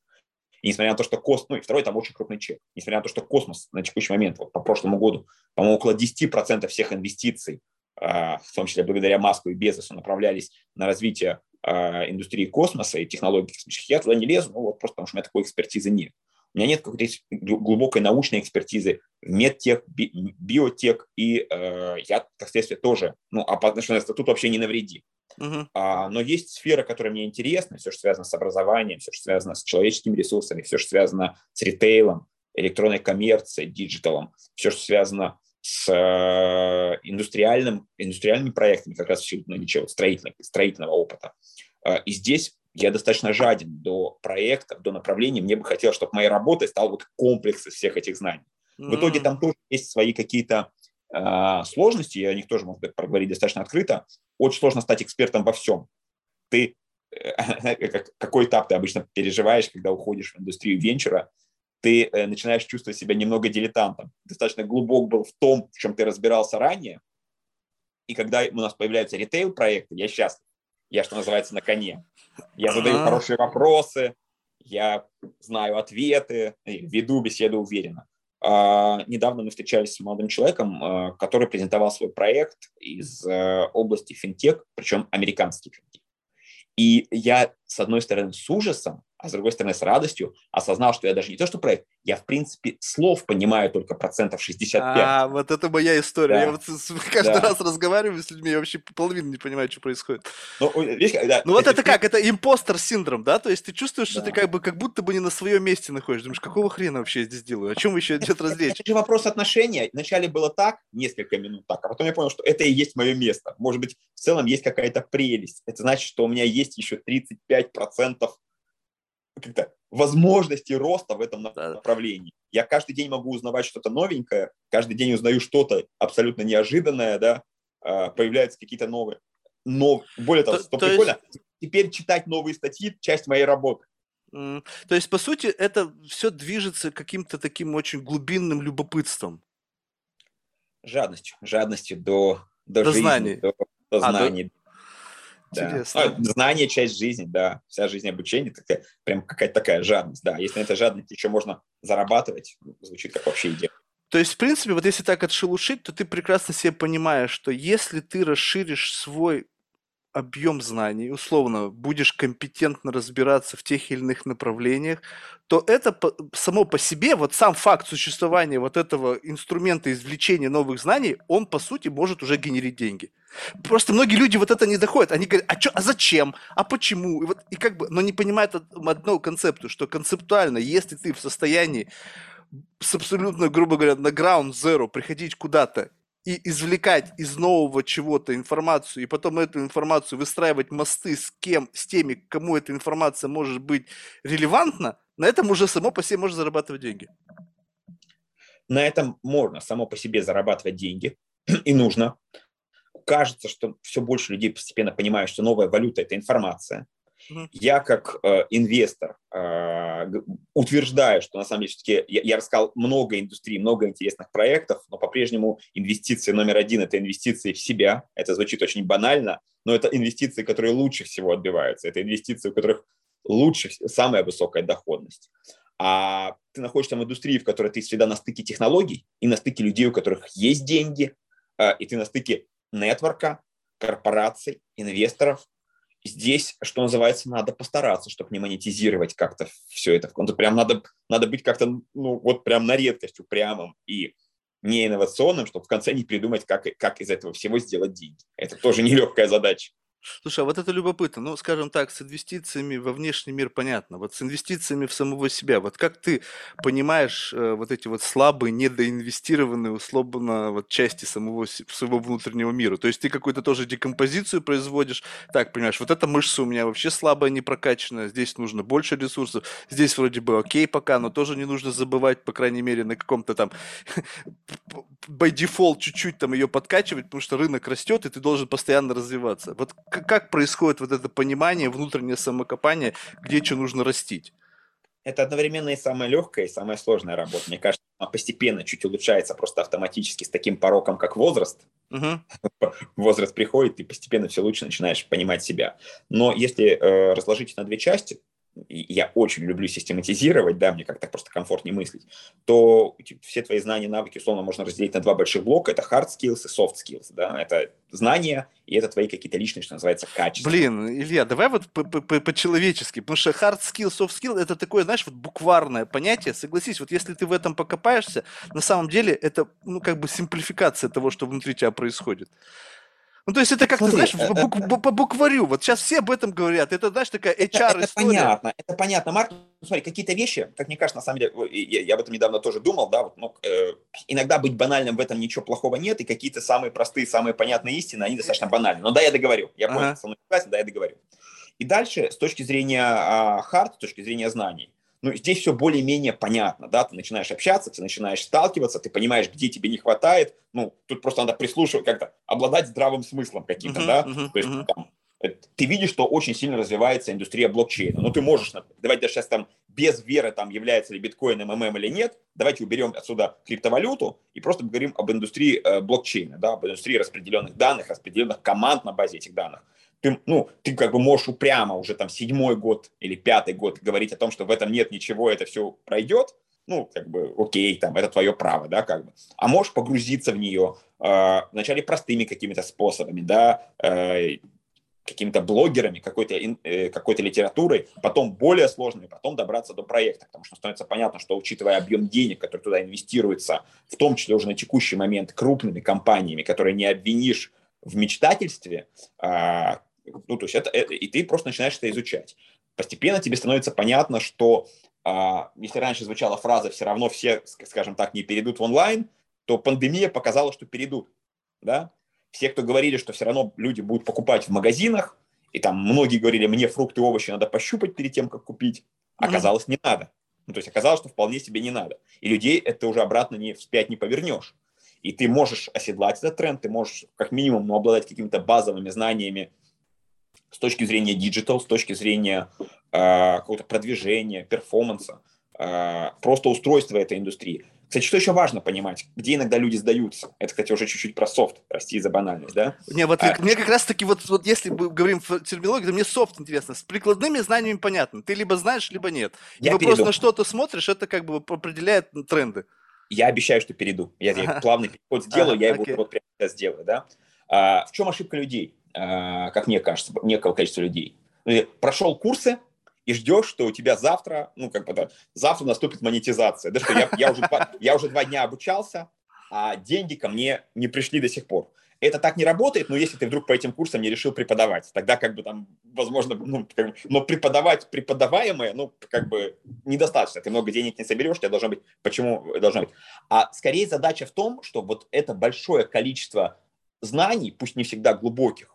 И несмотря на то, что космос, ну и второй там очень крупный чек, несмотря на то, что космос на текущий момент, вот, по прошлому году, по-моему, около десять процентов всех инвестиций, в том числе благодаря Маску и Безосу, направлялись на развитие э, индустрии космоса и технологий космических. Я туда не лезу, ну, вот просто потому что у меня такой экспертизы нет. У меня нет какой-то глубокой научной экспертизы в медтех, би, биотех, и э, я, как следствие, тоже, ну, а по отношению к тут вообще не навреди. Uh-huh. А, но есть сфера, которая мне интересна, все, что связано с образованием, все, что связано с человеческими ресурсами, все, что связано с ритейлом, электронной коммерцией, диджиталом, все, что связано с индустриальным, индустриальными проектами, как раз в силу ничего, строительного, строительного опыта. И здесь я достаточно жаден до проектов, до направлений. Мне бы хотелось, чтобы моей работой стал вот комплекс из всех этих знаний. В mm-hmm. итоге там тоже есть свои какие-то э, сложности, я о них тоже могу проговорить достаточно открыто. Очень сложно стать экспертом во всем. Ты э, какой этап ты обычно переживаешь, когда уходишь в индустрию венчура? Ты э, начинаешь чувствовать себя немного дилетантом. Достаточно глубок был в том, в чем ты разбирался ранее. И когда у нас появляются ритейл-проекты, я счастлив. Я, что называется, на коне. Я задаю хорошие вопросы, я знаю ответы, веду беседу уверенно. А, недавно мы встречались с молодым человеком, а, который презентовал свой проект из а, области финтех, причем американский финтех. И я, с одной стороны, с ужасом, а с другой стороны, с радостью осознал, что я даже не то, что проект, я, в принципе, слов понимаю только процентов шестьдесят пять. А, вот это моя история. Да. Я вот каждый да. раз разговариваю с людьми, я вообще половину не понимаю, что происходит. Но, видишь, да, ну, вот это, это как? Это импостер-синдром, да? То есть ты чувствуешь, да. что ты как бы, как будто бы не на своем месте находишься. Думаешь, какого хрена вообще я здесь делаю? О чем вы еще идет разречь? Это же вопрос отношения. Вначале было так, несколько минут так, а потом я понял, что это и есть мое место. Может быть, в целом есть какая-то прелесть. Это значит, что у меня есть еще тридцать пять процентов как-то возможности роста в этом направлении. Я каждый день могу узнавать что-то новенькое, каждый день узнаю что-то абсолютно неожиданное, да, появляются какие-то новые. Но, более того, то, что то прикольно, есть... теперь читать новые статьи – часть моей работы. То есть, по сути, это все движется каким-то таким очень глубинным любопытством. Жадностью. Жадностью до, до, до жизни, знаний. До, до а, знаний. До... Да. А, знание – часть жизни, да. Вся жизнь обучения такая, прям какая-то такая жадность, да. Если на этой жадности еще можно зарабатывать, звучит как вообще идея. То есть, в принципе, вот если так отшелушить, то ты прекрасно себе понимаешь, что если ты расширишь свой объем знаний, условно, будешь компетентно разбираться в тех или иных направлениях, то это по, само по себе, вот сам факт существования вот этого инструмента извлечения новых знаний, он, по сути, может уже генерить деньги. Просто многие люди вот это не доходят. Они говорят, а чё, а зачем, а почему? И вот, и как бы, но не понимают одного концепта, что концептуально, если ты в состоянии с абсолютно, грубо говоря, на ground zero приходить куда-то, и извлекать из нового чего-то информацию, и потом эту информацию выстраивать мосты с кем, с теми, кому эта информация может быть релевантна, на этом уже само по себе можно зарабатывать деньги. На этом можно само по себе зарабатывать деньги, и нужно. Кажется, что все больше людей постепенно понимают, что новая валюта – это информация. Mm-hmm. Я как э, инвестор э, утверждаю, что на самом деле все-таки я, я рассказал много индустрий, много интересных проектов, но по-прежнему инвестиции номер один – это инвестиции в себя. Это звучит очень банально, но это инвестиции, которые лучше всего отбиваются. Это инвестиции, у которых лучше, самая высокая доходность. А ты находишься в индустрии, в которой ты всегда на стыке технологий и на стыке людей, у которых есть деньги, э, и ты на стыке нетворка, корпораций, инвесторов. Здесь, что называется, надо постараться, чтобы не монетизировать как-то все это. Прям надо, надо быть как-то, ну, вот прям на редкость упрямым и неинновационным, чтобы в конце не придумать, как, как из этого всего сделать деньги. Это тоже нелегкая задача. Слушай, а вот это любопытно. Ну, скажем так, с инвестициями во внешний мир понятно. Вот с инвестициями в самого себя. Вот как ты понимаешь э, вот эти вот слабые, недоинвестированные, условно, вот части самого своего внутреннего мира? То есть ты какую-то тоже декомпозицию производишь. Так, понимаешь, вот эта мышца у меня вообще слабая, не прокачанная. Здесь нужно больше ресурсов. Здесь вроде бы окей пока, но тоже не нужно забывать, по крайней мере, на каком-то там by default чуть-чуть там ее подкачивать, потому что рынок растет, и ты должен постоянно развиваться. Вот как происходит вот это понимание, внутреннее самокопание, где что нужно растить? Это одновременно и самая легкая, и самая сложная работа. Мне кажется, она постепенно чуть улучшается просто автоматически с таким пороком, как возраст. Угу. Возраст приходит, и постепенно все лучше начинаешь понимать себя. Но если э, разложить на две части, и я очень люблю систематизировать, да, мне как-то просто комфортнее мыслить, то все твои знания, навыки, условно, можно разделить на два больших блока. Это hard skills и soft skills, да, это знания, и это твои какие-то личные, что называется, качества. Блин, Илья, давай вот по-человечески, потому что hard skill, soft skill – это такое, знаешь, вот букварное понятие, согласись, вот если ты в этом покопаешься, на самом деле это, ну, как бы симплификация того, что внутри тебя происходит. Ну, то есть это как-то, знаешь, по букварю. Вот сейчас все об этом говорят. Это, знаешь, такая эйч ар история. Это понятно, это понятно. Маркетинг смотри, какие-то вещи, как мне кажется, на самом деле, я, я об этом недавно тоже думал, да, вот, ну, э, иногда быть банальным, в этом ничего плохого нет, и какие-то самые простые, самые понятные истины, они достаточно банальны. Но да, я договорю, я понял, ага. со мной согласен, да, я договорю. И дальше, с точки зрения а, хард, с точки зрения знаний, ну, здесь все более-менее понятно, да, ты начинаешь общаться, ты начинаешь сталкиваться, ты понимаешь, где тебе не хватает, ну, тут просто надо прислушивать как-то, обладать здравым смыслом каким-то, uh-huh, да, uh-huh, то есть uh-huh. там, ты видишь, что очень сильно развивается индустрия блокчейна, но ты можешь, давайте даже сейчас там без веры, там, является ли биткоин эм эм эм или нет, давайте уберем отсюда криптовалюту и просто говорим об индустрии э, блокчейна, да, об индустрии распределенных данных, распределенных команд на базе этих данных. Ты, ну, ты как бы можешь упрямо уже там седьмой год или пятый год говорить о том, что в этом нет ничего, это все пройдет, ну, как бы, окей, там, это твое право, да, как бы. А можешь погрузиться в нее э, вначале простыми какими-то способами, да, э, какими-то блогерами, какой-то, э, какой-то литературой, потом более сложными, потом добраться до проекта, потому что становится понятно, что, учитывая объем денег, который туда инвестируется, в том числе уже на текущий момент крупными компаниями, которые не обвинишь в мечтательстве, э, Ну, то есть это, это, и ты просто начинаешь это изучать. Постепенно тебе становится понятно, что а, если раньше звучала фраза «все равно все, скажем так, не перейдут в онлайн», то пандемия показала, что перейдут. Да? Все, кто говорили, что все равно люди будут покупать в магазинах, и там многие говорили «мне фрукты и овощи надо пощупать перед тем, как купить», оказалось, не надо. Ну, то есть оказалось, что вполне себе не надо. И людей это уже обратно не, вспять не повернешь. И ты можешь оседлать этот тренд, ты можешь как минимум ну, обладать какими-то базовыми знаниями с точки зрения диджитал, с точки зрения э, какого-то продвижения, перформанса, э, просто устройства этой индустрии. Кстати, что еще важно понимать, где иногда люди сдаются? Это, кстати, уже чуть-чуть про софт, прости за банальность, да? Не, вот а, мне как раз-таки, вот, вот если мы говорим в терминологии, то мне софт интересно. С прикладными знаниями понятно, ты либо знаешь, либо нет. Либо просто на что-то смотришь, это как бы определяет тренды. Я обещаю, что перейду. Я ага. плавный переход сделаю, ага, я его окей. вот прямо сейчас сделаю, да? А, в чем ошибка людей? Как мне кажется, некого количества людей. Прошел курсы и ждешь, что у тебя завтра, ну, как бы, да, завтра наступит монетизация. Да, что я, я, уже два, я уже два дня обучался, а деньги ко мне не пришли до сих пор. Это так не работает, но если ты вдруг по этим курсам не решил преподавать, тогда, как бы, там, возможно, ну, как бы, но преподавать преподаваемое, ну, как бы, недостаточно. Ты много денег не соберешь, тебе должно быть, почему должно быть. А скорее задача в том, что вот это большое количество знаний, пусть не всегда глубоких,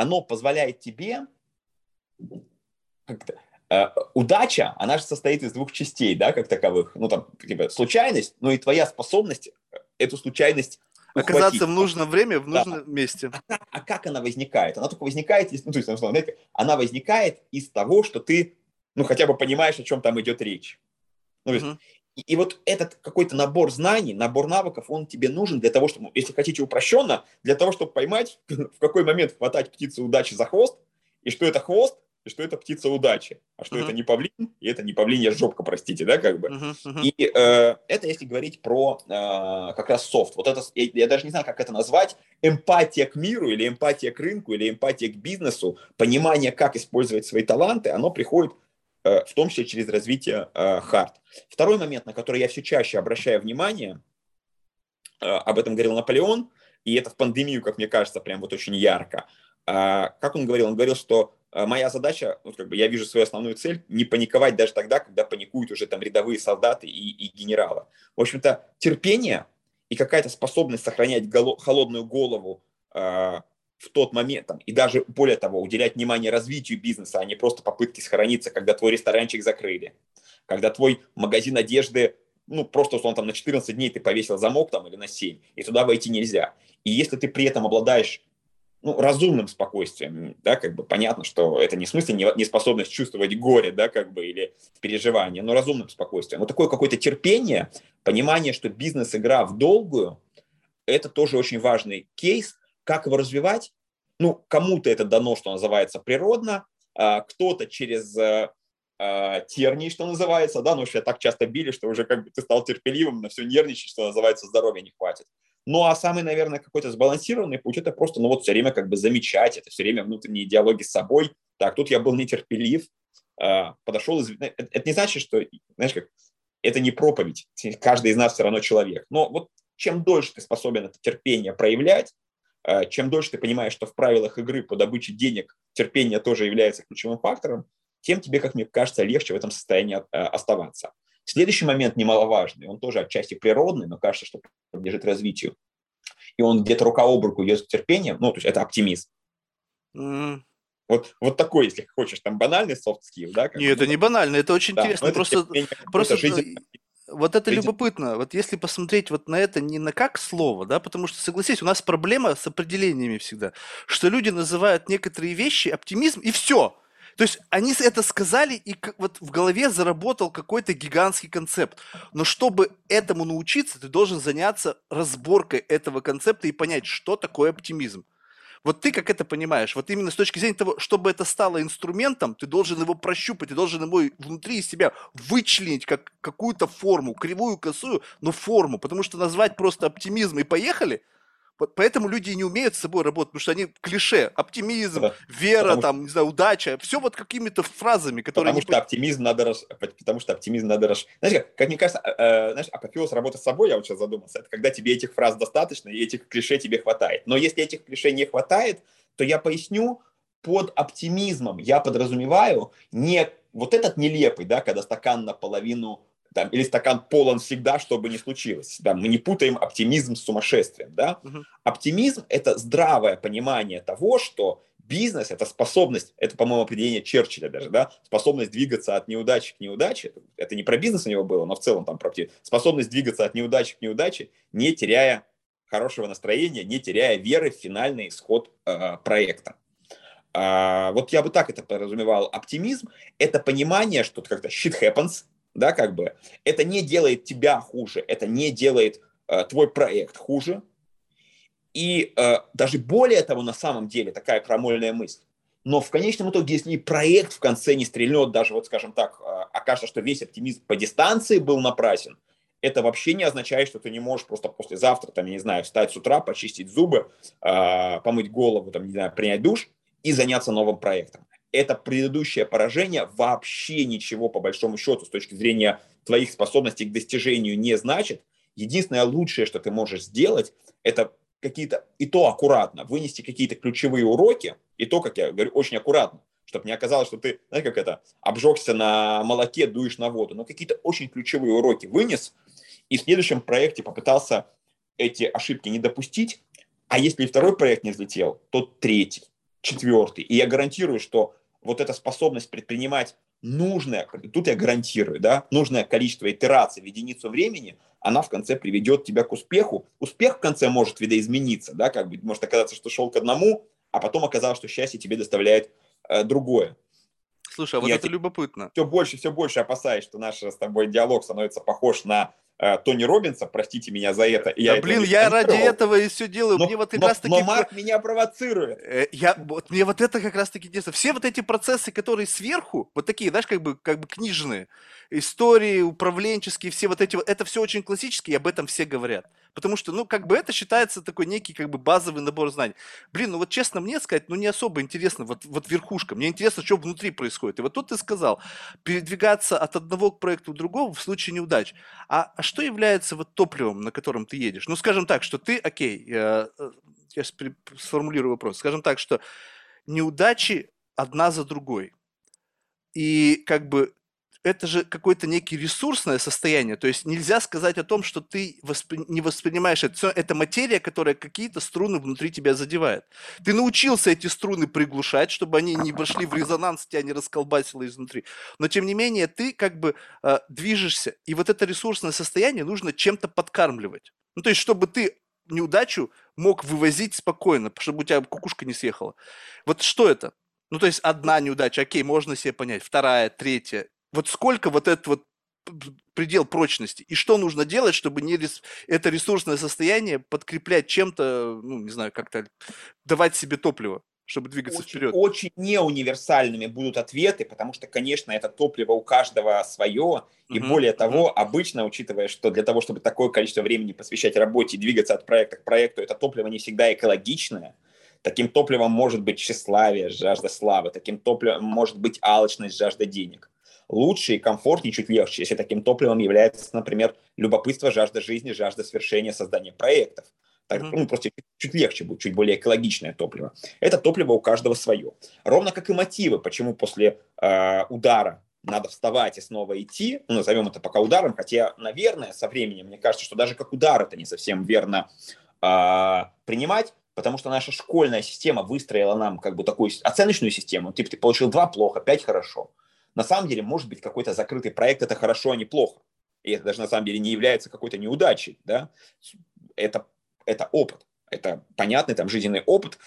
оно позволяет тебе, как-то, э, удача, она же состоит из двух частей, да, как таковых, ну, там, типа, случайность, но и твоя способность эту случайность оказаться ухватить в нужное время, в нужном да. месте. А, а как она возникает? Она только возникает, из, ну, то есть, она возникает из того, что ты, ну, хотя бы понимаешь, о чем там идет речь. Ну, то есть, угу. и, и вот этот какой-то набор знаний, набор навыков, он тебе нужен для того, чтобы, если хотите упрощенно, для того, чтобы поймать, в какой момент хватать птицу удачи за хвост, и что это хвост, и что это птица удачи, а что uh-huh. это не павлин, и это не павлинья жопка, простите, да, как бы. Uh-huh, uh-huh. И э, это если говорить про э, как раз софт. Вот это, я, я даже не знаю, как это назвать, эмпатия к миру или эмпатия к рынку или эмпатия к бизнесу, понимание, как использовать свои таланты, оно приходит в том числе через развитие хард. Э, Второй момент, на который я все чаще обращаю внимание, э, об этом говорил Наполеон, и это в пандемию, как мне кажется, прям вот очень ярко. Э, как он говорил? Он говорил, что э, моя задача, вот как бы я вижу свою основную цель, не паниковать даже тогда, когда паникуют уже там рядовые солдаты и, и генералы. В общем-то, терпение и какая-то способность сохранять голо- холодную голову э, в тот момент, там, и даже, более того, уделять внимание развитию бизнеса, а не просто попытке схорониться, когда твой ресторанчик закрыли, когда твой магазин одежды, ну, просто, что он там на четырнадцать дней ты повесил замок там или на семь, и туда войти нельзя. И если ты при этом обладаешь, ну, разумным спокойствием, да, как бы понятно, что это не в смысле неспособность чувствовать горе, да, как бы, или переживание, но разумным спокойствием. Вот такое какое-то терпение, понимание, что бизнес-игра в долгую, это тоже очень важный кейс. Как его развивать? Ну, кому-то это дано, что называется, природно, а кто-то через а, а, тернии, что называется, да, ну, вообще так часто били, что уже как бы ты стал терпеливым, на все нервничаешь, что называется, здоровья не хватит. Ну, а самый, наверное, какой-то сбалансированный путь – это просто, ну, вот все время как бы замечать, это все время внутренние диалоги с собой. Так, тут я был нетерпелив, а, подошел, из... это не значит, что, знаешь, как, это не проповедь, каждый из нас все равно человек. Но вот чем дольше ты способен это терпение проявлять, чем дольше ты понимаешь, что в правилах игры по добыче денег терпение тоже является ключевым фактором, тем тебе, как мне кажется, легче в этом состоянии оставаться. Следующий момент немаловажный, он тоже отчасти природный, но кажется, что подлежит развитию. И он где-то рука об руку идет с терпением, ну, то есть это оптимизм. Mm. Вот, вот такой, если хочешь, там банальный soft skill, да? Нет, это не банально, это очень да, интересно, просто... Это просто... Вот это любопытно. Вот если посмотреть вот на это не на как слово, да, потому что, согласись, у нас проблема с определениями всегда, что люди называют некоторые вещи оптимизм и все. То есть они это сказали, и вот в голове заработал какой-то гигантский концепт. Но чтобы этому научиться, ты должен заняться разборкой этого концепта и понять, что такое оптимизм. Вот ты как это понимаешь? Вот именно с точки зрения того, чтобы это стало инструментом, ты должен его прощупать, ты должен его внутри из себя вычленить как какую-то форму, кривую, косую, но форму, потому что назвать просто оптимизм и поехали, поэтому люди не умеют с собой работать, потому что они клише, оптимизм, да, вера, там, что... не знаю, удача, все вот какими-то фразами, которые... Потому, не... что, оптимизм надо рас... потому что оптимизм надо... Рас... Знаешь, как, как мне кажется, э, знаешь, апофеоз работы с собой, я вот сейчас задумался, это когда тебе этих фраз достаточно, и этих клише тебе хватает. Но если этих клише не хватает, то я поясню, под оптимизмом я подразумеваю не вот этот нелепый, да, когда стакан наполовину... Там, или стакан полон всегда, что бы ни случилось. Да, мы не путаем оптимизм с сумасшествием. Да? Угу. Оптимизм – это здравое понимание того, что бизнес – это способность, это, по-моему, определение Черчилля даже, да? Способность двигаться от неудачи к неудаче. Это не про бизнес у него было, но в целом там про оптимизм. Способность двигаться от неудачи к неудаче, не теряя хорошего настроения, не теряя веры в финальный исход э, проекта. Э, вот я бы так это подразумевал. Оптимизм – это понимание, что как-то shit happens, да, как бы, это не делает тебя хуже, это не делает э, твой проект хуже. И э, даже более того, на самом деле, такая крамольная мысль. Но в конечном итоге, если и проект в конце не стрельнет, даже вот, скажем так, э, окажется, что весь оптимизм по дистанции был напрасен, это вообще не означает, что ты не можешь просто послезавтра, там, я не знаю, встать с утра, почистить зубы, э, помыть голову, там, не знаю, принять душ и заняться новым проектом. Это предыдущее поражение вообще ничего, по большому счету, с точки зрения твоих способностей к достижению не значит. Единственное лучшее, что ты можешь сделать, это какие-то, и то аккуратно, вынести какие-то ключевые уроки, и то, как я говорю, очень аккуратно, чтобы не оказалось, что ты, знаешь, как это, обжегся на молоке, дуешь на воду, но какие-то очень ключевые уроки вынес, и в следующем проекте попытался эти ошибки не допустить, а если и второй проект не взлетел, то третий, четвертый. И я гарантирую, что вот эта способность предпринимать нужное, тут я гарантирую, да, нужное количество итераций в единицу времени, она в конце приведет тебя к успеху. Успех в конце может видоизмениться, да, как бы может оказаться, что шел к одному, а потом оказалось, что счастье тебе доставляет э, другое. Слушай, а вот я это любопытно. Все больше, все больше опасаюсь, что наш с тобой диалог становится похож на Тони Роббинса, простите меня за это. Да, я блин, это я ради этого и все делаю. Но, мне вот как раз таки... но Марк меня провоцирует. Я, вот, мне вот это как раз таки интересно. Все вот эти процессы, которые сверху, вот такие, знаешь, как бы, как бы книжные, истории, управленческие, все вот эти вот, это все очень классические, и об этом все говорят. Потому что, ну, как бы это считается такой некий, как бы, базовый набор знаний. Блин, ну вот честно мне сказать, ну не особо интересно, вот, вот верхушка. Мне интересно, что внутри происходит. И вот тут ты сказал, передвигаться от одного проекта к другому в случае неудач. А, а что является вот топливом, на котором ты едешь? Ну, скажем так, что ты, окей, я, я сформулирую вопрос. Скажем так, что неудачи одна за другой. И как бы... это же какое-то некое ресурсное состояние, то есть нельзя сказать о том, что ты воспри... не воспринимаешь это. Это материя, которая какие-то струны внутри тебя задевает. Ты научился эти струны приглушать, чтобы они не вошли в резонанс, тебя не расколбасило изнутри. Но, тем не менее, ты как бы э, движешься, и вот это ресурсное состояние нужно чем-то подкармливать. Ну, то есть, чтобы ты неудачу мог вывозить спокойно, чтобы у тебя кукушка не съехала. Вот что это? Ну, то есть, одна неудача, окей, можно себе понять, вторая, третья. Вот сколько вот этот вот предел прочности? И что нужно делать, чтобы не рес... это ресурсное состояние подкреплять чем-то, ну, не знаю, как-то давать себе топливо, чтобы двигаться очень, вперед? Очень неуниверсальными будут ответы, потому что, конечно, это топливо у каждого свое. И угу, более того, угу. обычно, учитывая, что для того, чтобы такое количество времени посвящать работе и двигаться от проекта к проекту, это топливо не всегда экологичное. Таким топливом может быть тщеславие, жажда славы. Таким топливом может быть алчность, жажда денег. Лучше и комфортнее, чуть легче, если таким топливом является, например, любопытство, жажда жизни, жажда свершения, создания проектов. Так, ну, просто чуть легче будет, чуть более экологичное топливо. Это топливо у каждого свое. Ровно как и мотивы, почему после э, удара надо вставать и снова идти, ну, назовем это пока ударом, хотя, наверное, со временем, мне кажется, что даже как удар это не совсем верно э, принимать, потому что наша школьная система выстроила нам как бы такую оценочную систему, типа ты получил два плохо, пять хорошо. На самом деле, может быть, какой-то закрытый проект это хорошо, а не плохо. И это даже на самом деле не является какой-то неудачей, да, это Это опыт, это понятный там жизненный опыт.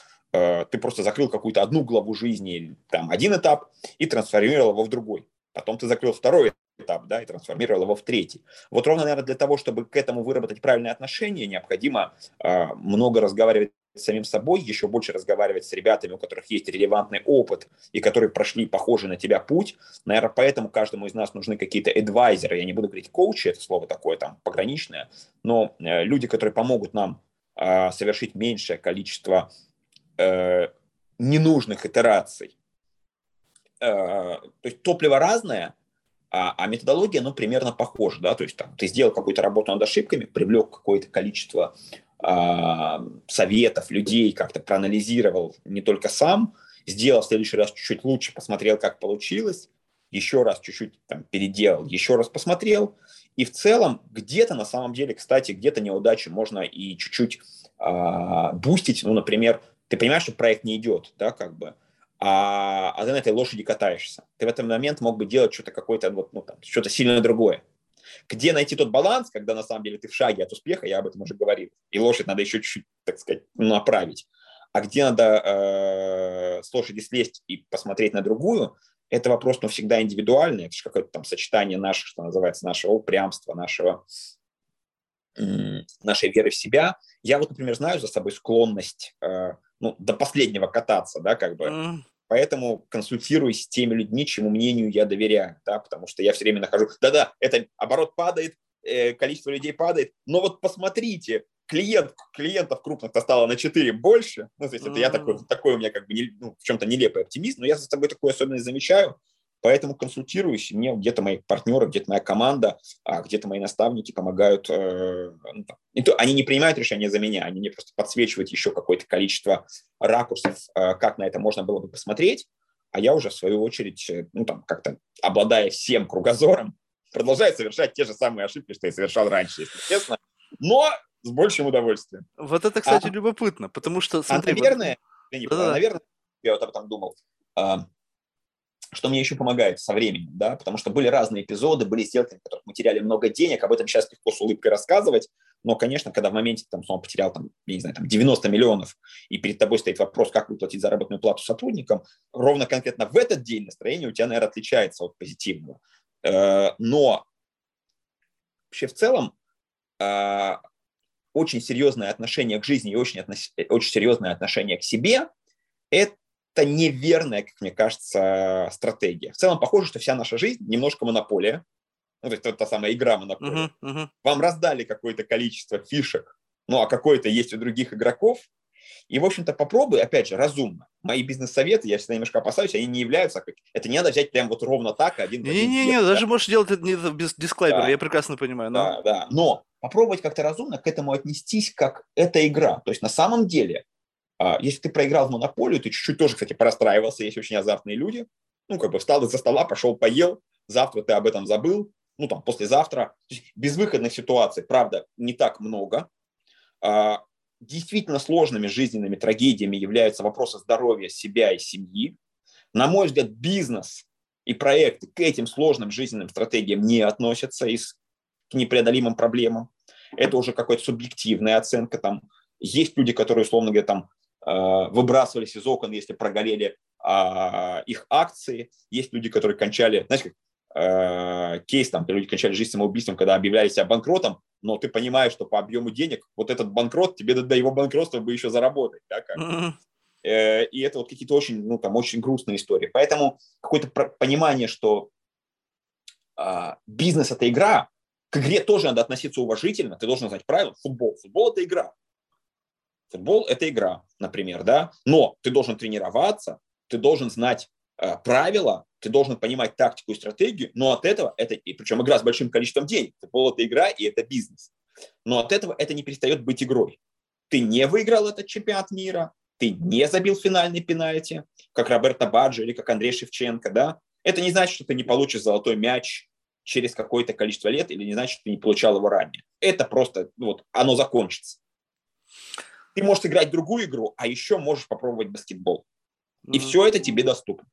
Ты просто закрыл какую-то одну главу жизни, там один этап и трансформировал его в другой. Потом ты закрыл второй этап, да, и трансформировал его в третий. Вот ровно, наверное, для того, чтобы к этому выработать правильные отношения, необходимо э, много разговаривать с самим собой, еще больше разговаривать с ребятами, у которых есть релевантный опыт и которые прошли похожий на тебя путь. Наверное, поэтому каждому из нас нужны какие-то адвайзеры. Я не буду говорить коучи, это слово такое там пограничное, но э, люди, которые помогут нам совершить меньшее количество э, ненужных итераций. Э, то есть топливо разное, а, а методология, ну, примерно похожа, да, то есть там ты сделал какую-то работу над ошибками, привлек какое-то количество э, советов, людей, как-то проанализировал не только сам, сделал в следующий раз чуть-чуть лучше, посмотрел, как получилось, еще раз чуть-чуть там переделал, еще раз посмотрел. И в целом где-то на самом деле, кстати, где-то неудачи можно и чуть-чуть э, бустить. Ну, например, ты понимаешь, что проект не идет, да, как бы, а, а ты на этой лошади катаешься. Ты в этот момент мог бы делать что-то какое-то, вот, ну, там, что-то сильно другое. Где найти тот баланс, когда на самом деле ты в шаге от успеха, я об этом уже говорил, и лошадь надо еще чуть-чуть, так сказать, направить. А где надо э, с лошади слезть и посмотреть на другую, это вопрос, ну, всегда индивидуальный, это же какое-то там сочетание наших, что называется, нашего упрямства, нашего, нашей веры в себя. Я вот, например, знаю за собой склонность, э, ну, до последнего кататься, да, как бы, mm. поэтому консультируюсь с теми людьми, чему мнению я доверяю, да, потому что я все время нахожу, да-да, это оборот падает, э, количество людей падает, но вот посмотрите, клиент, клиентов крупных-то стало на четыре больше. Ну, то есть mm-hmm. это я такой, такой у меня как бы не, ну, в чем-то нелепый оптимист, но я за собой такую особенность замечаю, поэтому консультируюсь, и мне где-то мои партнеры, где-то моя команда, а где-то мои наставники помогают. Э, ну, и то, они не принимают решения за меня, они мне просто подсвечивают еще какое-то количество ракурсов, э, как на это можно было бы посмотреть, а я уже в свою очередь, э, ну там как-то обладая всем кругозором, продолжаю совершать те же самые ошибки, что я совершал раньше, если честно, но с большим удовольствием. Вот это, кстати, а, любопытно, потому что... Смотри, а, наверное, вот... я, да. наверное, я вот об этом думал, а, что мне еще помогает со временем, да, потому что были разные эпизоды, были сделки, в которых мы теряли много денег, об этом сейчас легко с улыбкой рассказывать, но, конечно, когда в моменте там, он потерял, там, я не знаю, там, девяносто миллионов, и перед тобой стоит вопрос, как выплатить заработную плату сотрудникам, ровно конкретно в этот день настроение у тебя, наверное, отличается от позитивного. А, но вообще в целом а, очень серьезное отношение к жизни и очень, относ... очень серьезное отношение к себе – это неверная, как мне кажется, стратегия. В целом, похоже, что вся наша жизнь немножко монополия. Ну, то есть, это та самая игра монополия. Uh-huh, uh-huh. Вам раздали какое-то количество фишек, ну, а какое-то есть у других игроков. И, в общем-то, попробуй, опять же, разумно. Мои бизнес-советы, я всегда немножко опасаюсь, они не являются... Это не надо взять прям вот ровно так, один в один. Не-не-не, даже можешь делать это не без дисклеймера, да. Я прекрасно понимаю. Но... Да, да, но... Попробовать как-то разумно к этому отнестись, как это игра. То есть на самом деле, если ты проиграл в монополию, ты чуть-чуть тоже, кстати, простраивался, есть очень азартные люди. Ну, как бы встал из-за стола, пошел, поел, завтра ты об этом забыл, ну, там, послезавтра. То есть безвыходных ситуаций, правда, не так много. Действительно сложными жизненными трагедиями являются вопросы здоровья себя и семьи. На мой взгляд, бизнес и проекты к этим сложным жизненным стратегиям не относятся, из к непреодолимым проблемам. Это уже какая-то субъективная оценка. Там есть люди, которые, условно говоря, там, э, выбрасывались из окон, если прогорели э, их акции. Есть люди, которые кончали... Знаешь, как э, кейс, там, люди кончали жизнь самоубийством, когда объявляли себя банкротом, но ты понимаешь, что по объему денег вот этот банкрот, тебе до его банкротства бы еще заработать. Да, как? Mm-hmm. Э, и это вот какие-то очень, ну, там, очень грустные истории. Поэтому какое-то понимание, что э, бизнес – это игра. К игре тоже надо относиться уважительно, ты должен знать правила. Футбол. Футбол – это игра. Футбол – это игра, например, да. Но ты должен тренироваться, ты должен знать э, правила, ты должен понимать тактику и стратегию, но от этого это, и причем игра с большим количеством денег. Футбол – это игра, и это бизнес. Но от этого это не перестает быть игрой. ты не выиграл этот чемпионат мира, ты не забил финальный пенальти, как Роберто Баджо или как Андрей Шевченко, да, это не значит, что ты не получишь золотой мяч через какое-то количество лет, или не значит, что ты не получал его ранее. Это просто, ну, вот, оно закончится. Ты можешь играть другую игру, а еще можешь попробовать баскетбол. И mm-hmm. все это тебе доступно.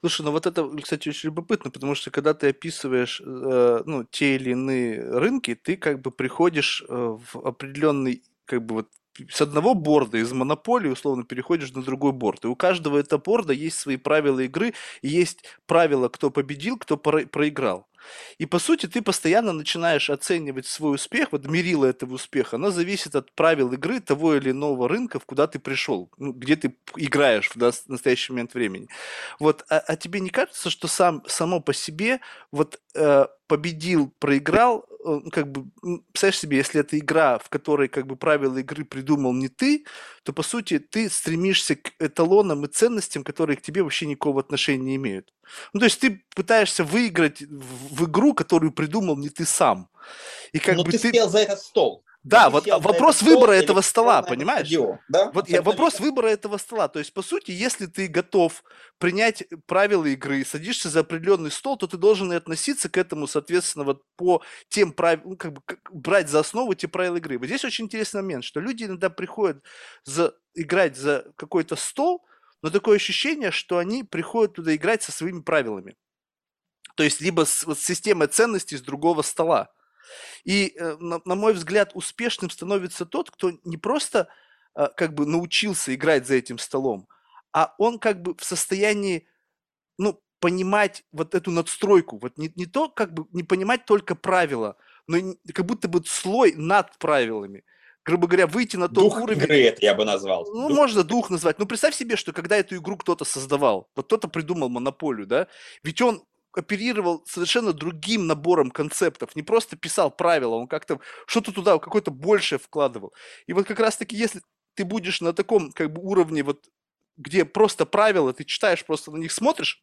Слушай, ну вот это, кстати, очень любопытно, потому что когда ты описываешь э, ну, те или иные рынки, ты как бы приходишь э, в определенный, как бы вот с одного борда, из монополии, условно, переходишь на другой борд. И у каждого этого борда есть свои правила игры, и есть правила, кто победил, кто про- проиграл. И, по сути, ты постоянно начинаешь оценивать свой успех, вот мерило этого успеха, оно зависит от правил игры того или иного рынка, куда ты пришел, где ты играешь в настоящий момент времени. Вот, а, а тебе не кажется, что сам, само по себе вот, э, победил, проиграл, э, как бы, представляешь себе, если это игра, в которой как бы, правила игры придумал не ты, то, по сути, ты стремишься к эталонам и ценностям, которые к тебе вообще никакого отношения не имеют. Ну, то есть ты пытаешься выиграть в, в игру, которую придумал не ты сам. И как Но бы ты сел ты... за этот стол. Да, вот вопрос выбора этого стола, понимаешь? Да? Вот я, вопрос выбора этого стола. То есть, по сути, если ты готов принять правила игры, садишься за определенный стол, то ты должен и относиться к этому, соответственно, вот по тем правилам, ну, как бы как, брать за основу те правила игры. Вот здесь очень интересный момент, что люди иногда приходят за, играть за какой-то стол, но такое ощущение, что они приходят туда играть со своими правилами. То есть, либо с, вот, с системой ценностей с другого стола. И, на мой взгляд, успешным становится тот, кто не просто как бы научился играть за этим столом, а он как бы в состоянии, ну, понимать вот эту надстройку, вот не, не то, как бы не понимать только правила, но как будто бы слой над правилами. Грубо говоря, выйти на тот дух уровень... Дух игры, это я бы назвал. Ну, дух. Можно дух назвать. Ну, представь себе, что когда эту игру кто-то создавал, вот кто-то придумал монополию, да, ведь он оперировал совершенно другим набором концептов, не просто писал правила, он как-то что-то туда, какое-то большее вкладывал. И вот как раз-таки, если ты будешь на таком как бы уровне, вот, где просто правила, ты читаешь, просто на них смотришь,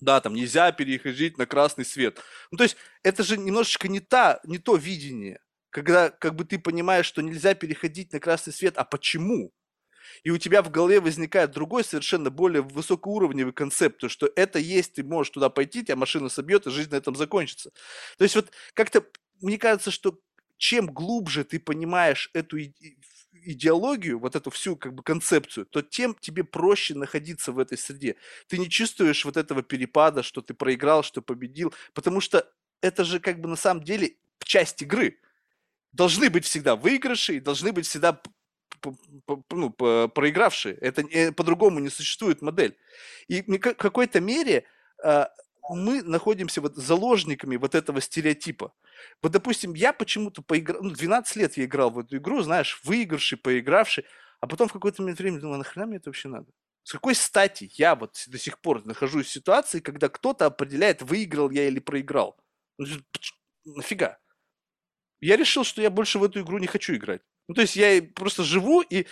да, там нельзя переходить на красный свет. Ну, то есть это же немножечко не, та, не то видение, когда как бы ты понимаешь, что нельзя переходить на красный свет, а почему? И у тебя в голове возникает другой, совершенно более высокоуровневый концепт, то, что это есть, ты можешь туда пойти, тебя машина собьет, и жизнь на этом закончится. То есть вот как-то, мне кажется, что чем глубже ты понимаешь эту идеологию, вот эту всю как бы концепцию, то тем тебе проще находиться в этой среде. Ты не чувствуешь вот этого перепада, что ты проиграл, что победил, потому что это же как бы на самом деле часть игры. Должны быть всегда выигрыши и должны быть всегда... По, по, ну, по, проигравшие. Это э, по-другому не существует модель. И в какой-то мере э, мы находимся вот заложниками вот этого стереотипа. Вот, допустим, я почему-то поиграл, ну, двенадцать лет я играл в эту игру, знаешь, выигравший, поигравший, а потом в какой-то момент времени думал, нахрена мне это вообще надо? С какой стати я вот до сих пор нахожусь в ситуации, когда кто-то определяет, выиграл я или проиграл? Нафига? Я решил, что я больше в эту игру не хочу играть. Ну, то есть я просто живу, и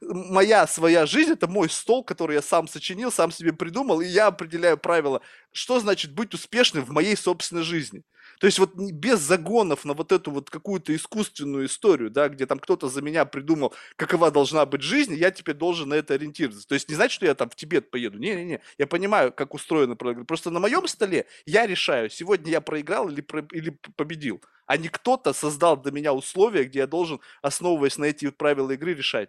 моя своя жизнь – это мой стол, который я сам сочинил, сам себе придумал, и я определяю правила, что значит быть успешным в моей собственной жизни. То есть вот без загонов на вот эту вот какую-то искусственную историю, да, где там кто-то за меня придумал, какова должна быть жизнь, я теперь должен на это ориентироваться. То есть не значит, что я там в Тибет поеду. Не-не-не, я понимаю, как устроено проигрывание. Просто на моем столе я решаю, сегодня я проиграл или, про... или победил. А не кто-то создал для меня условия, где я должен, основываясь на эти правила игры, решать.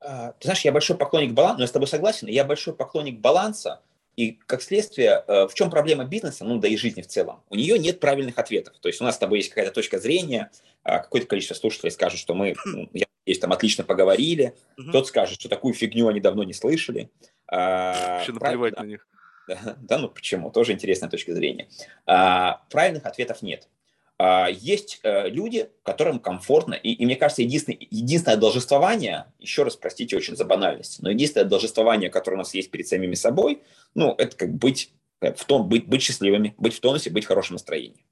Ты знаешь, я большой поклонник баланса, но я с тобой согласен, я большой поклонник баланса, и как следствие, в чем проблема бизнеса, ну да и жизни в целом, у нее нет правильных ответов. То есть у нас с тобой есть какая-то точка зрения, какое-то количество слушателей скажет, что мы, я надеюсь, там отлично поговорили, угу. Тот скажет, что такую фигню они давно не слышали. Вообще наплевать на них. Да, ну почему? Тоже интересная точка зрения. Правильных ответов нет. Есть люди, которым комфортно, и, и мне кажется, единственное, единственное должествование, еще раз простите очень за банальность, но единственное должествование, которое у нас есть перед самими собой, ну, это как быть, в том, быть, быть счастливыми, быть в тонусе, быть в хорошем настроении.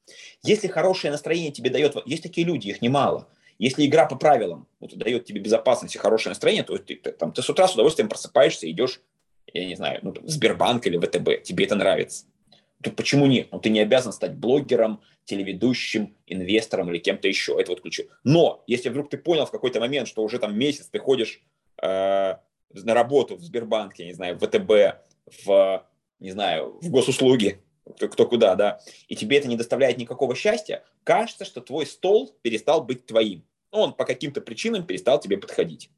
Если хорошее настроение тебе дает, есть такие люди, их немало, если игра по правилам вот, дает тебе безопасность и хорошее настроение, то ты, ты, там, ты с утра с удовольствием просыпаешься и идешь, я не знаю, ну, в Сбербанк или ВТБ, тебе это нравится. то почему нет? Ну, ты не обязан стать блогером, телеведущим, инвестором или кем-то еще. Это вот ключи. Но если вдруг ты понял в какой-то момент, что уже там месяц ты ходишь э, на работу в Сбербанке, не знаю, в ВТБ, в, не знаю, в госуслуги, кто куда, да, и тебе это не доставляет никакого счастья, кажется, что твой стол перестал быть твоим. Он по каким-то причинам перестал тебе подходить.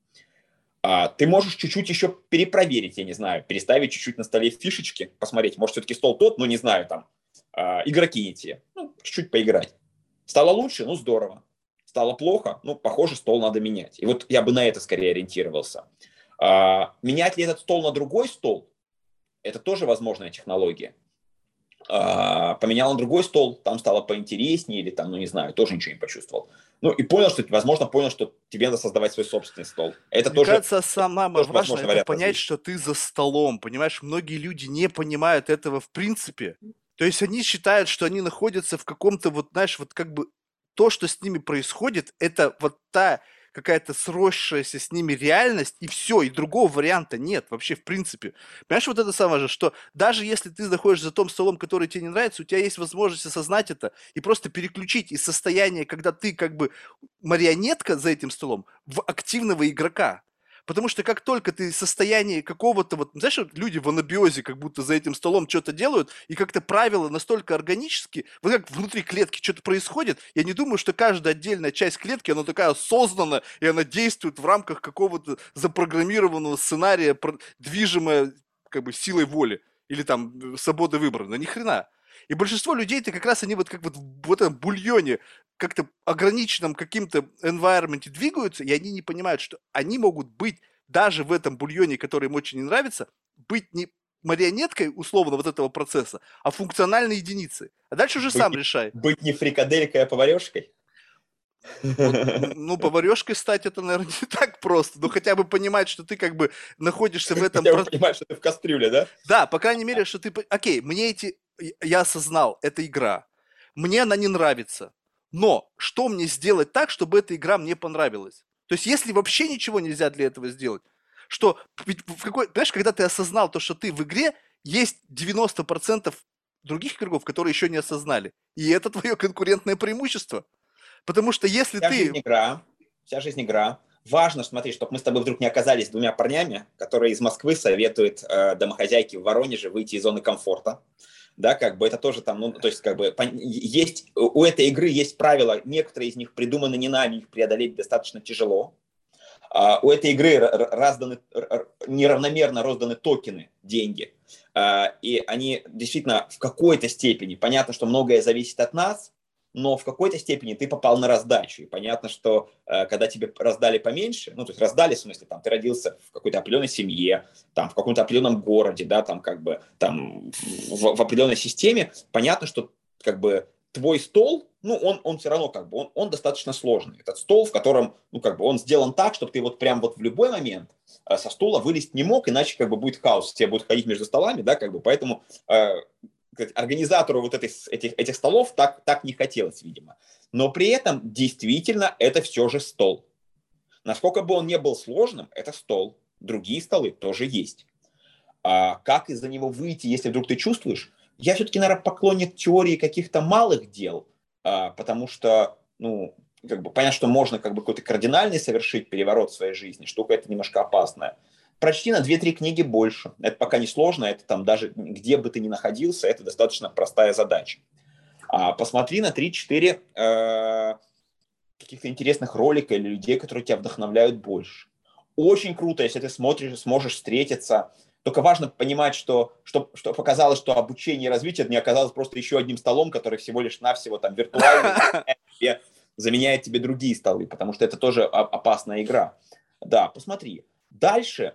А ты можешь чуть-чуть еще перепроверить, я не знаю, переставить чуть-чуть на столе фишечки, посмотреть, может, все-таки стол тот, но не знаю, там, а, игроки не те. Ну, чуть-чуть поиграть. Стало лучше? Ну, здорово. Стало плохо? Ну, похоже, стол надо менять. И вот я бы на это скорее ориентировался. А, менять ли этот стол на другой стол? Это тоже возможная технология. А, поменял на другой стол, там стало поинтереснее или там, ну, не знаю, тоже ничего не почувствовал. Ну, и понял, что, возможно, понял, что тебе надо создавать свой собственный стол. Это Мне тоже, кажется, самое тоже важное – это понять, развить. Что ты за столом, понимаешь? Многие люди не понимают этого в принципе. То есть они считают, что они находятся в каком-то, вот, знаешь, вот как бы то, что с ними происходит, это вот та какая-то сросшаяся с ними реальность, и все, и другого варианта нет вообще в принципе. Понимаешь, вот это самое же, что даже если ты находишься за том столом, который тебе не нравится, у тебя есть возможность осознать это и просто переключить из состояния, когда ты как бы марионетка за этим столом, в активного игрока. Потому что как только ты в состоянии какого-то, вот, знаешь, люди в анабиозе как будто за этим столом что-то делают, и как-то правила настолько органически, вот как внутри клетки что-то происходит, я не думаю, что каждая отдельная часть клетки, она такая осознанная, и она действует в рамках какого-то запрограммированного сценария, движимая как бы силой воли или там свободы выбора, ни хрена. И большинство людей-то как раз они вот как вот в этом бульоне, как-то ограниченном каким-то environment двигаются, и они не понимают, что они могут быть даже в этом бульоне, который им очень не нравится, быть не марионеткой условно вот этого процесса, а функциональной единицей. А дальше уже быть, сам решай. Быть не фрикаделькой, а поварешкой? Вот, ну, поварешкой стать это, наверное, не так просто. Но хотя бы понимать, что ты как бы находишься в этом... Хотя бы понимаешь, что ты в кастрюле, да? Да, по крайней мере, что ты... Окей, мне эти... Я осознал, это игра. Мне она не нравится. Но что мне сделать так, чтобы эта игра мне понравилась? То есть если вообще ничего нельзя для этого сделать, что... В какой, понимаешь, когда ты осознал то, что ты в игре, есть девяносто процентов других игроков, которые еще не осознали. И это твое конкурентное преимущество. Потому что если вся ты... Жизнь игра, вся жизнь игра. Важно, смотри, чтобы мы с тобой вдруг не оказались двумя парнями, которые из Москвы советуют э, домохозяйке в Воронеже выйти из зоны комфорта. Да, как бы это тоже там, ну, то есть, как бы, есть, у этой игры есть правила, некоторые из них придуманы не нами, их преодолеть достаточно тяжело. А, у этой игры разданы, неравномерно разданы токены, деньги, а, и они действительно в какой-то степени, понятно, что многое зависит от нас, но в какой-то степени ты попал на раздачу, и понятно, что э, когда тебе раздали поменьше, ну, то есть раздали, в смысле, там, ты родился в какой-то определенной семье, там, в каком-то определенном городе, да, там, как бы, там, в, в определенной системе, понятно, что, как бы, твой стол, ну, он, он все равно, как бы, он, он достаточно сложный, этот стол, в котором, ну, как бы, он сделан так, чтобы ты вот прям вот в любой момент э, со стула вылезть не мог, иначе, как бы, будет хаос, все будут ходить между столами, да, как бы, поэтому... Э, организатору вот этих, этих, этих столов так, так не хотелось, видимо. Но при этом действительно это все же стол. Насколько бы он ни был сложным, это стол. Другие столы тоже есть. А как из-за него выйти, если вдруг ты чувствуешь? Я все-таки, наверное, поклонник теории каких-то малых дел, а, потому что, ну, как бы понятно, что можно как бы какой-то кардинальный совершить переворот в своей жизни. Штука эта немножко опасная. Прочти на две-три книги больше. Это пока не сложно, это там даже где бы ты ни находился, это достаточно простая задача. А посмотри на три-четыре э, каких-то интересных ролика или людей, которые тебя вдохновляют больше. Очень круто, если ты смотришь, сможешь встретиться. Только важно понимать, что, что, что показалось, что обучение и развитие не оказалось просто еще одним столом, который всего лишь навсего там виртуально заменяет тебе другие столы, потому что это тоже опасная игра. Да, посмотри. Дальше...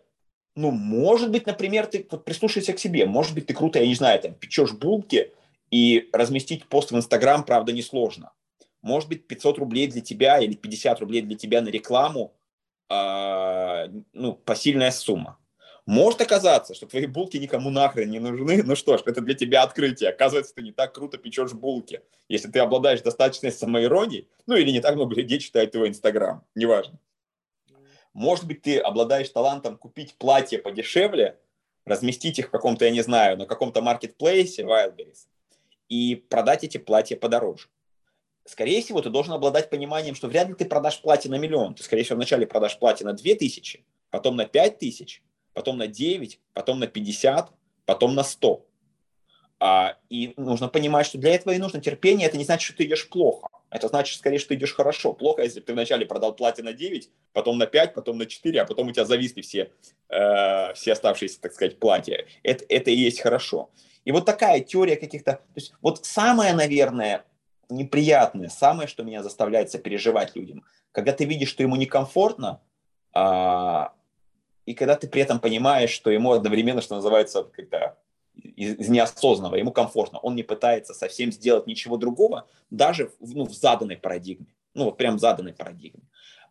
Ну, может быть, например, ты вот прислушайся к себе. Может быть, ты круто, я не знаю, там, печешь булки и разместить пост в Инстаграм, правда, несложно. Может быть, пятьсот рублей для тебя или пятьдесят рублей для тебя на рекламу, э, ну, посильная сумма. Может оказаться, что твои булки никому нахрен не нужны. Ну что ж, это для тебя открытие. Оказывается, ты не так круто печешь булки, если ты обладаешь достаточной самоиронией, ну, или не так много людей читают твой Инстаграм, неважно. Может быть, ты обладаешь талантом купить платья подешевле, разместить их в каком-то, я не знаю, на каком-то маркетплейсе Wildberries, и продать эти платья подороже. Скорее всего, ты должен обладать пониманием, что вряд ли ты продашь платье на миллион. Ты, скорее всего, вначале продашь платье на две тысячи, потом на пять тысяч, потом на девять, потом на пятьдесят, потом на сто. А, и нужно понимать, что для этого и нужно терпение. Это не значит, что ты идешь плохо. Это значит, скорее, что ты идешь хорошо. Плохо, если ты вначале продал платье на девять, потом на пять, потом на четыре, а потом у тебя зависли все, э, все оставшиеся, так сказать, платья. Это, это и есть хорошо. И вот такая теория каких-то... То есть вот самое, наверное, неприятное, самое, что меня заставляет сопереживать людям, когда ты видишь, что ему некомфортно, э, и когда ты при этом понимаешь, что ему одновременно, что называется, как-то... Из, из неосознанного, ему комфортно, он не пытается совсем сделать ничего другого, даже в, ну, в заданной парадигме, ну вот прям в заданной парадигме.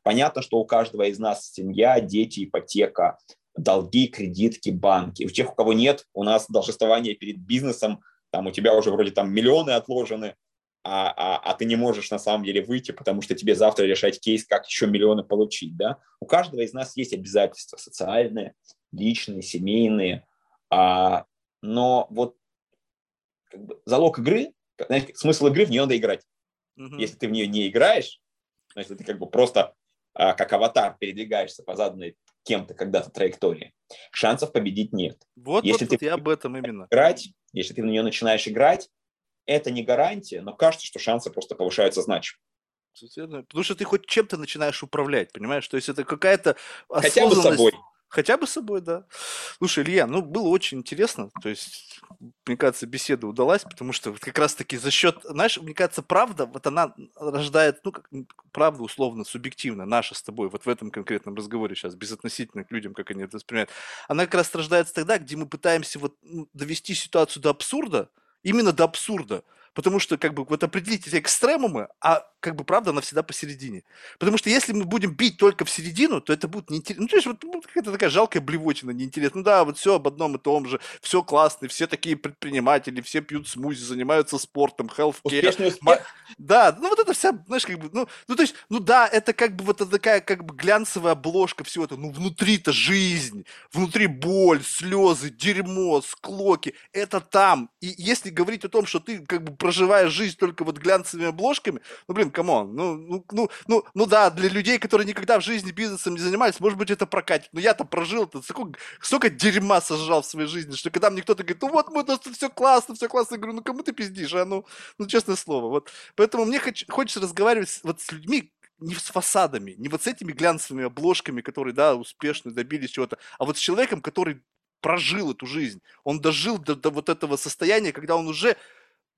Понятно, что у каждого из нас семья, дети, ипотека, долги, кредитки, банки. У тех, у кого нет, у нас должествование перед бизнесом, там у тебя уже вроде там миллионы отложены, а, а, а ты не можешь на самом деле выйти, потому что тебе завтра решать кейс, как еще миллионы получить, да? У каждого из нас есть обязательства социальные, личные, семейные, а, но вот как бы, залог игры, знаешь, смысл игры, в нее надо играть. Uh-huh. Если ты в нее не играешь, значит, ты как бы просто а, как аватар передвигаешься по заданной кем-то когда-то траектории, шансов победить нет. Вот, если вот, ты вот я об этом именно. Играть, если ты в нее начинаешь играть, это не гарантия, но кажется, что шансы просто повышаются значимо. Потому что ты хоть чем-то начинаешь управлять, понимаешь? То есть это какая-то осознанность. Хотя бы собой. Хотя бы собой, да. Слушай, Илья, ну, было очень интересно. То есть, мне кажется, беседа удалась, потому что вот как раз-таки за счет... Знаешь, мне кажется, правда, вот она рождает, ну, как, правда, условно, субъективно, наша с тобой, вот в этом конкретном разговоре сейчас, безотносительно к людям, как они это воспринимают, она как раз рождается тогда, где мы пытаемся вот довести ситуацию до абсурда, именно до абсурда. Потому что, как бы, вот определить эти экстремумы, а, как бы, правда, она всегда посередине. Потому что если мы будем бить только в середину, то это будет неинтересно. Ну, то есть, вот какая-то такая жалкая блевотина, неинтересно. Ну, да, вот все об одном и том же, все классно, все такие предприниматели, все пьют смузи, занимаются спортом, хелфкер. Ма... Да, ну, вот это вся, знаешь, как бы, ну, ну, то есть, ну, да, это, как бы, вот такая, как бы, глянцевая обложка всего этого. Ну, внутри-то жизнь, внутри боль, слезы, дерьмо, склоки. Это там. И если говорить о том, что ты, как бы, проживая жизнь только вот глянцевыми обложками, ну, блин, камон, ну, ну, ну, ну, ну да, для людей, которые никогда в жизни бизнесом не занимались, может быть, это прокатит, но я-то прожил, сколько, сколько дерьма сожрал в своей жизни, что когда мне кто-то говорит, ну вот, мы, ну, все классно, все классно, я говорю, ну кому ты пиздишь, а ну, ну, честное слово, вот, поэтому мне хоч, хочется разговаривать с, вот с людьми, не с фасадами, не вот с этими глянцевыми обложками, которые, да, успешно добились чего-то, а вот с человеком, который прожил эту жизнь, он дожил до, до вот этого состояния, когда он уже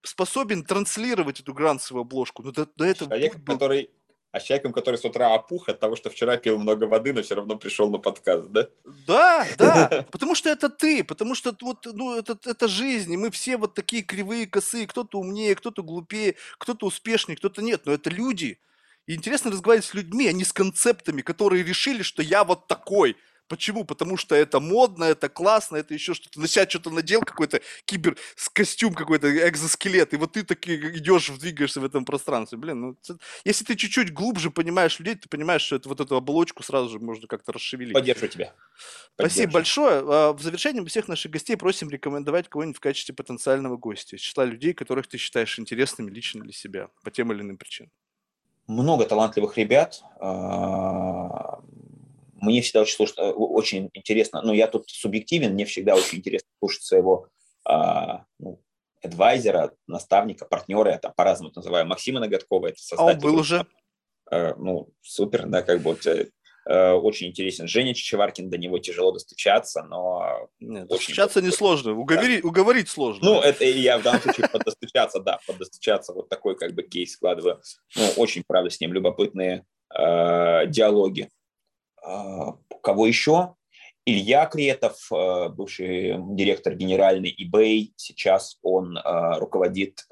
способен транслировать эту глянцевую обложку. Но до, до этого человек, был... который, а человеком, который с утра опух от того, что вчера пил много воды, но все равно пришел на подкаст, да? Да, да, потому что это ты, потому что вот, ну, это, это жизнь, и мы все вот такие кривые, косые, кто-то умнее, кто-то глупее, кто-то успешнее, кто-то нет, но это люди. И интересно разговаривать с людьми, а не с концептами, которые решили, что я вот такой. Почему? Потому что это модно, это классно, это еще что-то. На себя что-то надел, какой-то кибер-костюм, какой-то экзоскелет, и вот ты таки идешь, двигаешься в этом пространстве. Блин, ну, если ты чуть-чуть глубже понимаешь людей, ты понимаешь, что это, вот эту оболочку сразу же можно как-то расшевелить. Поддержу тебя. Поддержу. Спасибо большое. В завершении мы всех наших гостей просим рекомендовать кого-нибудь в качестве потенциального гостя из числа людей, которых ты считаешь интересными лично для себя по тем или иным причинам. Много талантливых ребят. Мне всегда очень, слушать, очень интересно, но ну, я тут субъективен, мне всегда очень интересно слушать своего а, ну, адвайзера, наставника, партнера, я там по-разному это называю, Максима Ноготкова. Это создатель, он был уже. А, ну, супер, да, как бы а, очень интересен. Женя Чичеваркин, до него тяжело достучаться, но... Нет, достучаться несложно, уговорить, да. уговорить сложно. Ну, это я в данном случае подостучаться, да, подостучаться, вот такой как бы кейс складываю. Ну, очень, правда, с ним любопытные диалоги. Кого еще? Илья Кретов, бывший директор генеральный eBay, сейчас он руководит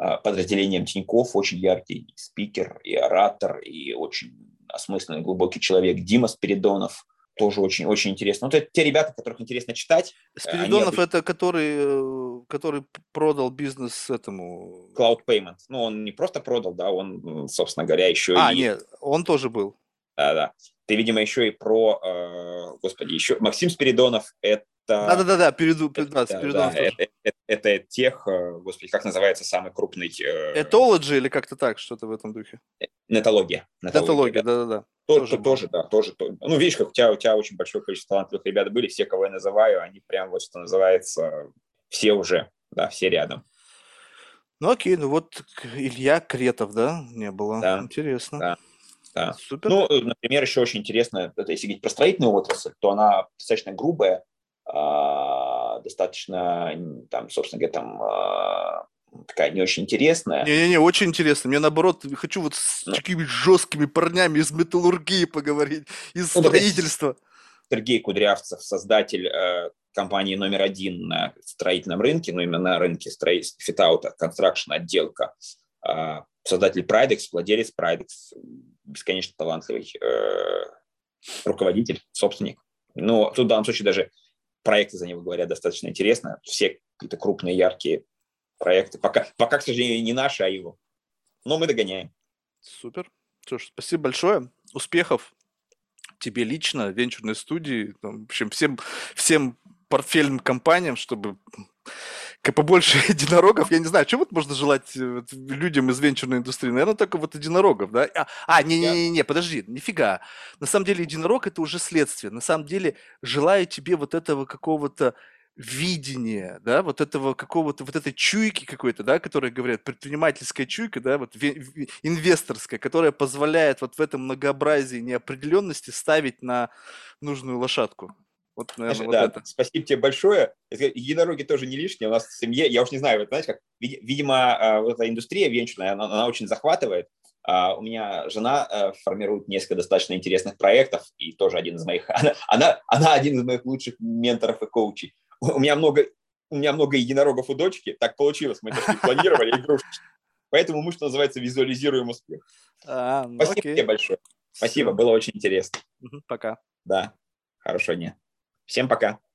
подразделением Тиньков, очень яркий спикер и оратор, и очень осмысленный, глубокий человек. Дима Спиридонов, тоже очень-очень интересно. Вот это те ребята, которых интересно читать. Спиридонов обычно... это который, который продал бизнес этому... Cloud Payment. Ну, он не просто продал, да, он, собственно говоря, еще а, и... А, нет, он тоже был. Да-да. Ты, видимо, еще и про, э, господи, еще Максим Спиридонов, это Да-да-да, передумал. Это тех, господи, как называется самый крупный... Этологи или как-то так, что-то в этом духе? Нетология. Нетология, да-да-да. Тоже, тоже, да, тоже. Ну, видишь, как у тебя, у тебя очень большое количество талантливых ребят были, все, кого я называю, они прям вот, что называется, все уже, да, все рядом. Ну, окей, ну вот Илья Кретов, да, не было. Да, интересно. Да, да. Супер. Ну, например, еще очень интересно, если говорить про строительную отрасль, то она достаточно грубая, достаточно, там, собственно говоря, там... такая не очень интересная. Не-не-не, очень интересно. Мне, наоборот, хочу вот с ну. такими жесткими парнями из металлургии поговорить, из ну, строительства. Сергей Кудрявцев, создатель э, компании номер один на строительном рынке, ну, именно на рынке строительства, фитаута, констракшн, отделка. Э, создатель Pridex, владелец Pridex, бесконечно талантливый э, руководитель, собственник. Но тут в данном случае даже проекты за него говорят достаточно интересно. Все какие-то крупные, яркие проекты. Пока, пока, к сожалению, не наши, а его. Но мы догоняем. Супер. Слушай, спасибо большое. Успехов тебе лично, венчурной студии, там, в общем, всем, всем портфельным компаниям, чтобы побольше единорогов. Я не знаю, чего вот можно желать людям из венчурной индустрии? Наверное, только вот единорогов, да? А, не-не-не, а, подожди, нифига. На самом деле единорог – это уже следствие. На самом деле желаю тебе вот этого какого-то видение, да, вот этого какого-то, вот этой чуйки какой-то, да, которая, говорят, предпринимательская чуйка, да, вот инвесторская, которая позволяет вот в этом многообразии неопределенности ставить на нужную лошадку. Вот, наверное, знаешь, вот да, это. Спасибо тебе большое. Единороги тоже не лишние. У нас в семье, я уж не знаю, знаете, как, видимо, вот эта индустрия венчурная, она, она очень захватывает. Uh, у меня жена uh, формирует несколько достаточно интересных проектов, и тоже один из моих, она, она, она один из моих лучших менторов и коучей. У меня много, у меня много единорогов у дочки, так получилось, мы это не планировали, игрушечки. Поэтому мы, что называется, визуализируем успех. А, ну, спасибо окей. тебе большое. Спасибо, Все. Было очень интересно. Угу, пока. Да, хорошего дня. Всем пока.